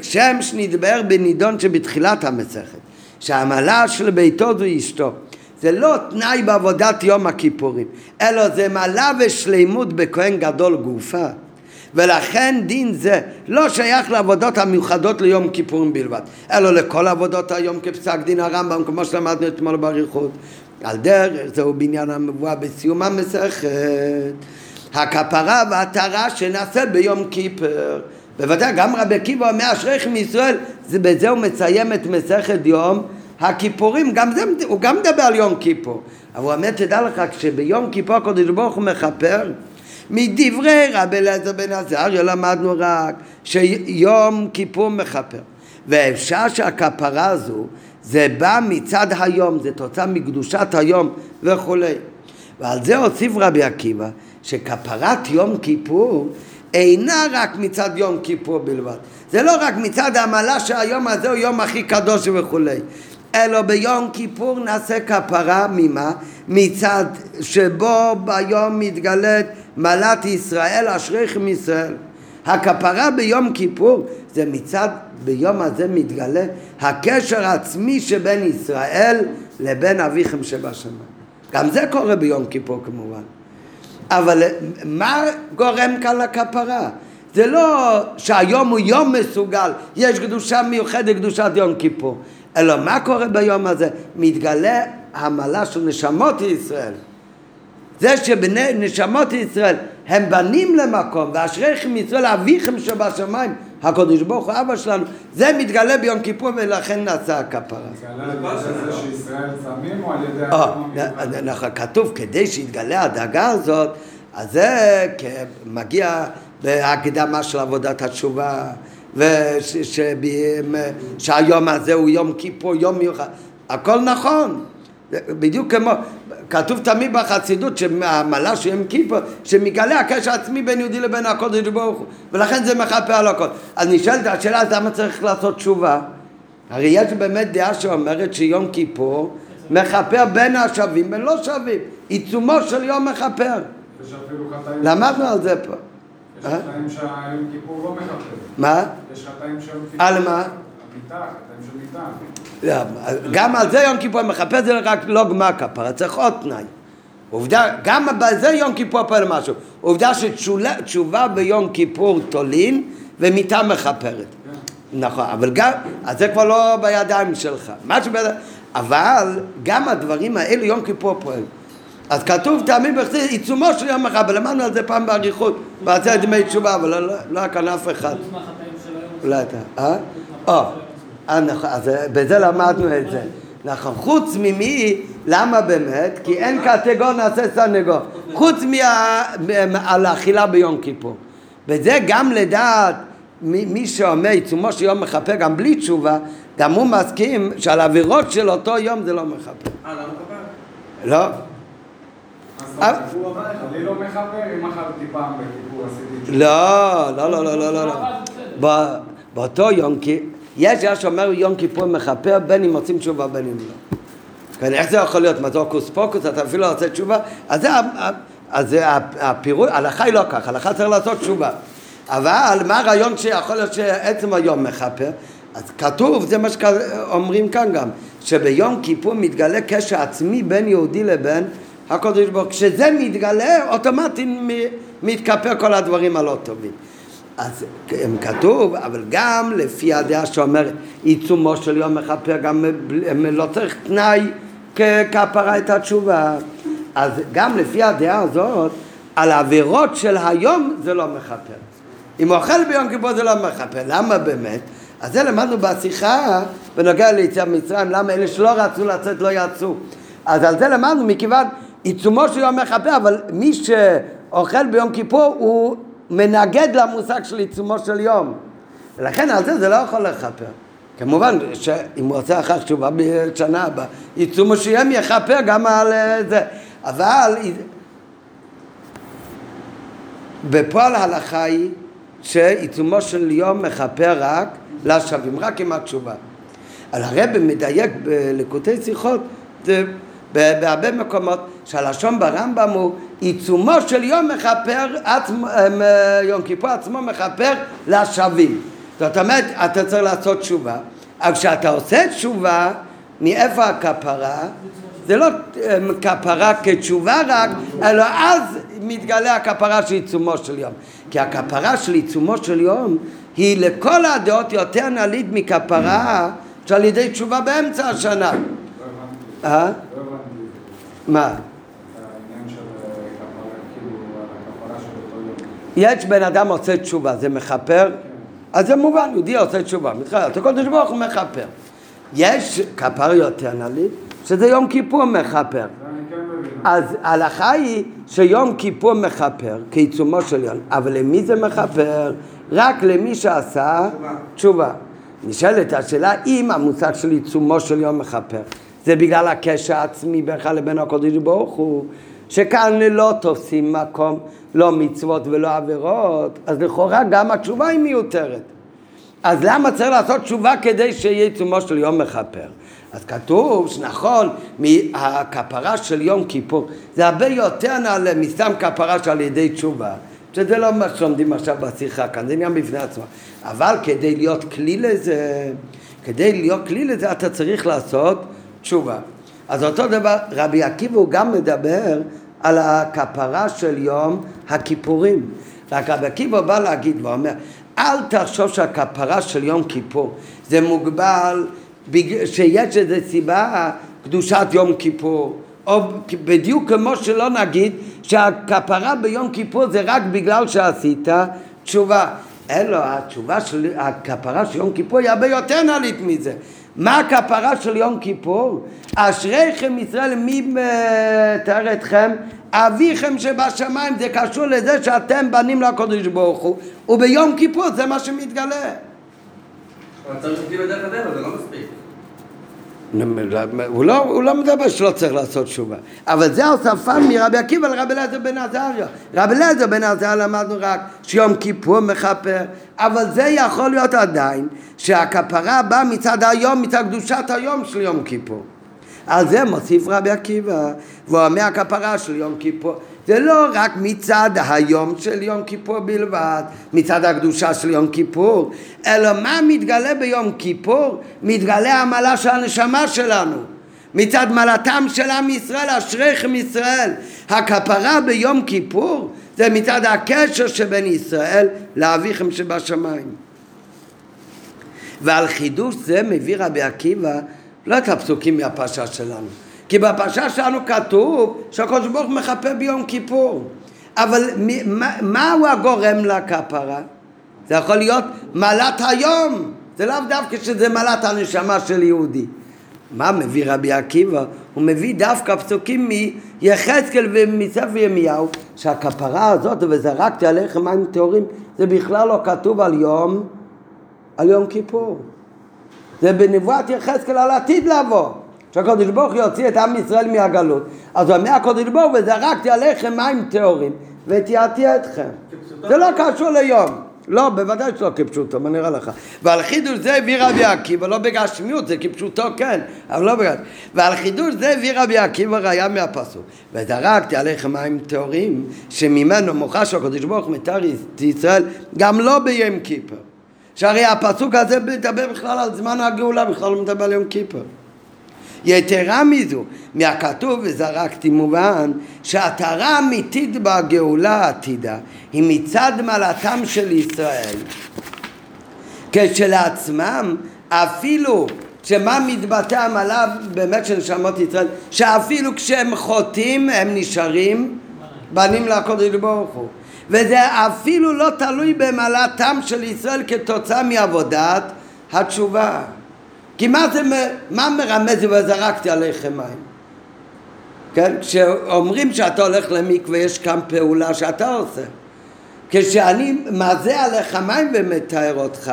כשם שנידבר בנידון שבתחילת המסכת, שהמעלה של ביתו זו אשתו, זה לא תנאי בעבודת יום הכיפורים, אלא זה מעלה ושלימות בכהן גדול גופה, ולכן דין זה לא שייך לעבודות המיוחדות ליום כיפורים בלבד, אלא לכל עבודות היום כפסק דין הרמב"ם, כמו שלמדנו אתמול בריחות, על דרך זהו בניין המבואה בסיום המסכת, הכפרה והתרה שנעשה ביום כיפר. בוודאי גם רבי עקיבא מאשריכם מישראל, בזה הוא מסיים את מסכת יום הכיפורים, גם זה, הוא גם מדבר על יום כיפור, אבל הוא אומר, תדע לך, כשביום כיפור הקדוש ברוך הוא מכפר, מדברי רבי אלעזר בן עזריה למדנו רק שיום כיפור מכפר, ואפשר שהכפרה הזו זה בא מצד היום, זה תוצאה מקדושת היום וכו'. ועל זה הוסיף רבי עקיבא שכפרת יום כיפור אינה רק מצד יום כיפור בלבד, זה לא רק מצד המעלה שהיום הזה הוא יום הכי קדוש וכו', אלא ביום כיפור נעשה כפרה ממה? מצד שבו ביום מתגלת מעלת ישראל, אשריכם ישראל. הכפרה ביום כיפור זה מצד ביום הזה מתגלה הקשר העצמי שבין ישראל לבין אביכם שבשמיים. גם זה קורה ביום כיפור כמובן, אבל מה גורם כאן לכפרה? זה לא שהיום הוא יום מסוגל, יש קדושה מיוחדת, קדושת יום כיפור, אלא מה קורה ביום הזה? מתגלה המעלה של נשמות ישראל, זה שבני נשמות ישראל הם בנים למקום, ואשריכם ישראל אביכם שבשמיים, הקדוש ברוך הוא אבא שלנו, זה מתגלה ביום כיפור ולכן נעשה הכפרה. מתגלה זה שישראל צמים או על ידי עצמו? כתוב כדי שיתגלה הדאגה הזאת, אז זה מגיע בהקדמה של עבודת התשובה, שהיום הזה הוא יום כיפור, יום מיוחד, הכל נכון. בדיוק כמו, כתוב תמיד בחסידות שהמעלה של יום כיפור שמגלה הקשר עצמי בין יהודי לבין הקודש ברוך הוא, ולכן זה מכפר על הכל. אז נשאלת השאלה, אז למה צריך לעשות תשובה? הרי יש באמת דעה שאומרת שיום כיפור מכפר בין השווים בין לא שווים, עיצומו של יום מכפר. למדנו על זה פה. יש חטאים שהיום כיפור לא מכפר. מה? יש חטאים שהיום כיפור. על מה? המיטה, חטאים של מיטה. גם על זה יום כיפור מחפש, זה רק לא גמר כפרה, צריך עוד תנאי. עובדה, גם בזה יום כיפור פעל משהו. עובדה שתשובה ביום כיפור תולין ומיטה מחפרת. נכון, אבל גם, אז זה כבר לא בידיים שלך. אבל גם הדברים האלו יום כיפור פעל. אז כתוב תאמין בכסי, עיצומו של יום מחפר, למדנו על זה פעם בעריכות, ועשה דמי תשובה, אבל לא היה כאן אף אחד. אולי אתה, אה? אה? אז בזה למדנו את זה. נכון, חוץ ממי, למה באמת? כי אין קטגור נעשה סנגור. חוץ מעל האכילה ביום כיפור. וזה גם לדעת מי שאומר עיצומו של יום מחפר, גם בלי תשובה, גם הוא מסכים שעל העבירות של אותו יום זה לא מחפר. אה, לא מחפר? לא. אז הוא אמר, אני לא מחפר, אם אכלתי פעם בכיפור עשיתי תשובה. לא, לא, לא, לא, לא, לא. באותו יום כיפור, יש יש אומר יום כיפור מחפר בין אם עושים תשובה בין אם לא. כן, איך זה יכול להיות? מה זה קוס פוקוס? אתה אפילו לא עושה תשובה? אז זה, אז זה הפירוש, הלכה היא לא ככה, הלכה צריך לעשות תשובה. אבל מה הרעיון שיכול להיות שעצם היום מחפר? אז כתוב, זה מה שאומרים כאן גם, שביום כיפור מתגלה קשר עצמי בין יהודי לבין הקדוש ברוך הוא. כשזה מתגלה, אוטומטית מתכפר כל הדברים הלא טובים. אז הם כתוב, אבל גם לפי הדעה שאומר עיצומו של יום מחפר, גם לא צריך תנאי ככפרה את התשובה. אז גם לפי הדעה הזאת, על העבירות של היום זה לא מחפר. אם אוכל ביום כיפור זה לא מחפר, למה באמת? אז זה למדנו בשיחה בנוגע ליציאת מצרים, למה אלה שלא רצו לצאת לא יצאו. אז על זה למדנו מכיוון עיצומו של יום מחפר, אבל מי שאוכל ביום כיפור הוא מנגד למושג של עיצומו של יום, ולכן על זה זה לא יכול לחפר. כמובן שאם הוא עושה אחר תשובה בשנה הבאה, עיצומו של יום יחפר גם על זה, אבל בפועל ההלכה היא שעיצומו של יום מחפר רק לשווים, רק עם התשובה. על הרב מדייק בלקוטי שיחות בהרבה מקומות שהלשון ברמב"ם הוא עיצומו של יום מחפר, עצמו, יום כיפור עצמו מחפר לשווים. זאת אומרת, אתה צריך לעשות תשובה, אבל כשאתה עושה תשובה, מאיפה הכפרה? זה לא כפרה כתשובה רק, אלא אז מתגלה הכפרה של עיצומו של יום. כי הכפרה של עיצומו של יום היא לכל הדעות יותר נעלית מכפרה שעל ידי תשובה באמצע השנה. אה? מה? יש בן אדם עושה תשובה, זה מחפר? אז זה מובן, יהודי עושה תשובה, מתחילה, אתה קודש ברוך הוא מחפר. יש כפר יותר נעלי, שזה יום כיפור מחפר. אז ההלכה היא שיום כיפור מחפר, כעיצומו של יום, אבל למי זה מחפר? רק למי שעשה תשובה. נשאלת השאלה, אם המושג של עיצומו של יום מחפר, זה בגלל הקשר העצמי בינך לבין הקודש ברוך הוא, שכאן לא תופסים מקום, לא מצוות ולא עבירות, אז לכאורה גם התשובה היא מיותרת. אז למה צריך לעשות תשובה כדי שיהיה עיצומו של יום מחפר? אז כתוב שנכון, הכפרה של יום כיפור, זה הרבה יותר נעלה מסתם כפרה שעל ידי תשובה, שזה לא מה שעומדים עכשיו בשיחה כאן, זה עניין בפני עצמה. אבל כדי להיות כלי לזה, כדי להיות כלי לזה אתה צריך לעשות תשובה. אז אותו דבר, רבי עקיבא הוא גם מדבר על הכפרה של יום הכיפורים. רק רבי עקיבא בא להגיד ואומר, אל תחשוב שהכפרה של יום כיפור זה מוגבל, שיש איזו סיבה קדושת יום כיפור, או בדיוק כמו שלא נגיד שהכפרה ביום כיפור זה רק בגלל שעשית תשובה. אלא התשובה של הכפרה של יום כיפור היא הרבה יותר נעלית מזה. מה הכפרה של יום כיפור? אשריכם ישראל, מי מתאר אתכם? אביכם שבשמיים. זה קשור לזה שאתם בנים לקודש ברוך הוא, וביום כיפור זה מה שמתגלה. אבל צריך שתהיה בדרך הדרך, זה לא מספיק. הוא לא, הוא לא מדבר שלא צריך לעשות תשובה, אבל זה הוספה מרבי עקיבא לרבי אלעזר בן עזריה. רבי אלעזר בן עזריה למדנו רק שיום כיפור מכפר, אבל זה יכול להיות עדיין שהכפרה באה מצד היום, מצד קדושת היום של יום כיפור. על זה מוסיף רבי עקיבא ואומר, הכפרה של יום כיפור זה לא רק מצד היום של יום כיפור בלבד, מצד הקדושה של יום כיפור, אלא מה מתגלה ביום כיפור? מתגלה המעלה של הנשמה שלנו, מצד מעלתם של עם ישראל, אשריכם ישראל. הכפרה ביום כיפור זה מצד הקשר שבין ישראל לאביכם שבשמיים. ועל חידוש זה מביא רבי עקיבא לא את הפסוקים מהפרשה שלנו, כי בפרשה שלנו כתוב שהקדוש ברוך הוא מכפר ביום כיפור, אבל מהו הגורם לכפרה? זה יכול להיות מעלת היום, זה לאו דווקא שזה מעלת הנשמה של יהודי. מה מביא רבי עקיבא? הוא מביא דווקא פסוקים מיחזקאל ומספר ירמיהו, שהכפרה הזאת וזרקתי עליכם מים טהורים, זה בכלל לא כתוב על יום, על יום כיפור. זה בנבואת יחזקאל על עתיד לבוא, שהקדוש ברוך יוציא את עם ישראל מהגלות. אז הוא אומר הקדוש ברוך, וזרקתי עליכם מים טהורים ותיארתי אתכם. זה לא קשור ליום. לא, בוודאי שלא כפשוטו, מה נראה לך? ועל חידוש זה הביא רבי עקיבא, לא בגשמיות, זה כפשוטו כן, אבל לא בגשמיות. ועל חידוש זה הביא רבי עקיבא ראיה מהפסוק, וזרקתי עליכם מים טהורים, שממנו מוחש הקדוש ברוך מתאר את ישראל גם לא ביום כיפור. שהרי הפסוק הזה מדבר בכלל על זמן הגאולה, בכלל לא מדבר על יום כיפור. יתרה מזו, מהכתוב וזרקתי מובן שהתרה האמיתית בגאולה העתידה היא מצד מעלתם של ישראל, כשלעצמם, אפילו שמה מתבטא המעלה באמת של נשמות ישראל, שאפילו כשהם חוטאים הם נשארים בנים לקודש ברוך הוא, וזה אפילו לא תלוי במעלתם של ישראל כתוצאה מעבודת התשובה. כי מה זה, מה מרמז וזרקתי עליכם מים? כן? כשאומרים שאתה הולך למקווה יש כאן פעולה שאתה עושה. כשאני מזה עליך מים ומתאר אותך,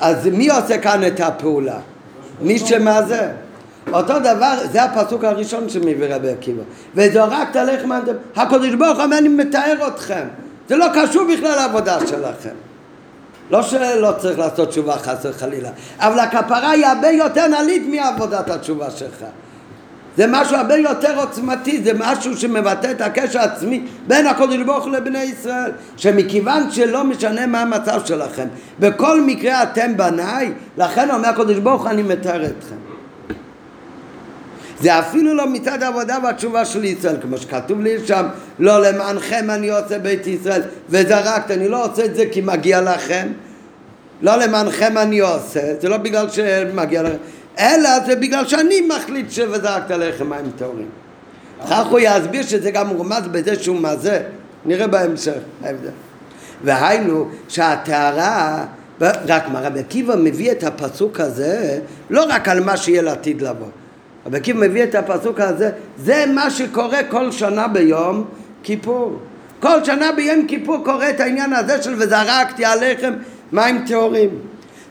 אז מי עושה כאן את הפעולה? מי שמזה. אותו דבר, זה הפסוק הראשון שמביא רבי עקיבא. וזרקתי עליכם מים, הקדוש ברוך הוא אומר אני מתאר אתכם. זה לא קשור בכלל לעבודה שלכם. לא שלא צריך לעשות תשובה חסר חלילה, אבל הכפרה היא הרבה יותר נעלית מעבודת התשובה שלך. זה משהו הרבה יותר עוצמתי, זה משהו שמבטא את הקשר העצמי בין הקודש ברוך לבני ישראל, שמכיוון שלא משנה מה המצב שלכם, בכל מקרה אתם בניי, לכן אומר הקודש ברוך אני מתאר אתכם. זה אפילו לא מצד העבודה והתשובה של ישראל, כמו שכתוב לי שם, לא למענכם אני עושה בית ישראל, וזרקת, אני לא עושה את זה כי מגיע לכם, לא למענכם אני עושה, זה לא בגלל שמגיע לכם, אלא זה בגלל שאני מחליט שזרקת עליכם מים טהורים. אחר הוא יסביר שזה גם מורמז בזה שהוא מזה, נראה בהמשך. והיינו שהתארה, רק רבי עקיבא מביא את הפסוק הזה, לא רק על מה שיהיה לעתיד לבוא, רבי עקיבא מביא את הפסוק הזה, זה מה שקורה כל שנה ביום כיפור. כל שנה ביום כיפור קורה את העניין הזה של וזרקתי עליכם מים טהורים.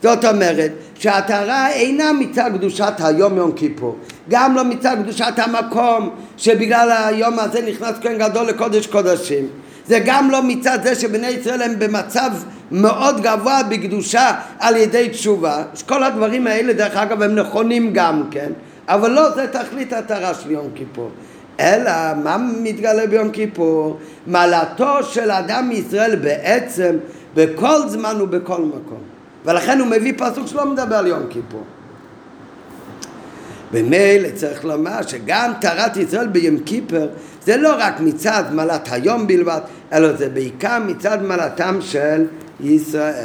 זאת אומרת שהתורה אינה מצד קדושת היום יום כיפור, גם לא מצד קדושת המקום שבגלל היום הזה נכנס כהן גדול לקודש קודשים, זה גם לא מצד זה שבני ישראל הם במצב מאוד גבוה בקדושה על ידי תשובה. כל הדברים האלה דרך אגב הם נכונים גם כן, אבל לא זה תכלית התורה של יום כיפור, אלא מה מתגלה ביום כיפור? מעלתו של אדם ישראל בעצם בכל זמן ובכל מקום, ולכן הוא מביא פסוק שלא מדבר על יום כיפור. במילא צריך לומר שגם תורת ישראל ביום כיפור זה לא רק מצד מעלת היום בלבד, אלא זה בעיקר מצד מעלתם של ישראל.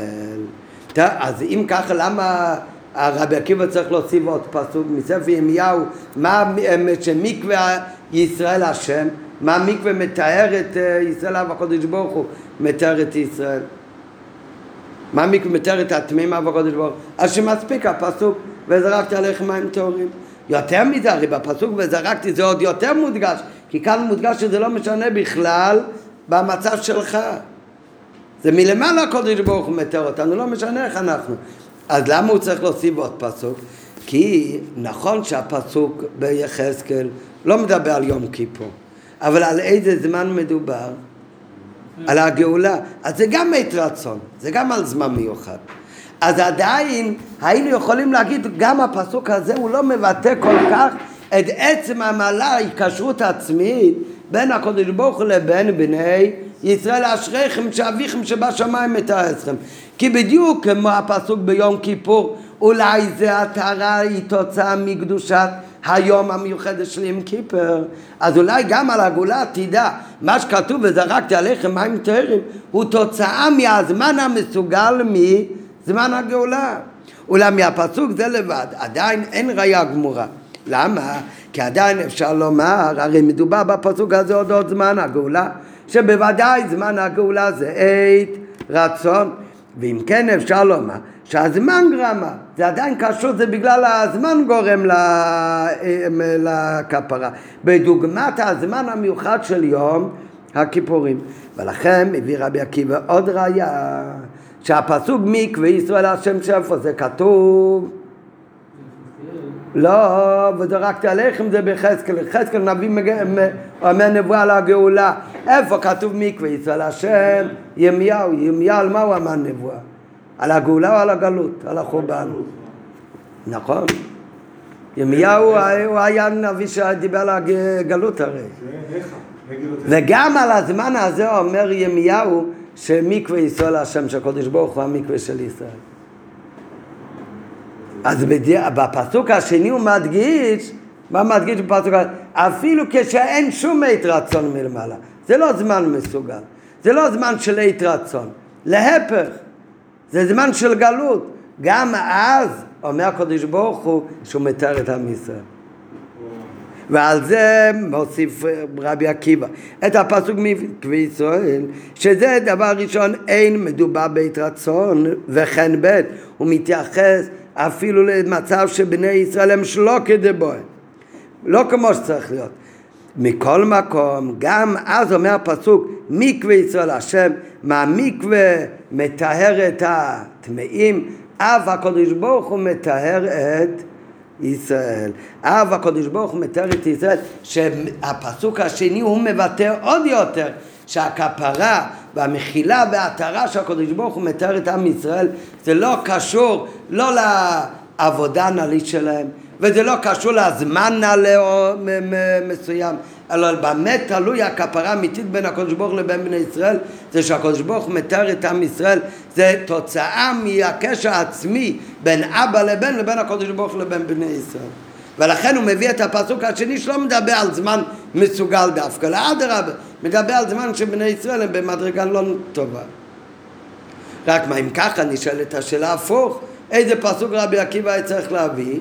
אז אם ככה למה הרבי עקיבא צריך להוסיף עוד פסוק מספר ירמיהו, מה שמקווה ישראל השם, מה מקווה מתאר את ישראל, הקדוש ברוך הוא מתאר את ישראל. מה מקווה מתאר את התמימה וגודל בור? אז שמספיק הפסוק וזרקתי עליך מים טהורים. יותר מזה, הרי בפסוק וזרקתי זה עוד יותר מודגש, כי כאן מודגש שזה לא משנה בכלל במצב שלך. זה מלמעלה הקודש ברוך הוא מתאר אותנו, לא משנה איך אנחנו. אז למה הוא צריך להוסיף עוד פסוק? כי נכון שהפסוק ביחזקאל לא מדבר על יום כיפור, אבל על איזה זמן מדובר? על הגאולה. אז זה גם עת רצון, זה גם על זמן מיוחד. אז עדיין היינו יכולים להגיד גם הפסוק הזה הוא לא מבטא כל כך את עצם המעלה, ההיקשרות העצמית בין הקודש ברוך הוא לבין בני ישראל אשריכם שאביכם שבשמיים מתאר אתכם. כי בדיוק כמו הפסוק ביום כיפור, אולי זה התארה היא תוצאה מקדושת היום המיוחד שלי עם כיפר. אז אולי גם על הגאולה תדע, מה שכתוב וזרקתי עליכם מים טהורים הוא תוצאה מהזמן המסוגל מזמן הגאולה. אולי מהפסוק זה לבד עדיין אין ראיה גמורה. למה? כי עדיין אפשר לומר, הרי מדובר בפסוק הזה עוד עוד זמן הגאולה, שבוודאי זמן הגאולה זה עת רצון. ואם כן אפשר לומר שהזמן גרמה, זה עדיין קשור, זה בגלל הזמן גורם לכפרה, בדוגמת הזמן המיוחד של יום הכיפורים. ולכן הביא רבי עקיבא עוד ראיה, שהפסוק מקווה ישראל השם שפו זה כתוב לא, וזרקתי עליכם זה בחזקאל, חזקאל נביא אומר נבואה על הגאולה. איפה כתוב מקווה ישראל השם? ירמיהו, ירמיהו על מה הוא אמר נבואה? על הגאולה או על הגלות? על החורבן. נכון. ירמיהו הוא היה נביא שדיבר על הגלות הרי. וגם על הזמן הזה אומר ירמיהו שמקווה ישראל השם, שהקדוש ברוך הוא המקווה של ישראל. אז בפסוק השני הוא מדגיש, מה מדגיש בפסוק השני? אפילו כשאין שום עת רצון מלמעלה. זה לא זמן מסוגל. זה לא זמן של עת רצון. להפך. זה זמן של גלות. גם אז אומר הקדוש ברוך הוא שהוא מתאר את עם ישראל. ועל זה מוסיף רבי עקיבא את הפסוק מקווה ישראל, שזה דבר ראשון, אין מדובר בעת רצון, וכן ב' הוא מתייחס אפילו למצב שבני ישראל הם שלא כדבוהם, לא כמו שצריך להיות. מכל מקום, גם אז אומר הפסוק מקווה ישראל השם, מהמקווה מטהר את הטמאים, אב הקדוש ברוך הוא מטהר את ישראל. אב הקדוש ברוך הוא מטהר את ישראל, שהפסוק השני הוא מבטא עוד יותר שהכפרה והמחילה וההתרה שהקדוש ברוך הוא מתאר את עם ישראל, זה לא קשור לא לעבודה הנעלית שלהם, וזה לא קשור לזמן נעלה מסוים, אלא באמת תלוי הכפרה האמיתית בין הקדוש ברוך הוא לבין בני ישראל, זה שהקדוש ברוך הוא מתאר את עם ישראל, זה תוצאה מהקשר העצמי בין אבא לבן לבין הקדוש ברוך הוא לבין בני ישראל. ולכן הוא מביא את הפסוק השני שלא מדבר על זמן מסוגל דווקא, לאדרבה, מדבר על זמן שבני ישראל הם במדרגה לא טובה. רק מה, אם ככה נשאלת השאלה הפוך, איזה פסוק רבי עקיבא צריך להביא?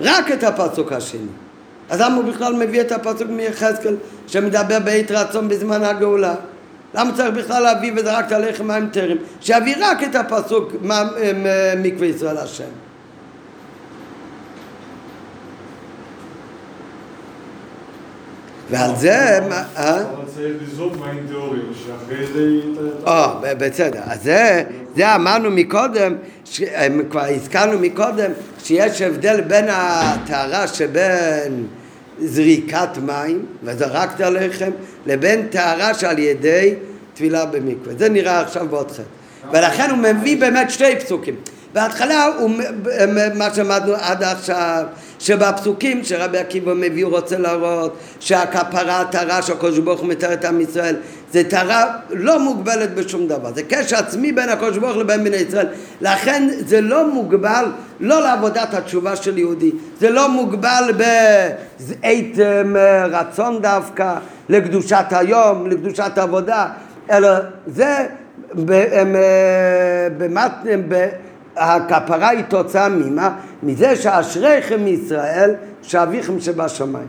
רק את הפסוק השני. אז למה הוא בכלל מביא את הפסוק מיחזקאל שמדבר בעת רצון בזמן הגאולה? למה צריך בכלל להביא וזרקת עליכם מים טהורים? שיביא רק את הפסוק מקווה ישראל השם. ועל זה... אבל צריך לזרוק מים טהורים, שאחרי זה... בסדר, אז זה אמרנו מקודם, כבר הזכרנו מקודם, שיש הבדל בין הטהרה שבין זריקת מים, וזרקת עליכם, לבין טהרה שעל ידי תפילה במקווה. זה נראה עכשיו בעוד חד. ולכן הוא מביא באמת שתי פסוקים. בהתחלה הוא, מה שמדנו עד עכשיו, שבפסוקים שרבי עקיבא מביא הוא רוצה להראות שהכפרה התרה שהקדוש ברוך הוא מתאר את עם ישראל זה תרה לא מוגבלת בשום דבר, זה קשר עצמי בין הקדוש ברוך הוא לבין בני ישראל, לכן זה לא מוגבל לא לעבודת התשובה של יהודי, זה לא מוגבל בעת רצון דווקא לקדושת היום, לקדושת עבודה, אלא זה במה הכפרה היא תוצאה ממה? מזה שאשריכם ישראל שאביכם שבשמיים.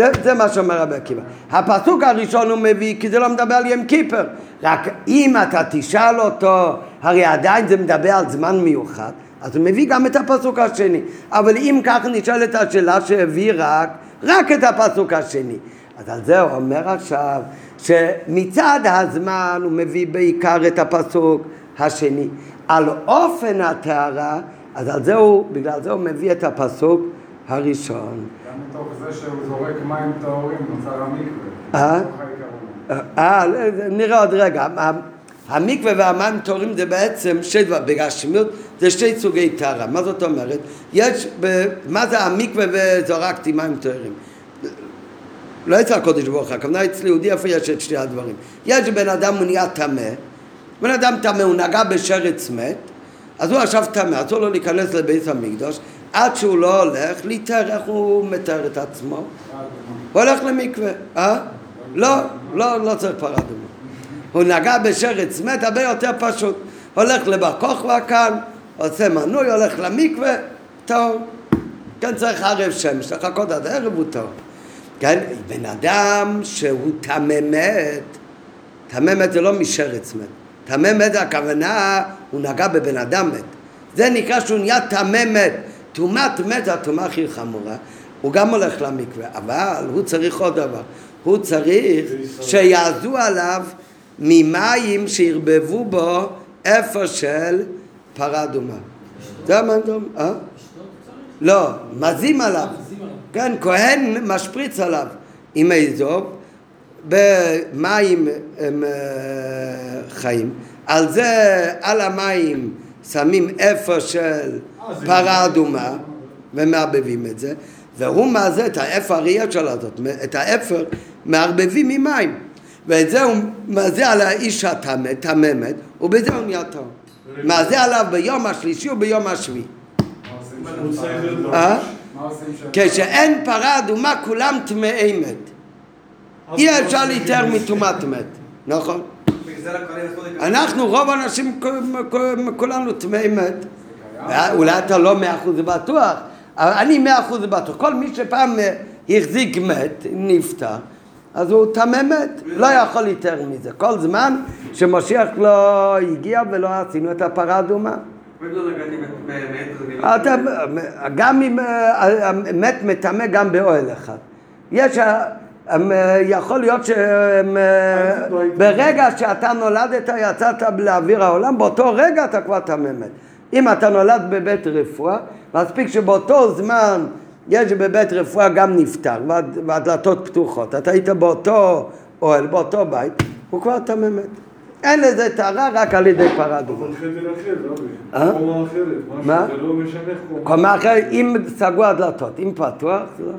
זה, זה מה שאומר רבי עקיבא. הפסוק הראשון הוא מביא, כי זה לא מדבר על ים כיפר. רק אם אתה תשאל אותו, הרי עדיין זה מדבר על זמן מיוחד, אז הוא מביא גם את הפסוק השני. אבל אם כך נשאל את השאלה שהביא רק, רק את הפסוק השני. אז על זה הוא אומר עכשיו, שמצד הזמן הוא מביא בעיקר את הפסוק השני. על אופן התארה, אז על זה הוא, בגלל זה הוא מביא את הפסוק הראשון. גם מתוך זה שהוא זורק מים טהורים, נוצר המקווה. אה? נראה עוד רגע. המקווה והמים טהורים זה בעצם שתי דבר, בגשמיות זה שתי סוגי טהרה. מה זאת אומרת? יש, מה זה המקווה וזורקתי מים טהורים? לא אצל הקודש ברוך, הכוונה אצל יהודי איפה יש את שתי הדברים. יש בן אדם הוא נהיה טמא, בן אדם טמא, הוא נגע בשרץ מת, אז הוא עכשיו טמא, אסור לו להיכנס לבית המקדוש, עד שהוא לא הולך, להתאר איך הוא מתאר את עצמו, הוא הולך למקווה, אה? לא, לא, לא צריך פרה דומה. הוא נגע בשרץ מת, הרבה יותר פשוט, הולך לבר כוכבא כאן, עושה מנוי, הולך למקווה, טוב. כן, צריך ערב שם, שחכות עד הערב הוא טוב. כן, בן אדם שהוא טמא מת, טמא מת זה לא משרץ מת, טמא מת הכוונה, הוא נגע בבן אדם מת, זה נקרא שהוא נהיה טמא מת, תומת מת זה התומה הכי חמורה, הוא גם הולך למקווה, אבל הוא צריך עוד דבר, הוא צריך שיעזו עליו ממים שירבבו בו איפה של פרה אדומה. זה מה אדום? אה? לא, מזים עליו. כן, כהן משפריץ עליו עם איזוב במים חיים, על זה על המים שמים איפה של פרה אדומה ומערבבים את זה, והוא מעזה את האפר הריח של הזאת, את האפר מערבבים ממים, ואת זה הוא מעזה על האיש התממת, ובזה הוא נהיה טוב, מעזה עליו ביום השלישי וביום השביעי. אה? כשאין פרה אדומה כולם טמאי מת, אי אפשר להתאר מטומאת מת, נכון? אנחנו רוב האנשים כולנו טמאי מת, אולי אתה לא מאה אחוז בטוח, אני מאה אחוז בטוח, כל מי שפעם החזיק מת, נפטר, אז הוא טמא מת, לא יכול להתאר מזה, כל זמן שמשיח לא הגיע ולא עשינו את הפרה אדומה. גם אם מת מטמא גם באוהל אחד, יש, יכול להיות שברגע שאתה נולדת יצאת לאוויר העולם, באותו רגע אתה כבר טמא מת. אם אתה נולד בבית רפואה, מספיק שבאותו זמן יש בבית רפואה גם נפטר והדלתות פתוחות, אתה היית באותו אוהל, באותו בית, הוא כבר טמא מת. אין לזה טהרה רק על ידי פרה אדומה. אבל חבל אחר, לא? קומה אחרת. מה? זה לא משנה קומה. קומה אחרת, אם סגרו הדלתות, אם פתוח, לא?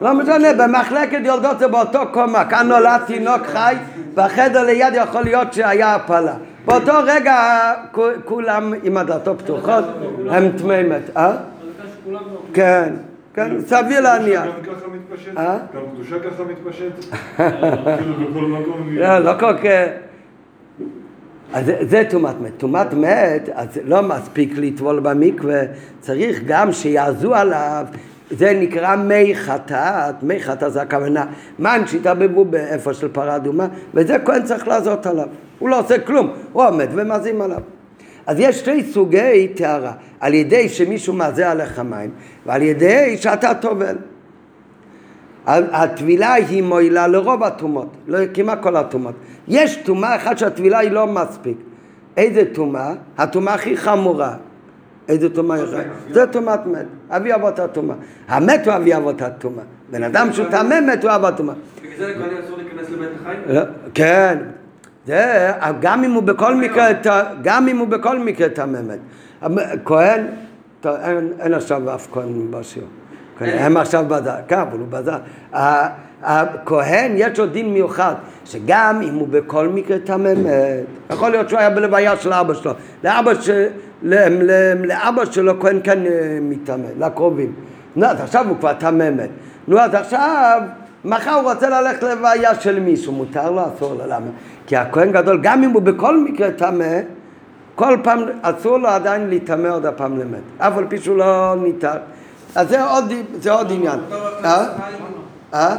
לא משנה, במחלקת יולדות זה באותו קומה. כאן נולד תינוק חי, בחדר ליד יכול להיות שהיה הפלה. באותו רגע כולם עם הדלתות פתוחות, הם תמאים את... אה? כן, כן, סביר להניח. גם קדושה ככה מתפשטת. כאילו בכל מקום... לא, לא כל כך... אז זה תומת מת. תומת מת, אז לא מספיק לטבול במקווה, צריך גם שיעזו עליו, זה נקרא מי חטאת, מי חטאת זה הכוונה, מן שיתערבבו באיפה של פרה אדומה, וזה כהן צריך לעזות עליו, הוא לא עושה כלום, הוא עומד ומזים עליו. אז יש שתי סוגי טהרה, על ידי שמישהו מזה עליך מים, ועל ידי שאתה טובל. הטבילה היא מועילה לרוב התומות, לא כמעט כל התומות. יש תומה אחת שהטבילה היא לא מספיק. איזה תומה? התומה הכי חמורה. איזה תומה היא? זה תומת מת, אבי אבות התומה. המת הוא אבי אבות התומה. בן אדם שטמא מת הוא אב התומה. בגלל זה לכהן אסור להיכנס לבית החי? כן. גם אם הוא בכל מקרה, גם אם הוא בכל מקרה טמא מת. כהן, אין עכשיו אף כהן בשיעור. הם עכשיו בזל, כן, אבל הוא בזל. הכהן יש לו דין מיוחד, שגם אם הוא בכל מקרה טמא מת, יכול להיות שהוא היה בלוויה של אבא שלו, לאבא שלו כהן כן מטמא, לקרובים. נו, אז עכשיו הוא כבר טמא מת. נו, אז עכשיו, מחר הוא רוצה ללכת ללוויה של מישהו, מותר לו, אסור לו, למה? כי הכהן גדול, גם אם הוא בכל מקרה טמא, כל פעם אסור לו עדיין להיטמא עוד הפעם למת, אף על פי שהוא לא ניתן. אז זה עוד עניין. אה?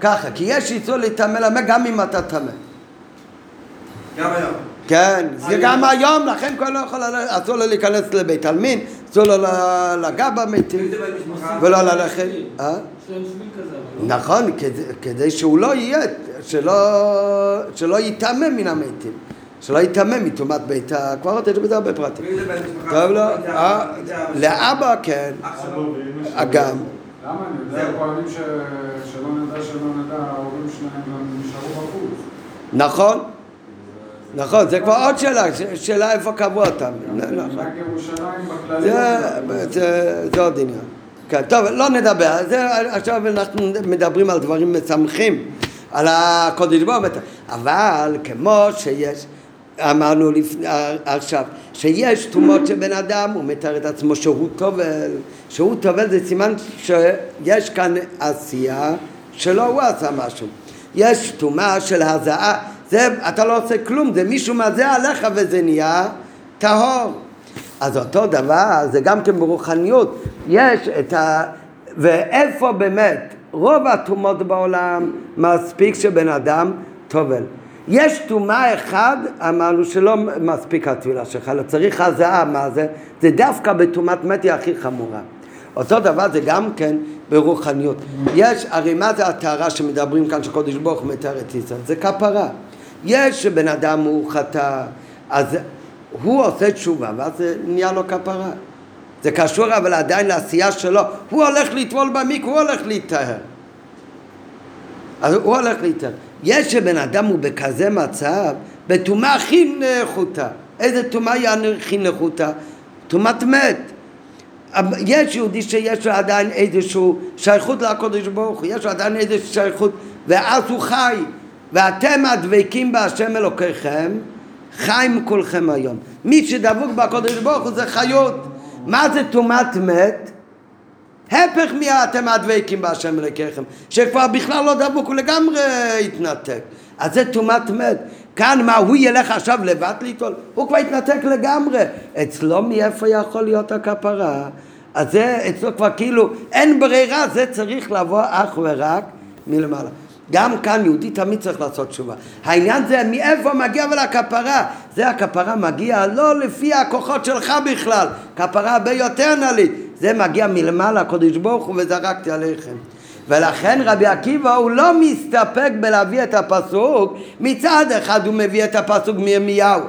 ככה, כי יש איסור להתאמן למה גם אם אתה תאמן. גם היום. כן, זה גם היום, לכן כל לא יכול, אסור לו להיכנס לבית עלמין, אסור לו לגע במתים, ולא ללכת. אה? נכון, כדי שהוא לא יהיה, שלא יתאמן מן המתים. שלא יתאמן מתאומת בית הקברות, יש בזה הרבה פרטים. טוב לו? לאבא כן. אגם. למה? אני יודע, הפועלים שלא נדע, שלא נדע, ההורים שלהם נשארו בחוץ. נכון. נכון, זה כבר עוד שאלה, שאלה איפה קבעו אותם. זה עוד עניין. טוב, לא נדבר. עכשיו אנחנו מדברים על דברים משמחים, על הקודש ברוך הוא, אבל כמו שיש, אמרנו עכשיו, שיש תומות שבן אדם, הוא מתאר את עצמו שהוא תובל, שהוא תובל זה סימן שיש כאן עשייה שלא הוא עשה משהו. יש תומה של הזעה, זה, אתה לא עושה כלום, זה מישהו מזה עליך וזה נהיה טהור. אז אותו דבר, זה גם כן ברוחניות, יש את ה... ואיפה באמת, רוב התומות בעולם מספיק שבן אדם טובל. יש תומה אחד, אמרנו שלא מספיק התבילה שלך, לא צריך הזעה, מה זה? זה דווקא בתומת מת היא הכי חמורה. אותו דבר זה גם כן ברוחניות. יש, הרי מה זה התארה שמדברים כאן שקודש ברוך מתאר את ישראל? זה כפרה. יש שבן אדם הוא חטא, אז הוא עושה תשובה, ואז זה נהיה לו כפרה. זה קשור אבל עדיין לעשייה שלו. הוא הולך לטבול במקווה, הוא הולך להיטהר. אז הוא הולך להיטהר. יש שבן אדם הוא בכזה מצב, בתומה הכי נחותה. איזה תומה היא הכי נחותה? תומת מת. יש יהודי שיש לו עדיין איזשהו שייכות לקודש ברוך הוא, יש לו עדיין איזשהו שייכות, ואז הוא חי. ואתם הדבקים בהשם אלוקיכם, חיים כולכם היום. מי שדבוק בקודש ברוך הוא זה חיות. מה זה תומת מת? הפך מאתם הדבקים בהשם אלוקיכם, שכבר בכלל לא דבוק, הוא לגמרי התנתק. אז זה תומת מת. כאן מה, הוא ילך עכשיו לבד ליטול? הוא כבר התנתק לגמרי. אצלו מאיפה יכול להיות הכפרה? אז זה אצלו כבר כאילו, אין ברירה, זה צריך לבוא אך ורק מלמעלה. גם כאן יהודי תמיד צריך לעשות תשובה. העניין זה מאיפה מגיע אבל הכפרה. זה הכפרה מגיע לא לפי הכוחות שלך בכלל. כפרה הרבה יותר נעלית. זה מגיע מלמעלה, הקודש ברוך הוא וזרקתי עליכם. ולכן רבי עקיבא הוא לא מסתפק בלהביא את הפסוק, מצד אחד הוא מביא את הפסוק מירמיהו,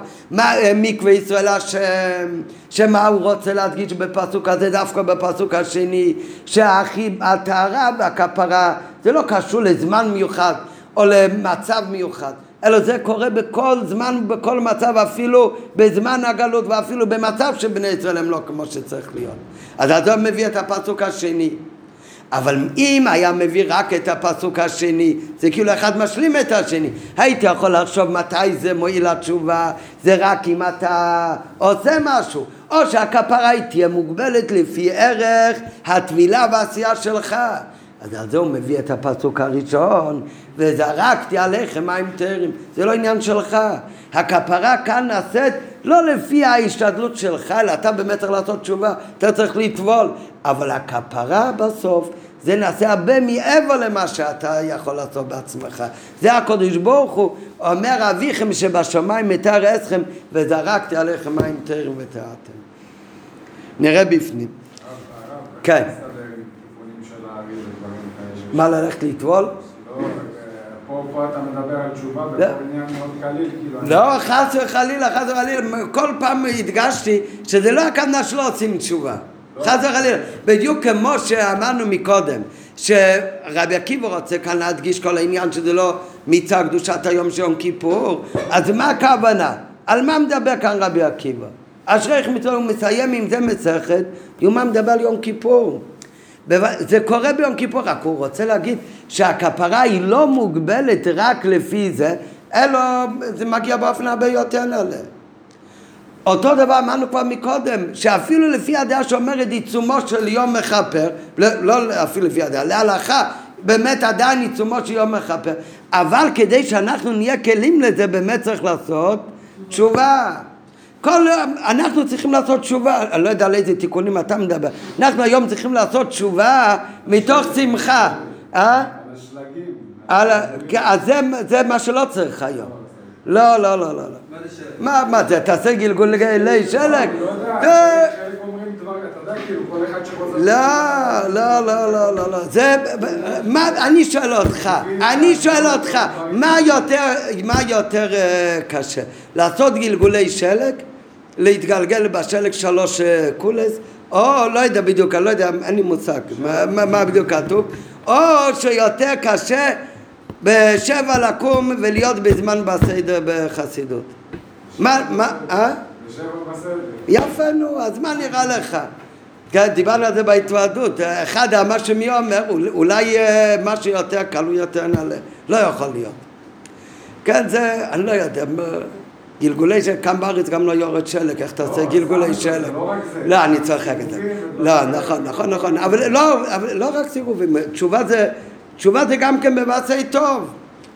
מקווה ישראל השם, שמה הוא רוצה להדגיש בפסוק הזה, דווקא בפסוק השני, שהטהרה והכפרה זה לא קשור לזמן מיוחד או למצב מיוחד, אלא זה קורה בכל זמן, בכל מצב, אפילו בזמן הגלות ואפילו במצב שבני ישראל הם לא כמו שצריך להיות. אז אז הוא מביא את הפסוק השני. אבל אם היה מביא רק את הפסוק השני, זה כאילו אחד משלים את השני. הייתי יכול לחשוב מתי זה מועיל התשובה, זה רק אם אתה עושה משהו. או שהכפרה היא תהיה מוגבלת לפי ערך התבילה והעשייה שלך. אז על זה הוא מביא את הפסוק הראשון, וזרקתי עליכם מים טהרים. זה לא עניין שלך. הכפרה כאן נעשית לא לפי ההשתדלות שלך, אלא אתה באמת צריך לעשות תשובה, אתה צריך לטבול. אבל הכפרה בסוף, זה נעשה הרבה מעבר למה שאתה יכול לעשות בעצמך. זה הקדוש ברוך הוא אומר אביכם שבשמיים מטהר אתכם, וזרקתי עליכם מים טהרים וטהרתם. נראה בפנים. כן. מה ללכת לטבול? לא, פה אתה מדבר על תשובה וכל עניין מאוד קליל. לא, חס וחליל, חס וחליל, כל פעם הדגשתי שזה לא הכוונה שלא עושים תשובה. חס וחליל, בדיוק כמו שאמרנו מקודם, שרבי עקיבא רוצה כאן להדגיש כל העניין שזה לא מצד קדושת היום של יום כיפור, אז מה הכוונה? על מה מדבר כאן רבי עקיבא? אשריך מצווה, הוא מסיים עם זה מסכת, יומא מדבר על יום כיפור. זה קורה ביום כיפור, רק הוא רוצה להגיד שהכפרה היא לא מוגבלת רק לפי זה, אלא זה מגיע באופן הרבה יותר נעלה. אותו דבר אמרנו כבר מקודם, שאפילו לפי הדעה שאומרת עיצומו של יום מחפר, לא אפילו לפי הדעה, להלכה, באמת עדיין עיצומו של יום מחפר, אבל כדי שאנחנו נהיה כלים לזה, באמת צריך לעשות תשובה. כל, אנחנו צריכים לעשות תשובה, אני לא יודע על איזה תיקונים אתה מדבר, אנחנו היום צריכים לעשות תשובה מתוך שמחה, אה? בשלגים. זה מה שלא צריך היום. לא, לא, לא, לא. מה זה? תעשה גלגול לגלי שלג? כשהם אומרים דבר, אתה יודע כאילו, כל אחד שחוזר... לא, לא, לא, לא, לא. זה... אני שואל אותך, אני שואל אותך, מה יותר קשה? לעשות גלגולי שלג? להתגלגל בשלג שלוש קולס? או, לא יודע בדיוק, אני לא יודע, אין לי מושג מה בדיוק כתוב. או שיותר קשה בשבע לקום ולהיות בזמן בסדר בחסידות. מה, מה, אה? בשבע בסדר. יפה, נו, אז מה נראה לך? דיברנו על זה בהתוועדות. אחד אמר שמי אומר, אולי משהו יותר קל, הוא יותר נעלה. לא יכול להיות. כן, זה, אני לא יודע, גלגולי שלג, כאן בארץ גם לא יורד שלג, איך תעשה גלגולי שלג? לא, אני צוחק את זה. לא, נכון, נכון, נכון. אבל לא רק סירובים, תשובה זה... תשובה זה גם כן במעשה טוב,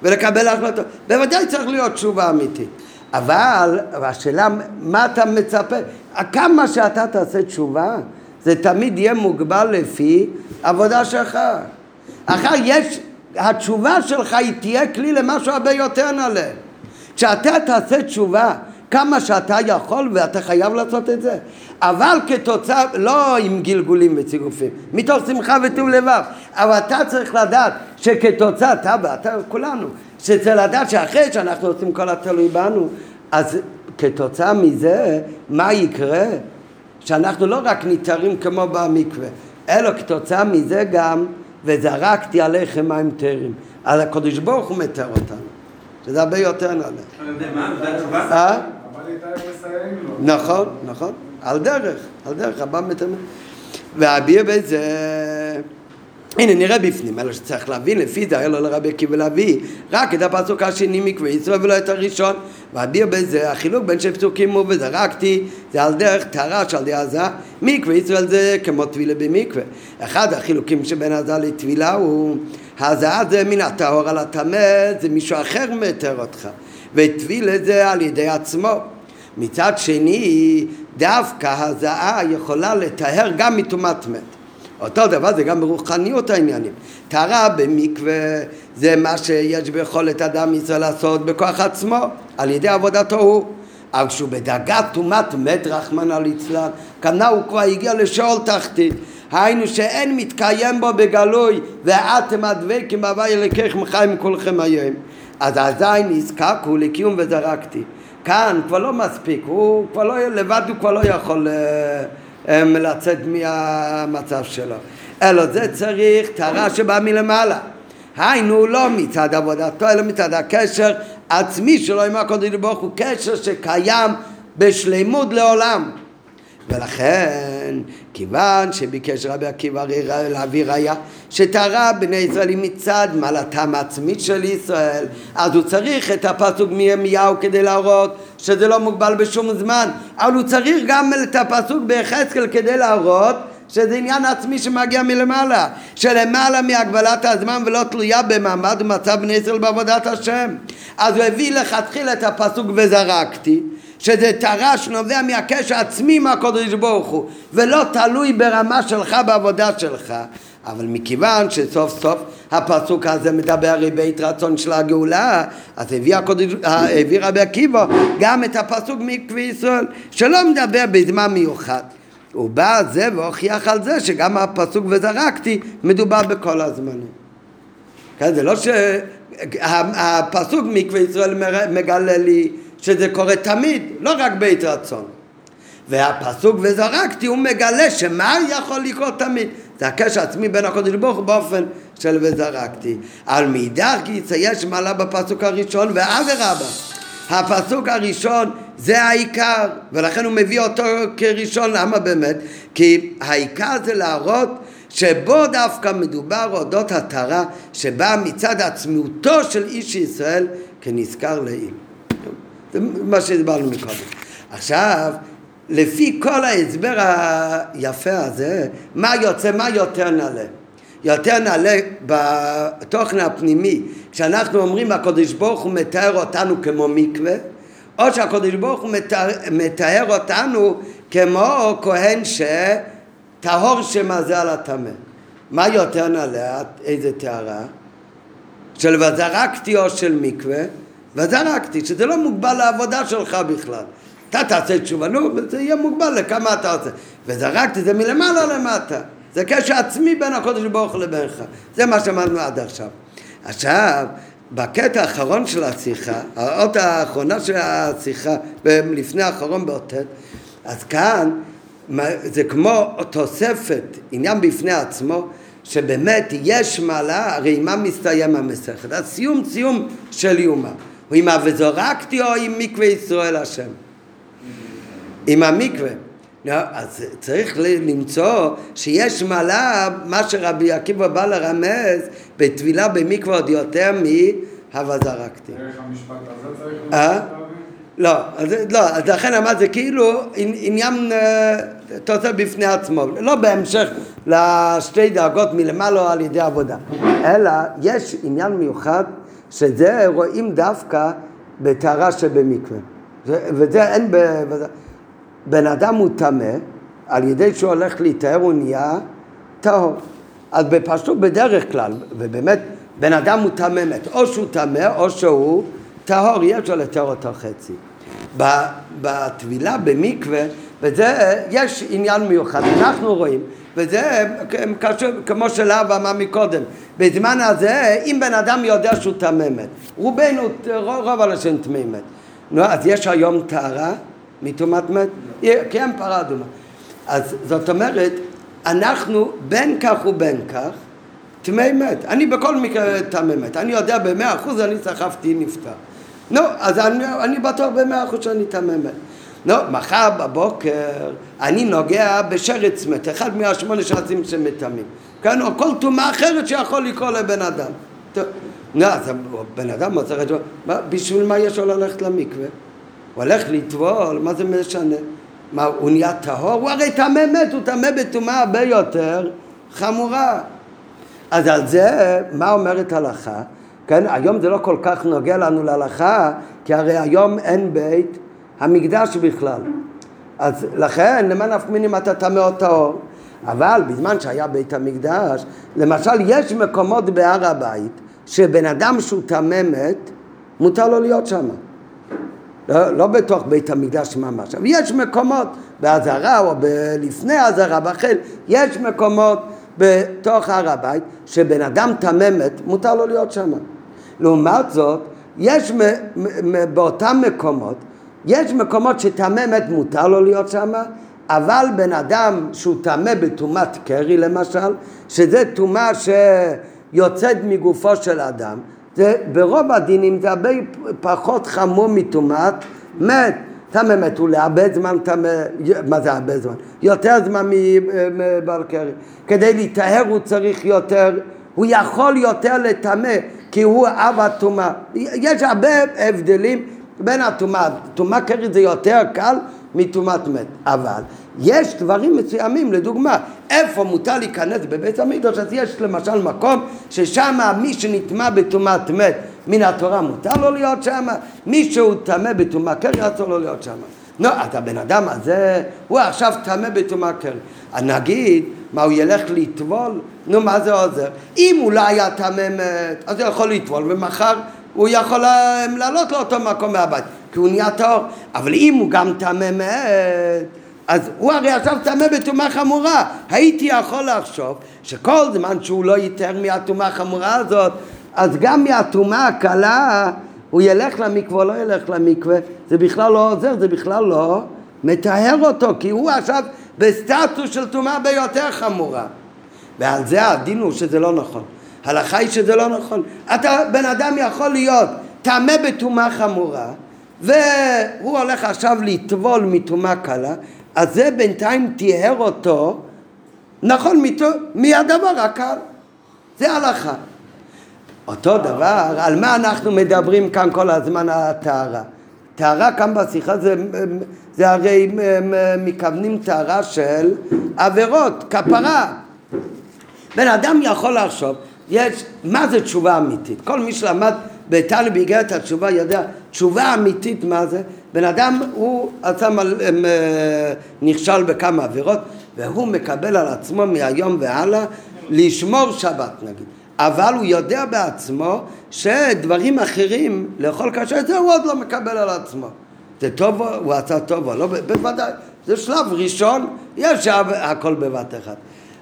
ולקבל החלטות. בוודאי צריך להיות תשובה אמיתית. אבל, השאלה, מה אתה מצפה? כמה שאתה תעשה תשובה, זה תמיד יהיה מוגבל לפי עבודה שלך. אחר יש, התשובה שלך היא תהיה כלי למשהו הרבה יותר נעלה. כשאתה תעשה תשובה, כמה שאתה יכול ואתה חייב לעשות את זה. אבל כתוצאה, לא עם גלגולים וצירופים, מתוך שמחה וטוב לבב. אבל אתה צריך לדעת שכתוצאה, אתה ואתה כולנו, שצריך לדעת שאחרי שאנחנו עושים כל התלוי בנו, אז כתוצאה מזה, מה יקרה? שאנחנו לא רק ניתרים כמו במקווה, אלא כתוצאה מזה גם, וזרקתי עליכם מים תרים. אז הקדוש ברוך הוא מתר אותנו. שזה הרבה יותר נעלה. על ידי מה? על ידי התשובה? אה? אבל איתה הם מסיים לו. נכון, נכון. על דרך, על דרך, הבא מתאמן. והביאו בזה... הנה, נראה בפנים, אלא שצריך להבין לפי זה, אלא לרבי עקיבא להביא. רק את הפסוק השני מקווה ישראל ולא את הראשון. והביאו בזה, החילוק בין שפסוקים הוא וזרקתי, זה על דרך טרש על די עזה. מקווה ישראל זה כמו טבילה במקווה. אחד החילוקים שבין עזה לטבילה הוא... הזהה זה מן הטהור על הטמא, זה מישהו אחר מתאר אותך, וטביל את זה על ידי עצמו. מצד שני, דווקא הזהה יכולה לטהר גם מטומאת מת. אותו דבר זה גם ברוחניות העניינים. טהרה במקווה זה מה שיש ביכולת אדם ישראל לעשות בכוח עצמו, על ידי עבודתו הוא. אבל כשהוא בדרגת טומאת מת, רחמנא ליצלן, כנראה הוא כבר הגיע לשאול תחתית. היינו שאין מתקיים בו בגלוי, ואתם הדבקים הווי אלוקיכם חיים כולכם היום. אז אזי נזקק הוא לקיום וזרקתי. כאן כבר לא מספיק, הוא כבר לא, לבד הוא כבר לא יכול אה, לצאת מהמצב שלו. אלא זה צריך טהרה שבא מלמעלה. היינו לא מצד עבודתו, אלא מצד הקשר עצמי שלו עם הקדוש ברוך הוא, קשר שקיים בשלמות לעולם. ולכן, כיוון שביקש רבי עקיבא להביא ראיה שטהרה בני ישראל מצד מעלתם עצמית של ישראל, אז הוא צריך את הפסוק מירמיהו כדי להראות שזה לא מוגבל בשום זמן, אבל הוא צריך גם את הפסוק ביחזקאל כדי להראות שזה עניין עצמי שמגיע מלמעלה, שלמעלה מהגבלת הזמן ולא תלויה במעמד ומצב בני ישראל בעבודת השם. אז הוא הביא לכתחילה את הפסוק וזרקתי, שזה טהרה שנובע מהקשר עצמי מהקדוש ברוך הוא, ולא תלוי ברמה שלך בעבודה שלך. אבל מכיוון שסוף סוף הפסוק הזה מדבר הרי בית רצון של הגאולה, אז הביא, הקודש, הביא רבי עקיבא גם את הפסוק מקווה ישראל, שלא מדבר בזמן מיוחד. הוא בא זה והוכיח על זה שגם הפסוק וזרקתי מדובר בכל הזמנים. כן, זה לא שהפסוק מקווה ישראל מגלה לי שזה קורה תמיד, לא רק בית רצון. והפסוק וזרקתי הוא מגלה שמה יכול לקרות תמיד? זה הקשר עצמי בין הקדוש ברוך הוא באופן של וזרקתי. על מידך כי יש מעלה בפסוק הראשון, ואדרבה, הפסוק הראשון זה העיקר, ולכן הוא מביא אותו כראשון. למה באמת? כי העיקר זה להראות שבו דווקא מדובר אודות הטהרה שבאה מצד עצמיותו של איש ישראל כנזכר לעיל. זה מה שהסברנו מקודם. עכשיו, לפי כל ההסבר היפה הזה, מה יוצא, מה יותר נעלה? יותר נעלה בתוכן הפנימי, כשאנחנו אומרים הקדוש ברוך הוא מתאר אותנו כמו מקווה, או שהקדוש ברוך הוא מתאר, מתאר אותנו כמו כהן שטהור שמזה על הטמא. מה יותר נעלה? איזה טהרה? של וזרקתי או של מקווה, וזרקתי, שזה לא מוגבל לעבודה שלך בכלל. אתה תעשה תשובה, נו, וזה יהיה מוגבל לכמה אתה עושה. וזרקתי, זה מלמעלה למטה. זה קשר עצמי בין הקודש ברוך לבינך. זה מה שאמרנו עד עכשיו. עכשיו, בקטע האחרון של השיחה, האות האחרונה של השיחה, לפני האחרון באותת, אז כאן, זה כמו תוספת, עניין בפני עצמו, שבאמת יש מעלה, הרי מה מסתיים המסכת? אז סיום סיום של יומא. הוא עם ה"וזרקתי" או עם מקווה ישראל השם? עם המקווה. אז צריך למצוא שיש מעלה, מה שרבי עקיבא בא לרמז, בתבילה במקווה עוד יותר מה"וזרקתי". דרך המשפט הזה צריך למצוא? לא, אז לכן אמר זה כאילו עניין תוסף בפני עצמו, לא בהמשך לשתי דאגות מלמעלה על ידי עבודה, אלא יש עניין מיוחד שזה רואים דווקא בטהרה שבמקווה, וזה אין, בן אדם הוא טמא, על ידי שהוא הולך להיטהר הוא נהיה טהור, אז בפשוט בדרך כלל, ובאמת בן אדם הוא טמא מת, או שהוא טמא או שהוא טהור, יש לו לטהר אותו חצי. בטבילה במקווה, וזה יש עניין מיוחד, אנחנו רואים, וזה כמו שלאב אמר מקודם, בזמן הזה, אם בן אדם יודע שהוא טמא מת, רובנו, רוב אנשים טמאים מת, נו, אז יש היום טהרה מטומאת מת? כי הם פרה אדומה. אז זאת אומרת, אנחנו בין כך ובין כך, טמאי מת. אני בכל מקרה טמא מת. אני יודע במאה אחוז אני סחפתי נפטר. נו, אז אני, אני בטוח במאה אחוז שאני טמא מת. נו, מחר בבוקר אני נוגע בשרץ מת, אחד מהשמונה שרצים שמטמאים. כן, או כל טומאה אחרת שיכול לקרוא לבן אדם. טוב, נו, אז בן אדם מוצא את זה, בשביל מה יש לו ללכת למקווה? הוא הולך לטבול, מה זה משנה? מה, הוא נהיה טהור? הוא הרי טמא מת, הוא טמא בטומאה הרבה יותר חמורה. אז על זה, מה אומרת הלכה? כן, היום זה לא כל כך נוגע לנו להלכה, כי הרי היום אין בית המקדש בכלל. אז לכן, למה נפמין אם אתה טמא או טהור? אבל בזמן שהיה בית המקדש, למשל, יש מקומות בהר הבית, שבן אדם שהוא טמא מת, מותר לו להיות שם. לא, לא בתוך בית המקדש ממש. אבל יש מקומות בעזרה, או ב- לפני העזרה, בחל, יש מקומות בתוך הר הבית, שבן אדם טמא מת, מותר לו להיות שם. לעומת זאת, יש מ- מ- מ- באותם מקומות, יש מקומות שטמא מת מותר לו להיות שם, אבל בן אדם שהוא טמא בטומאת קרי למשל, שזה טומאה שיוצאת מגופו של אדם, זה ברוב הדינים זה הרבה פחות חמור מטומאת מת. טמא מת הוא לאבד זמן, מה זה הרבה זמן? יותר זמן מבעל קרי. כדי להיטהר הוא צריך יותר, הוא יכול יותר לטמא, כי הוא אב הטומאה. יש הרבה הבדלים בין הטומאה. טומאה קרי זה יותר קל מטומאת מת. אבל יש דברים מסוימים, לדוגמה, איפה מותר להיכנס בבית המקדש, אז יש למשל מקום ששם מי שנטמא בטומאת מת מן התורה מותר לו להיות שם, מי שהוא טמא בטומאה קרי אסור לו להיות שם. נו, אז הבן אדם הזה, הוא עכשיו טמא בטומאה קרי. נגיד, מה, הוא ילך לטבול? נו, מה זה עוזר? אם הוא לא היה טמא מת, אז הוא יכול לטבול, ומחר הוא יכול לעלות לאותו מקום מהבית, כי הוא נהיה טהור. אבל אם הוא גם טמא מת, אז הוא הרי עכשיו טמא בטומאה חמורה. הייתי יכול לחשוב שכל זמן שהוא לא ייטהר מהטומאה החמורה הזאת, אז גם מהטומאה הקלה הוא ילך למקווה או לא ילך למקווה, זה בכלל לא עוזר, זה בכלל לא מטהר אותו, כי הוא עכשיו בסטטוס של טומאה ביותר חמורה. ועל זה הדין הוא שזה לא נכון. הלכה היא שזה לא נכון. אתה בן אדם יכול להיות טמא בטומאה חמורה, והוא הולך עכשיו לטבול מטומאה קלה, אז זה בינתיים תיהר אותו, נכון, מהדבר הקל. זה הלכה. אותו דבר, על מה אנחנו מדברים כאן כל הזמן? הטהרה. טהרה כאן בשיחה זה, זה הרי מכוונים טהרה של עבירות, כפרה. בן אדם יכול לחשוב, יש, מה זה תשובה אמיתית? כל מי שלמד ביתנו בהיגרת התשובה יודע, תשובה אמיתית מה זה? בן אדם הוא עצם נכשל בכמה עבירות, והוא מקבל על עצמו מהיום והלאה לשמור שבת נגיד. אבל הוא יודע בעצמו שדברים אחרים, לאכול כשר, זה הוא עוד לא מקבל על עצמו. זה טוב, הוא עשה טוב, לא, בוודאי, זה שלב ראשון, יש הכל בבת אחת.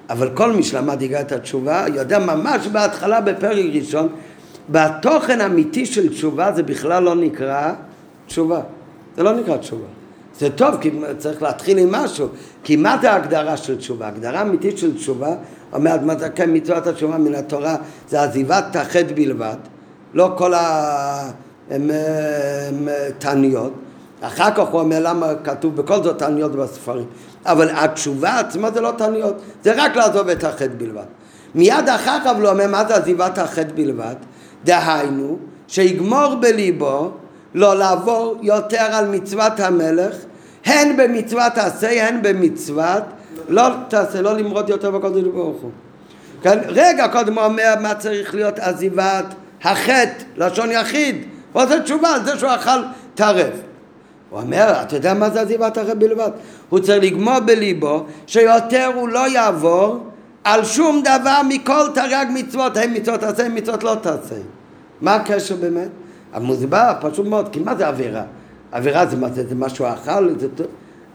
אבל כל מי שלמד יגע את התשובה, יודע ממש בהתחלה בפרק ראשון, בתוכן האמיתי של תשובה זה בכלל לא נקרא תשובה. זה לא נקרא תשובה. זה טוב, כי צריך להתחיל עם משהו. כי מה זה ההגדרה של תשובה? ההגדרה אמיתית של תשובה, אומרת, מצוות התשובה מן התורה, זה עזיבת החטא בלבד, לא כל התעניות. אחר כך הוא אומר למה כתוב בכל זאת תעניות בספרים. אבל התשובה עצמה זה לא תעניות, זה רק לעזוב את החטא בלבד. מיד אחר כך הוא אומר, מה זה עזיבת החטא בלבד? דהיינו, שיגמור בליבו, לא לעבור יותר על מצוות המלך, הן במצוות עשה, הן במצוות לא תעשה, לא למרות יותר בקודש ברוך הוא. כן? רגע קודם הוא אומר מה צריך להיות עזיבת החטא, לשון יחיד, הוא עושה תשובה על זה שהוא אכל טרף. הוא אומר, אתה יודע מה זה עזיבת החטא בלבד? הוא צריך לגמור בליבו שיותר הוא לא יעבור על שום דבר מכל תרג מצוות, הן מצוות עשה, הן מצוות לא תעשה. מה הקשר באמת? המוסבר פשוט מאוד, כי מה זה עבירה? עבירה זה, זה, זה משהו אכל, זה,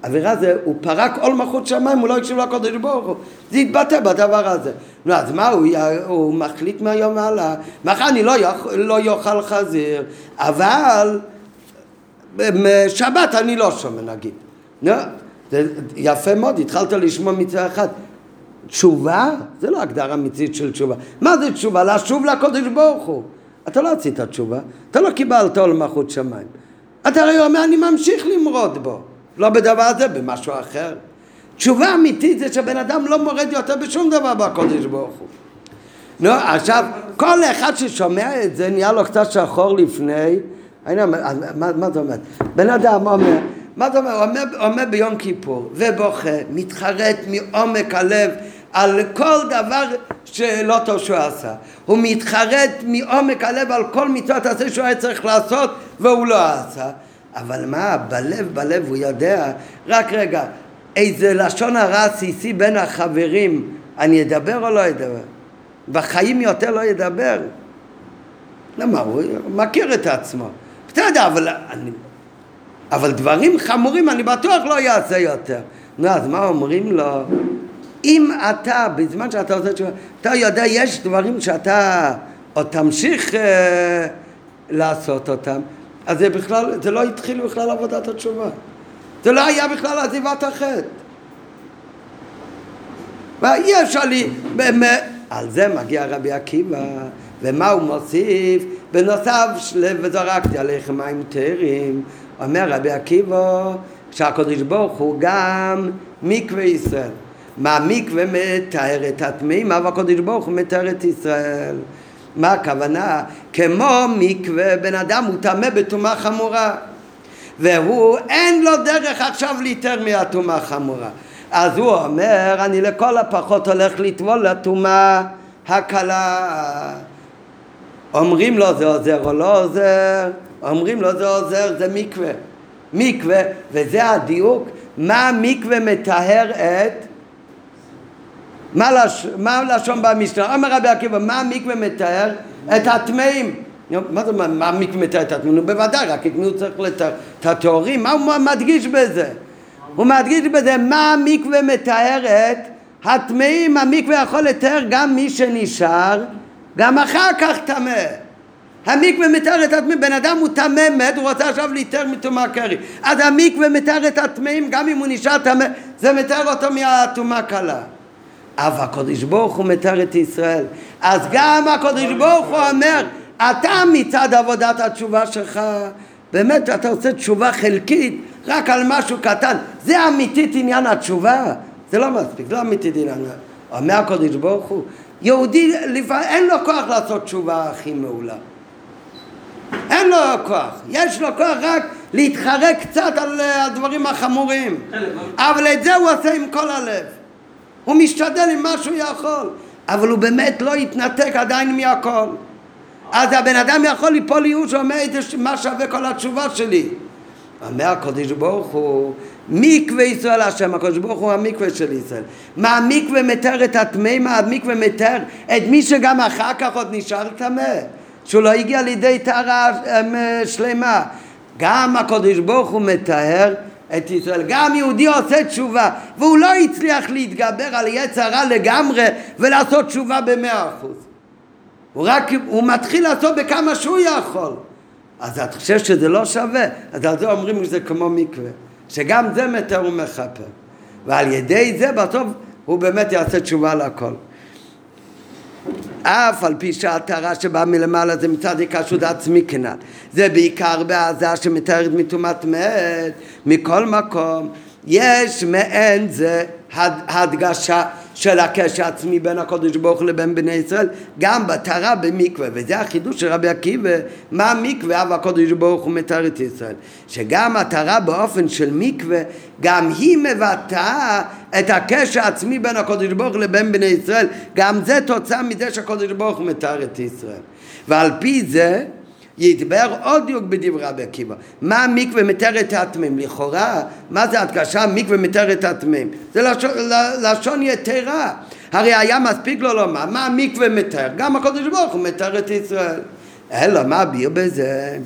עבירה זה, הוא פרק עול מלכות שמיים, הוא לא יקשיב לקודש ברוך הוא, זה יתבטא בדבר הזה. נו, אז מה, הוא, הוא מחליט מהיום הלאה, מחר אני לא, יוכ, לא יאכל חזיר, אבל שבת אני לא שומע, נגיד. נו, זה יפה מאוד, התחלת לשמוע מצווה אחת. תשובה? זה לא הגדרה מצית של תשובה. מה זה תשובה? לשוב לקודש ברוך הוא. אתה לא עשית תשובה, אתה לא קיבלת עול מלכות שמיים. אתה הרי אומר, אני ממשיך למרוד בו. לא בדבר הזה, במשהו אחר. תשובה אמיתית זה שבן אדם לא מורד יותר בשום דבר בקודש ברוך הוא. נו, עכשיו, כל אחד ששומע את זה נהיה לו קצת שחור לפני. הנה, מה, מה, מה זה אומר? בן אדם אומר, מה זה אומר? הוא אומר, אומר ביום כיפור ובוכה, מתחרט מעומק הלב, על כל דבר שלא טוב שהוא עשה. הוא מתחרט מעומק הלב על כל מצוות עשה שהוא היה צריך לעשות והוא לא עשה. אבל מה? בלב, בלב הוא יודע. רק רגע, איזה לשון הרע עסיסי בין החברים, אני אדבר או לא אדבר? בחיים יותר לא אדבר. למה? הוא מכיר את עצמו. בסדר, אבל, אני, אבל דברים חמורים אני בטוח לא יעשה יותר. נו, אז מה אומרים לו? אם אתה, בזמן שאתה עושה תשובה, אתה יודע, יש דברים שאתה עוד תמשיך אה, לעשות אותם, אז זה בכלל, זה לא התחיל בכלל עבודת התשובה. זה לא היה בכלל עזיבת החטא. ויש עלי, באמת, על זה מגיע רבי עקיבא, ומה הוא מוסיף? בנוסף, וזרקתי עליכם מים טהורים, אומר רבי עקיבא, שהקדוש ברוך הוא גם מקווה ישראל. מעמיק ומתאר את הטמאים, אבל הקדוש ברוך הוא מתאר את ישראל. מה הכוונה? כמו מקווה, בן אדם הוא טמא בטומאה חמורה, והוא אין לו דרך עכשיו להיטהר מהטומאה חמורה. אז הוא אומר, אני לכל הפחות הולך לטבול לטומאה הקלה. אומרים לו זה עוזר או לא עוזר? אומרים לו זה עוזר, זה מקווה. מקווה, וזה הדיוק, מה מקווה מתאר את? מה, לש... מה לשון במשנה? אומר רבי עקיבא, מה המקווה מתאר? את הטמאים. מה זה מה המקווה מתאר את הטמאים? בוודאי, רק את מי הוא צריך לתאר את התאורים. מה הוא מדגיש בזה? הוא מדגיש בזה, מה המקווה מתאר את הטמאים? המקווה יכול לתאר גם מי שנשאר, גם אחר כך טמא. המקווה מתאר את הטמאים, בן אדם הוא טמא מת, הוא רוצה עכשיו לתאר מטומאה קלה. אז המקווה מתאר את הטמאים, גם אם הוא נשאר טמא, זה מתאר אותו מהטומאה קלה. אבל הקדוש ברוך הוא מתאר את ישראל. אז גם הקדוש ברוך הוא אומר, אתה מצד עבודת התשובה שלך, באמת אתה עושה תשובה חלקית, רק על משהו קטן. זה אמיתית עניין התשובה. זה לא מספיק, לא אמיתית עניין. אומר הקדוש ברוך הוא, יהודי אין לו כוח לעשות תשובה הכי מעולה. אין לו כוח. יש לו כוח רק להתחרק קצת על הדברים החמורים. אבל את זה הוא עושה עם כל הלב. הוא משתדל עם מה שהוא יכול, אבל הוא באמת לא יתנתק עדיין מהכל. אז הבן אדם יכול ליפול ייאוש, הוא אומר, מה שווה כל התשובה שלי? אומר הקדוש ברוך הוא, מקווה ישראל השם, הקדוש ברוך הוא המקווה של ישראל. מה המקווה מתאר? את התמימה, המקווה מתאר את מי שגם אחר כך עוד נשאר תמה, שהוא לא הגיע לידי תארה שלמה. גם הקדוש ברוך הוא מתאר את ישראל, גם יהודי עושה תשובה והוא לא הצליח להתגבר על יצר הרע לגמרי ולעשות תשובה במאה אחוז, הוא רק, הוא מתחיל לעשות בכמה שהוא יכול. אז את חושב שזה לא שווה? אז על זה אומרים שזה כמו מקווה, שגם זה מתאר ומחפר, ועל ידי זה בסוף הוא באמת יעשה תשובה לכל. אף על פי שהתארה שבאה מלמעלה זה מצד היקשות עצמי כנעד, זה בעיקר בעזה שמתארת מטומאת מת. מכל מקום יש מעין זה הדגשה של הקשר עצמי בין הקודש ברוך לבין בני ישראל, גם בתארה במקווה, וזה החידוש של רבי עקיבא. מה המקווה? אב הקודש ברוך הוא מתאר את ישראל, שגם התארה באופן של מקווה, גם היא מבטאה את הקשר עצמי בין הקודש ברוך לבין בני ישראל, גם זה תוצאה מזה שהקודש ברוך הוא מתאר את ישראל. ועל פי זה יתבאר עוד דיוק בדברי רבי עקיבא. מה המקווה מתאר את התמים? לכאורה, מה זה הדגשה המקווה מתאר את התמים? זה לשון, לשון יתרה. הרי היה מספיק לו לומר, מה המקווה מתאר? גם הקדוש ברוך הוא מתאר את ישראל. אלא מה הביר בזה?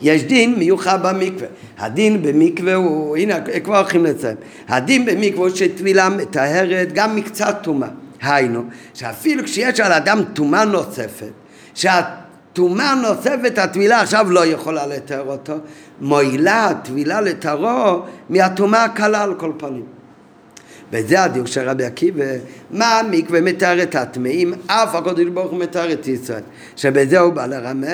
יש דין מיוחד במקווה. הדין במקווה הוא, הנה כבר הולכים לצלם, הדין במקווה הוא שטבילה מתארת גם מקצת תומה. היינו, שאפילו כשיש על אדם תומה נוספת, שאת תאומה נוספת, התבילה עכשיו לא יכולה לתאר אותו, מועילה התבילה לתארו מהתאומה הקלה על כל פנים. וזה הדיוק של רבי עקיבא, מעמיק ומתאר את התמאים, אף הקודש ברוך הוא מתאר את ישראל, שבזה הוא בא לרמז,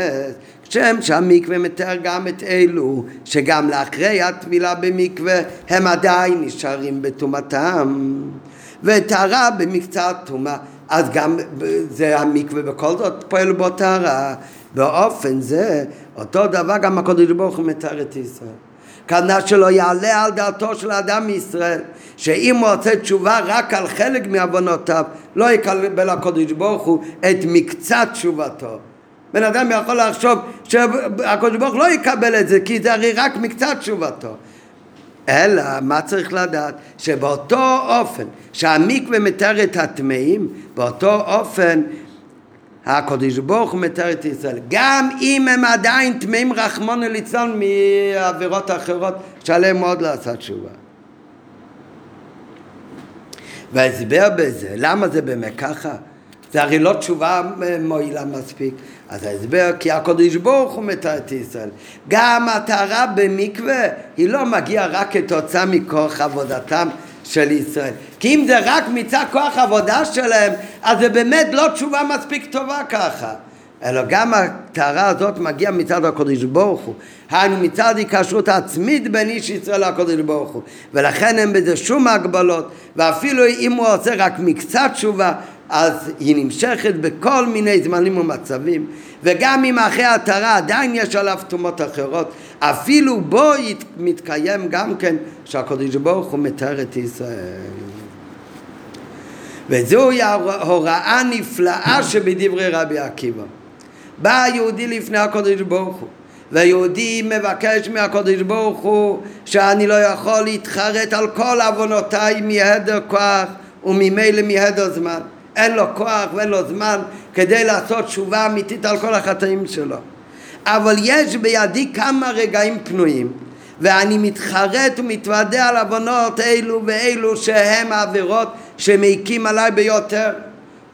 שם שהמקווה מתאר גם את אלו, שגם לאחרי התבילה במקווה, הם עדיין נשארים בתאומתם, ותארה במקצת תאומה, אז גם זה המקווה בכל זאת פועל בו תארה. באופן זה אותו דבר גם הקודש ברוך הוא מתאר את ישראל, כדי שלא יעלה על דעתו של האדם מישראל שאם הוא עושה תשובה רק על חלק מעוונותיו, לא יקבל הקודש ברוך הוא את מקצת תשובתו. בן אדם יכול לחשוב שהקודש ברוך לא יקבל את זה כי זה הרי רק מקצת תשובתו. אלא מה צריך לדעת? שבאותו אופן שהמקווה מתאר את הטמאים, באותו אופן הקדוש ברוך הוא מתאר את ישראל, גם אם הם עדיין טמאים רחמנא ליצלן מעבירות אחרות שעליהם עוד לעשות תשובה. והסבר בזה למה זה באמת ככה, זה הרי לא תשובה מועילה מספיק. אז ההסבר, כי הקדוש ברוך הוא מתאר את ישראל, גם התארה במקווה היא לא מגיעה רק כתוצאה מכוח עבודתם של ישראל, כי אם זה רק מצד כוח עבודה שלהם אז זה באמת לא תשובה מספיק טובה ככה, אלא גם התארה הזאת מגיעה מצד הקדוש ברוך הוא, היינו מצד היקשרות עצמית בין איש ישראל לקדוש ברוך הוא, ולכן אין בזה שום הגבלות, ואפילו אם הוא עושה רק מקצת תשובה אז היא נמשכת בכל מיני זמנים ומצבים, וגם אם אחרי התארה עדיין יש עליו תומות אחרות, אפילו בו מתקיים גם כן שהקדוש ברוך הוא מתאר את ישראל. וזוהי הוראה נפלאה שבדברי רבי עקיבא. בא היהודי לפני הקדוש ברוך הוא, ויהודי מבקש מהקדוש ברוך הוא שאני לא יכול להתחרט על כל עוונותיי מהדר כוח וממילא מהדר זמן. אין לו כוח ואין לו זמן כדי לעשות תשובה אמיתית על כל החטאים שלו, אבל יש בידי כמה רגעים פנויים ואני מתחרט ומתוודע על עוונות אלו ואלו שהם העבירות שמעיקים עליי ביותר.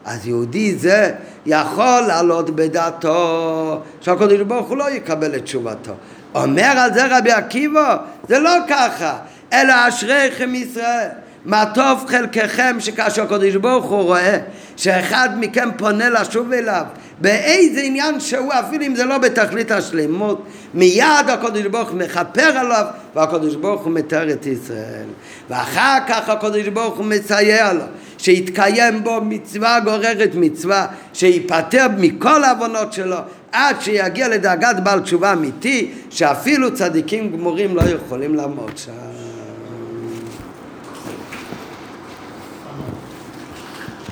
אז יהודי זה יכול לעלות בדעתו שהקדוש ברוך הוא לא יקבל את תשובתו. אומר על זה רבי עקיבא, זה לא ככה, אלא אשריכם ישראל, מה טוב חלקכם שכאשר הקדוש ברוך הוא רואה שאחד מכם פונה לשוב אליו באיזה עניין שהוא, אפילו אם זה לא בתכלית השלמות, מיד הקדוש ברוך הוא מכפר עליו והקדוש ברוך הוא מתאר את ישראל. ואחר כך הקדוש ברוך הוא מסייע לו שיתקיים בו מצווה גוררת מצווה, שיפטר מכל העוונות שלו עד שיגיע לדרגת בעל תשובה אמיתי שאפילו צדיקים גמורים לא יכולים לעמוד שם.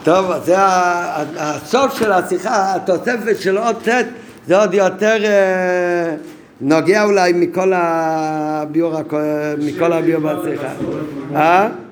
טוב, אז זה הסוף של השיחה, התוספת של עוד ת' זה עוד יותר נוגע אולי מכל הביור, מכל הביור בצליחה. אה?